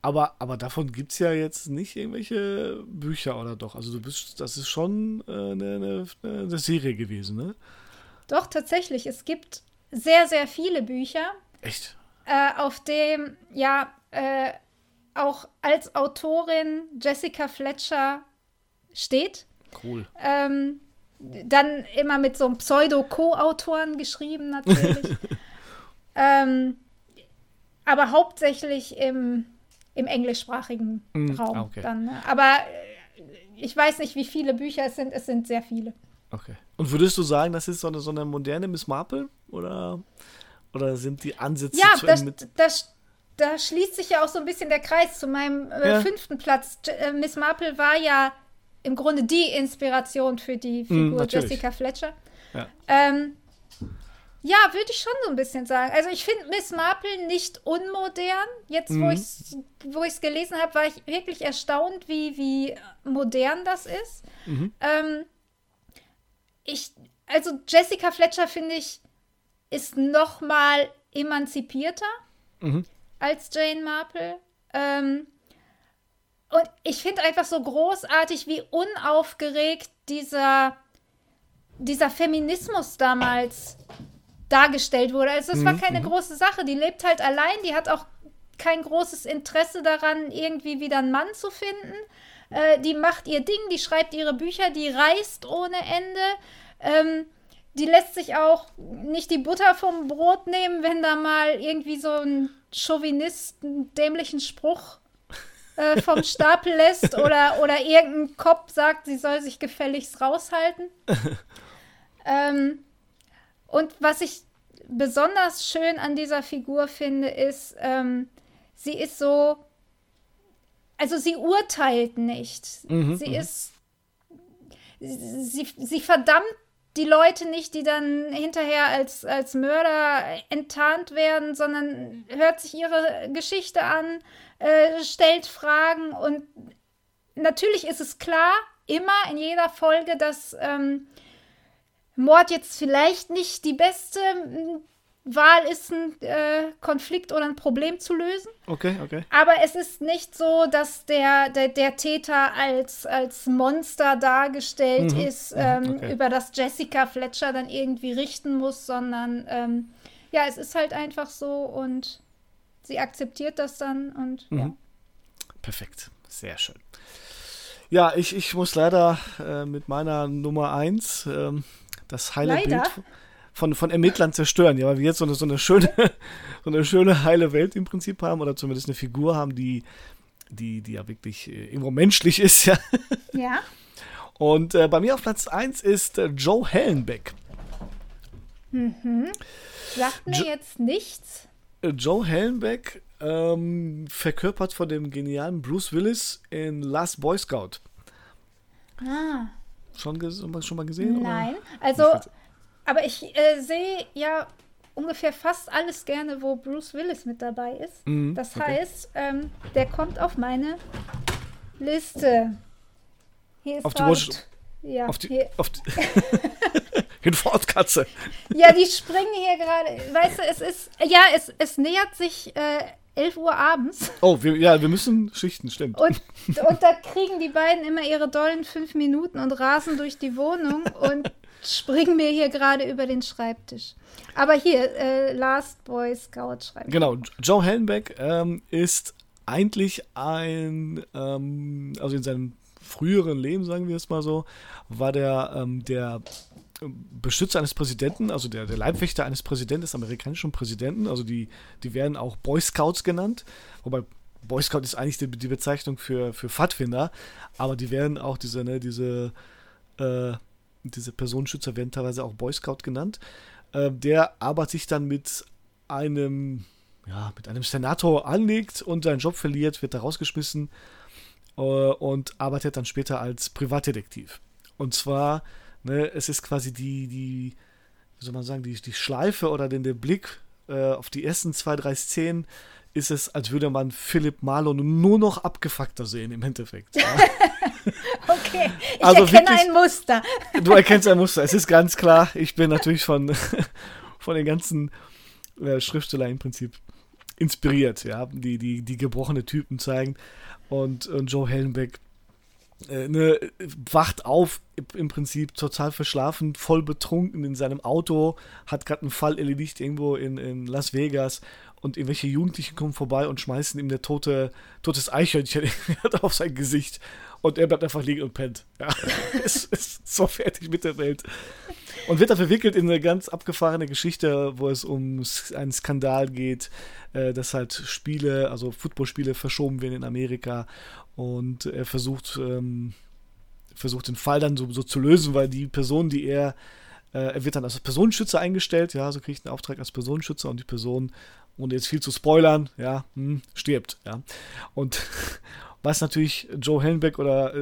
Aber davon gibt es ja jetzt nicht irgendwelche Bücher oder doch? Also das ist schon eine Serie gewesen, ne? Doch, tatsächlich. Es gibt sehr, sehr viele Bücher. Echt? Auf dem, ja, auch als Autorin Jessica Fletcher steht. Cool. Dann immer mit so einem Pseudo-Co-Autoren geschrieben, natürlich. Aber hauptsächlich im englischsprachigen Raum. Okay. Dann, ne? Aber ich weiß nicht, wie viele Bücher es sind. Es sind sehr viele. Okay. Und würdest du sagen, das ist so eine moderne Miss Marple? Oder sind die Ansätze zu eng mit... Da schließt sich ja auch so ein bisschen der Kreis zu meinem 5. Platz. Miss Marple war ja im Grunde die Inspiration für die Figur Jessica Fletcher. Ja, würde ich schon so ein bisschen sagen. Also ich finde Miss Marple nicht unmodern. Jetzt, wo ich es gelesen habe, war ich wirklich erstaunt, wie modern das ist. Mhm. Also Jessica Fletcher, finde ich, ist noch mal emanzipierter. Mhm. als Jane Marple. Und ich finde einfach so großartig, wie unaufgeregt dieser Feminismus damals dargestellt wurde. Also es war keine große Sache. Die lebt halt allein, die hat auch kein großes Interesse daran, irgendwie wieder einen Mann zu finden. Die macht ihr Ding, die schreibt ihre Bücher, die reist ohne Ende. Die lässt sich auch nicht die Butter vom Brot nehmen, wenn da mal irgendwie so ein Chauvinisten dämlichen Spruch vom Stapel lässt oder irgendein Cop sagt, sie soll sich gefälligst raushalten. Und was ich besonders schön an dieser Figur finde, ist, sie ist so, also sie urteilt nicht. Mhm, sie ist, sie verdammt die Leute nicht, die dann hinterher als Mörder enttarnt werden, sondern hört sich ihre Geschichte an, stellt Fragen. Und natürlich ist es klar, immer in jeder Folge, dass Mord jetzt vielleicht nicht die beste Wahl ist, einen Konflikt oder ein Problem zu lösen. Okay. Aber es ist nicht so, dass der Täter als Monster dargestellt ist, über das Jessica Fletcher dann irgendwie richten muss, sondern es ist halt einfach so und sie akzeptiert das dann und ja. Perfekt, sehr schön. Ja, ich muss leider mit meiner Nummer 1 das heile Bild von Ermittlern zerstören, ja, weil wir jetzt so eine schöne heile Welt im Prinzip haben oder zumindest eine Figur haben, die ja wirklich irgendwo menschlich ist, ja. Ja. Und bei mir auf Platz 1 ist Joe Hallenbeck. Mhm. Sagt mir jetzt nichts. Joe Hallenbeck, verkörpert von dem genialen Bruce Willis in Last Boy Scout. Ah. Schon mal gesehen? Nein, oder? Aber ich sehe ja ungefähr fast alles gerne, wo Bruce Willis mit dabei ist. Mhm, das heißt, der kommt auf meine Liste. Hier ist auf die Watch. Ja, Hinfort, Katze. Ja, die springen hier gerade. Weißt du, es ist, ja, es nähert sich 11 Uhr abends. Oh, wir müssen schichten, stimmt. Und da kriegen die beiden immer ihre dollen 5 Minuten und rasen durch die Wohnung und springen wir hier gerade über den Schreibtisch. Aber hier, Last Boy Scout schreibt. Genau, Joe Hallenbeck ist eigentlich also in seinem früheren Leben, sagen wir es mal so, war der Beschützer eines Präsidenten, also der Leibwächter eines Präsidenten, des amerikanischen Präsidenten, also die werden auch Boy Scouts genannt, wobei Boy Scout ist eigentlich die Bezeichnung für Pfadfinder, aber die werden auch diese Personenschützer werden teilweise auch Boy Scout genannt. Der aber sich dann mit einem Senator anlegt und seinen Job verliert, wird da rausgeschmissen und arbeitet dann später als Privatdetektiv. Und zwar, es ist quasi die wie soll man sagen, die Schleife oder der Blick auf die ersten 2, 3 Szenen ist es, als würde man Philipp Marlowe nur noch abgefuckter sehen im Endeffekt. Ja. Okay, ich erkenne wirklich ein Muster. Du erkennst ein Muster, es ist ganz klar. Ich bin natürlich von den ganzen Schriftstellern im Prinzip inspiriert, ja, die gebrochene Typen zeigen. Und Joe Hallenbeck wacht auf, im Prinzip total verschlafen, voll betrunken in seinem Auto, hat gerade einen Fall erledigt irgendwo in Las Vegas und irgendwelche Jugendlichen kommen vorbei und schmeißen ihm der totes Eichhörnchen auf sein Gesicht und er bleibt einfach liegen und pennt. Ja, ist so fertig mit der Welt. Und wird da verwickelt in eine ganz abgefahrene Geschichte, wo es um einen Skandal geht, dass halt Spiele, also Footballspiele verschoben werden in Amerika und er versucht den Fall dann so zu lösen, weil die Person, die er wird dann als Personenschützer eingestellt, ja, so kriegt einen Auftrag als Personenschützer und die Person, ohne jetzt viel zu spoilern, ja, stirbt, ja. Und was natürlich Joe Hallenbeck oder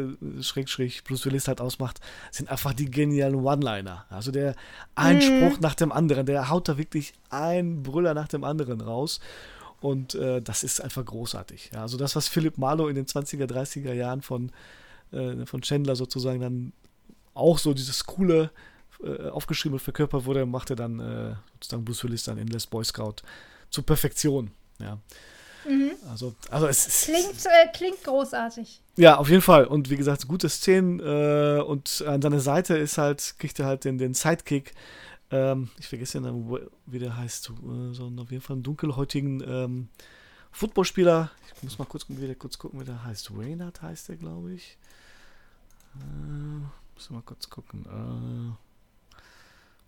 Schrägstrich Bruce Willis halt ausmacht, sind einfach die genialen One-Liner. Also der ein Spruch nach dem anderen, der haut da wirklich einen Brüller nach dem anderen raus. Und das ist einfach großartig. Ja, also das, was Philipp Marlowe in den 20er, 30er Jahren von Chandler sozusagen dann auch so dieses coole aufgeschrieben und verkörpert wurde, macht er dann sozusagen Bruce Willis dann in Les Boy Scout zur Perfektion. Ja. Mhm. Also es klingt großartig. Ja, auf jeden Fall. Und wie gesagt, gute Szenen. Und an seiner Seite kriegt er halt den Sidekick. Ich vergesse den, wie der heißt. So auf jeden Fall einen dunkelhäutigen Footballspieler. Ich muss mal kurz gucken, wie der heißt. Reynard heißt der, glaube ich. Muss mal kurz gucken.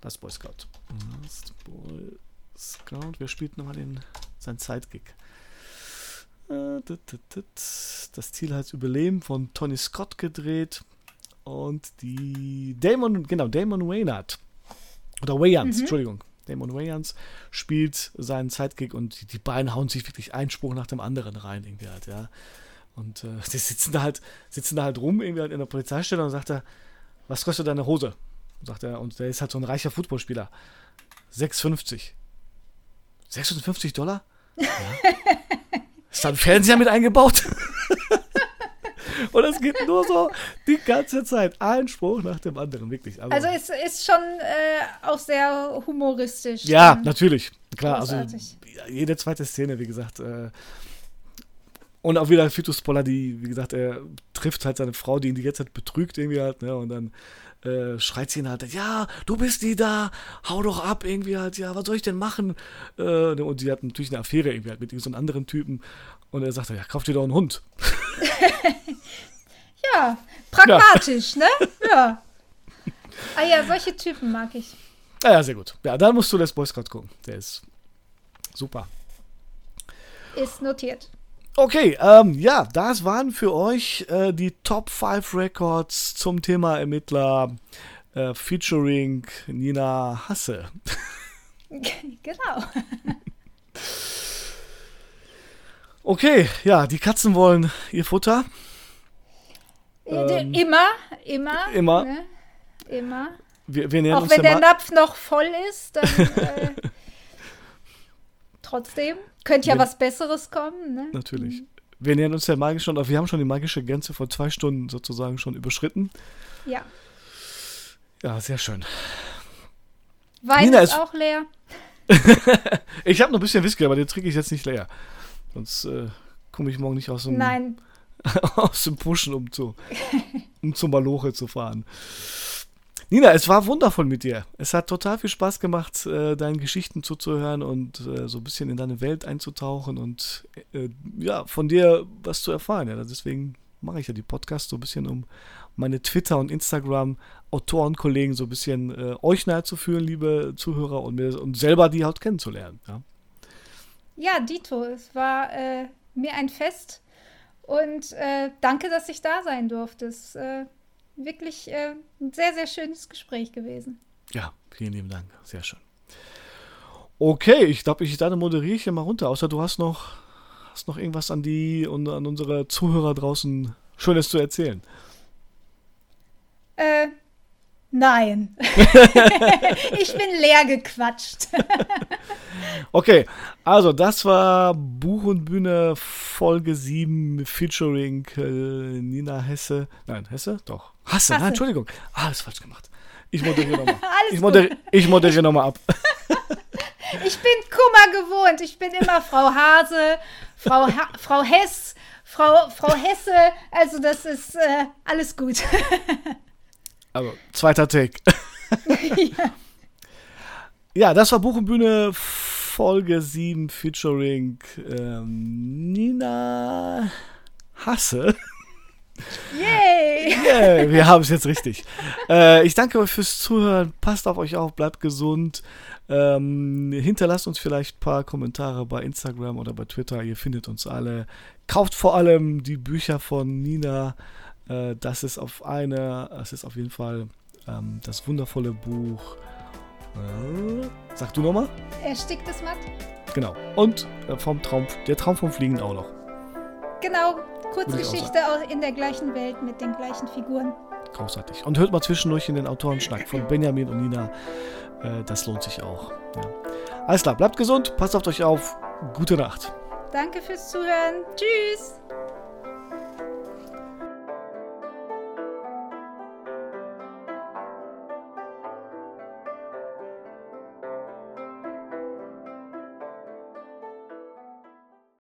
Last Boy Scout. Wer spielt nochmal den sein Sidekick. Das Ziel heißt Überleben von Tony Scott gedreht und die Damon Wayans oder Wayans, Entschuldigung. Damon Wayans spielt seinen Sidekick und die beiden hauen sich wirklich einen Spruch nach dem anderen rein, irgendwie halt, ja. Und die sitzen da halt rum, irgendwie halt in der Polizeistelle und sagt er, was kostet deine Hose? Und sagt er, und der ist halt so ein reicher Footballspieler. $56? Ja. Ist da ein Fernseher mit eingebaut? Und es geht nur so die ganze Zeit. Ein Spruch nach dem anderen, wirklich. Aber also es ist schon auch sehr humoristisch. Ja, natürlich. Klar, großartig. Also jede zweite Szene, wie gesagt. Und auch wieder Fito Spoller, die, wie gesagt, er trifft halt seine Frau, die ihn die ganze Zeit betrügt irgendwie halt, ne? Und dann schreit sie ihn halt, ja, du bist die da, hau doch ab irgendwie halt, ja, was soll ich denn machen? Und sie hat natürlich eine Affäre irgendwie halt mit so einem anderen Typen. Und er sagt, ja, kauf dir doch einen Hund. Ja, pragmatisch, ja. Ne? Ja. Ah ja, solche Typen mag ich. Ah ja, sehr gut. Ja, dann musst du Les Boy Scout gucken. Der ist super. Ist notiert. Okay, ja, das waren für euch die Top 5 Records zum Thema Ermittler featuring Nina Hasse. Genau. Okay, ja, die Katzen wollen ihr Futter. Immer. Ne? Immer. Wir auch wenn der Napf noch voll ist, dann trotzdem. Könnte ja was Besseres kommen, ne? Natürlich. Wir nähern uns der magischen, wir haben schon die magische Grenze vor 2 Stunden sozusagen schon überschritten. Ja. Ja, sehr schön. Wein Nina ist auch leer. Ich habe noch ein bisschen Whisky, aber den trinke ich jetzt nicht leer. Sonst komme ich morgen nicht aus dem Pushen, um zum Maloche zu fahren. Nina, es war wundervoll mit dir. Es hat total viel Spaß gemacht, deinen Geschichten zuzuhören und so ein bisschen in deine Welt einzutauchen und ja, von dir was zu erfahren. Ja. Deswegen mache ich ja die Podcasts so ein bisschen, um meine Twitter- und Instagram-Autorenkollegen so ein bisschen euch nahe zu führen, liebe Zuhörer, und selber die halt kennenzulernen. Ja, Dito, es war mir ein Fest und danke, dass ich da sein durfte. Wirklich ein sehr, sehr schönes Gespräch gewesen. Ja, vielen lieben Dank. Sehr schön. Okay, ich glaube, dann moderiere ich ja mal runter. Außer du hast noch irgendwas an die und an unsere Zuhörer draußen Schönes zu erzählen. Nein. Ich bin leer gequatscht. Okay, also das war Buch und Bühne Folge 7 featuring Nina Hasse. Nein, Hasse? Doch. Hasse. Nein, Entschuldigung. Alles falsch gemacht. Ich moderiere nochmal. Ich moderiere nochmal ab. Ich bin Kummer gewohnt. Ich bin immer Frau Hase, Frau Hess, Frau Hasse. Also das ist alles gut. Also, zweiter Take. Ja, das war Buch und Bühne Folge 7 featuring Nina Hasse. Yay! Yeah, wir haben es jetzt richtig. Ich danke euch fürs Zuhören. Passt auf euch auf, bleibt gesund. Hinterlasst uns vielleicht ein paar Kommentare bei Instagram oder bei Twitter. Ihr findet uns alle. Kauft vor allem die Bücher von Nina. Das ist auf jeden Fall das wundervolle Buch. Sag du nochmal? Ersticktes Matt. Genau. Und Der Traum vom Fliegen auch noch. Genau. Kurzgeschichte auch in der gleichen Welt mit den gleichen Figuren. Großartig. Und hört mal zwischendurch in den Autorenschnack von Benjamin und Nina. Das lohnt sich auch. Ja. Alles klar. Bleibt gesund. Passt auf euch auf. Gute Nacht. Danke fürs Zuhören. Tschüss.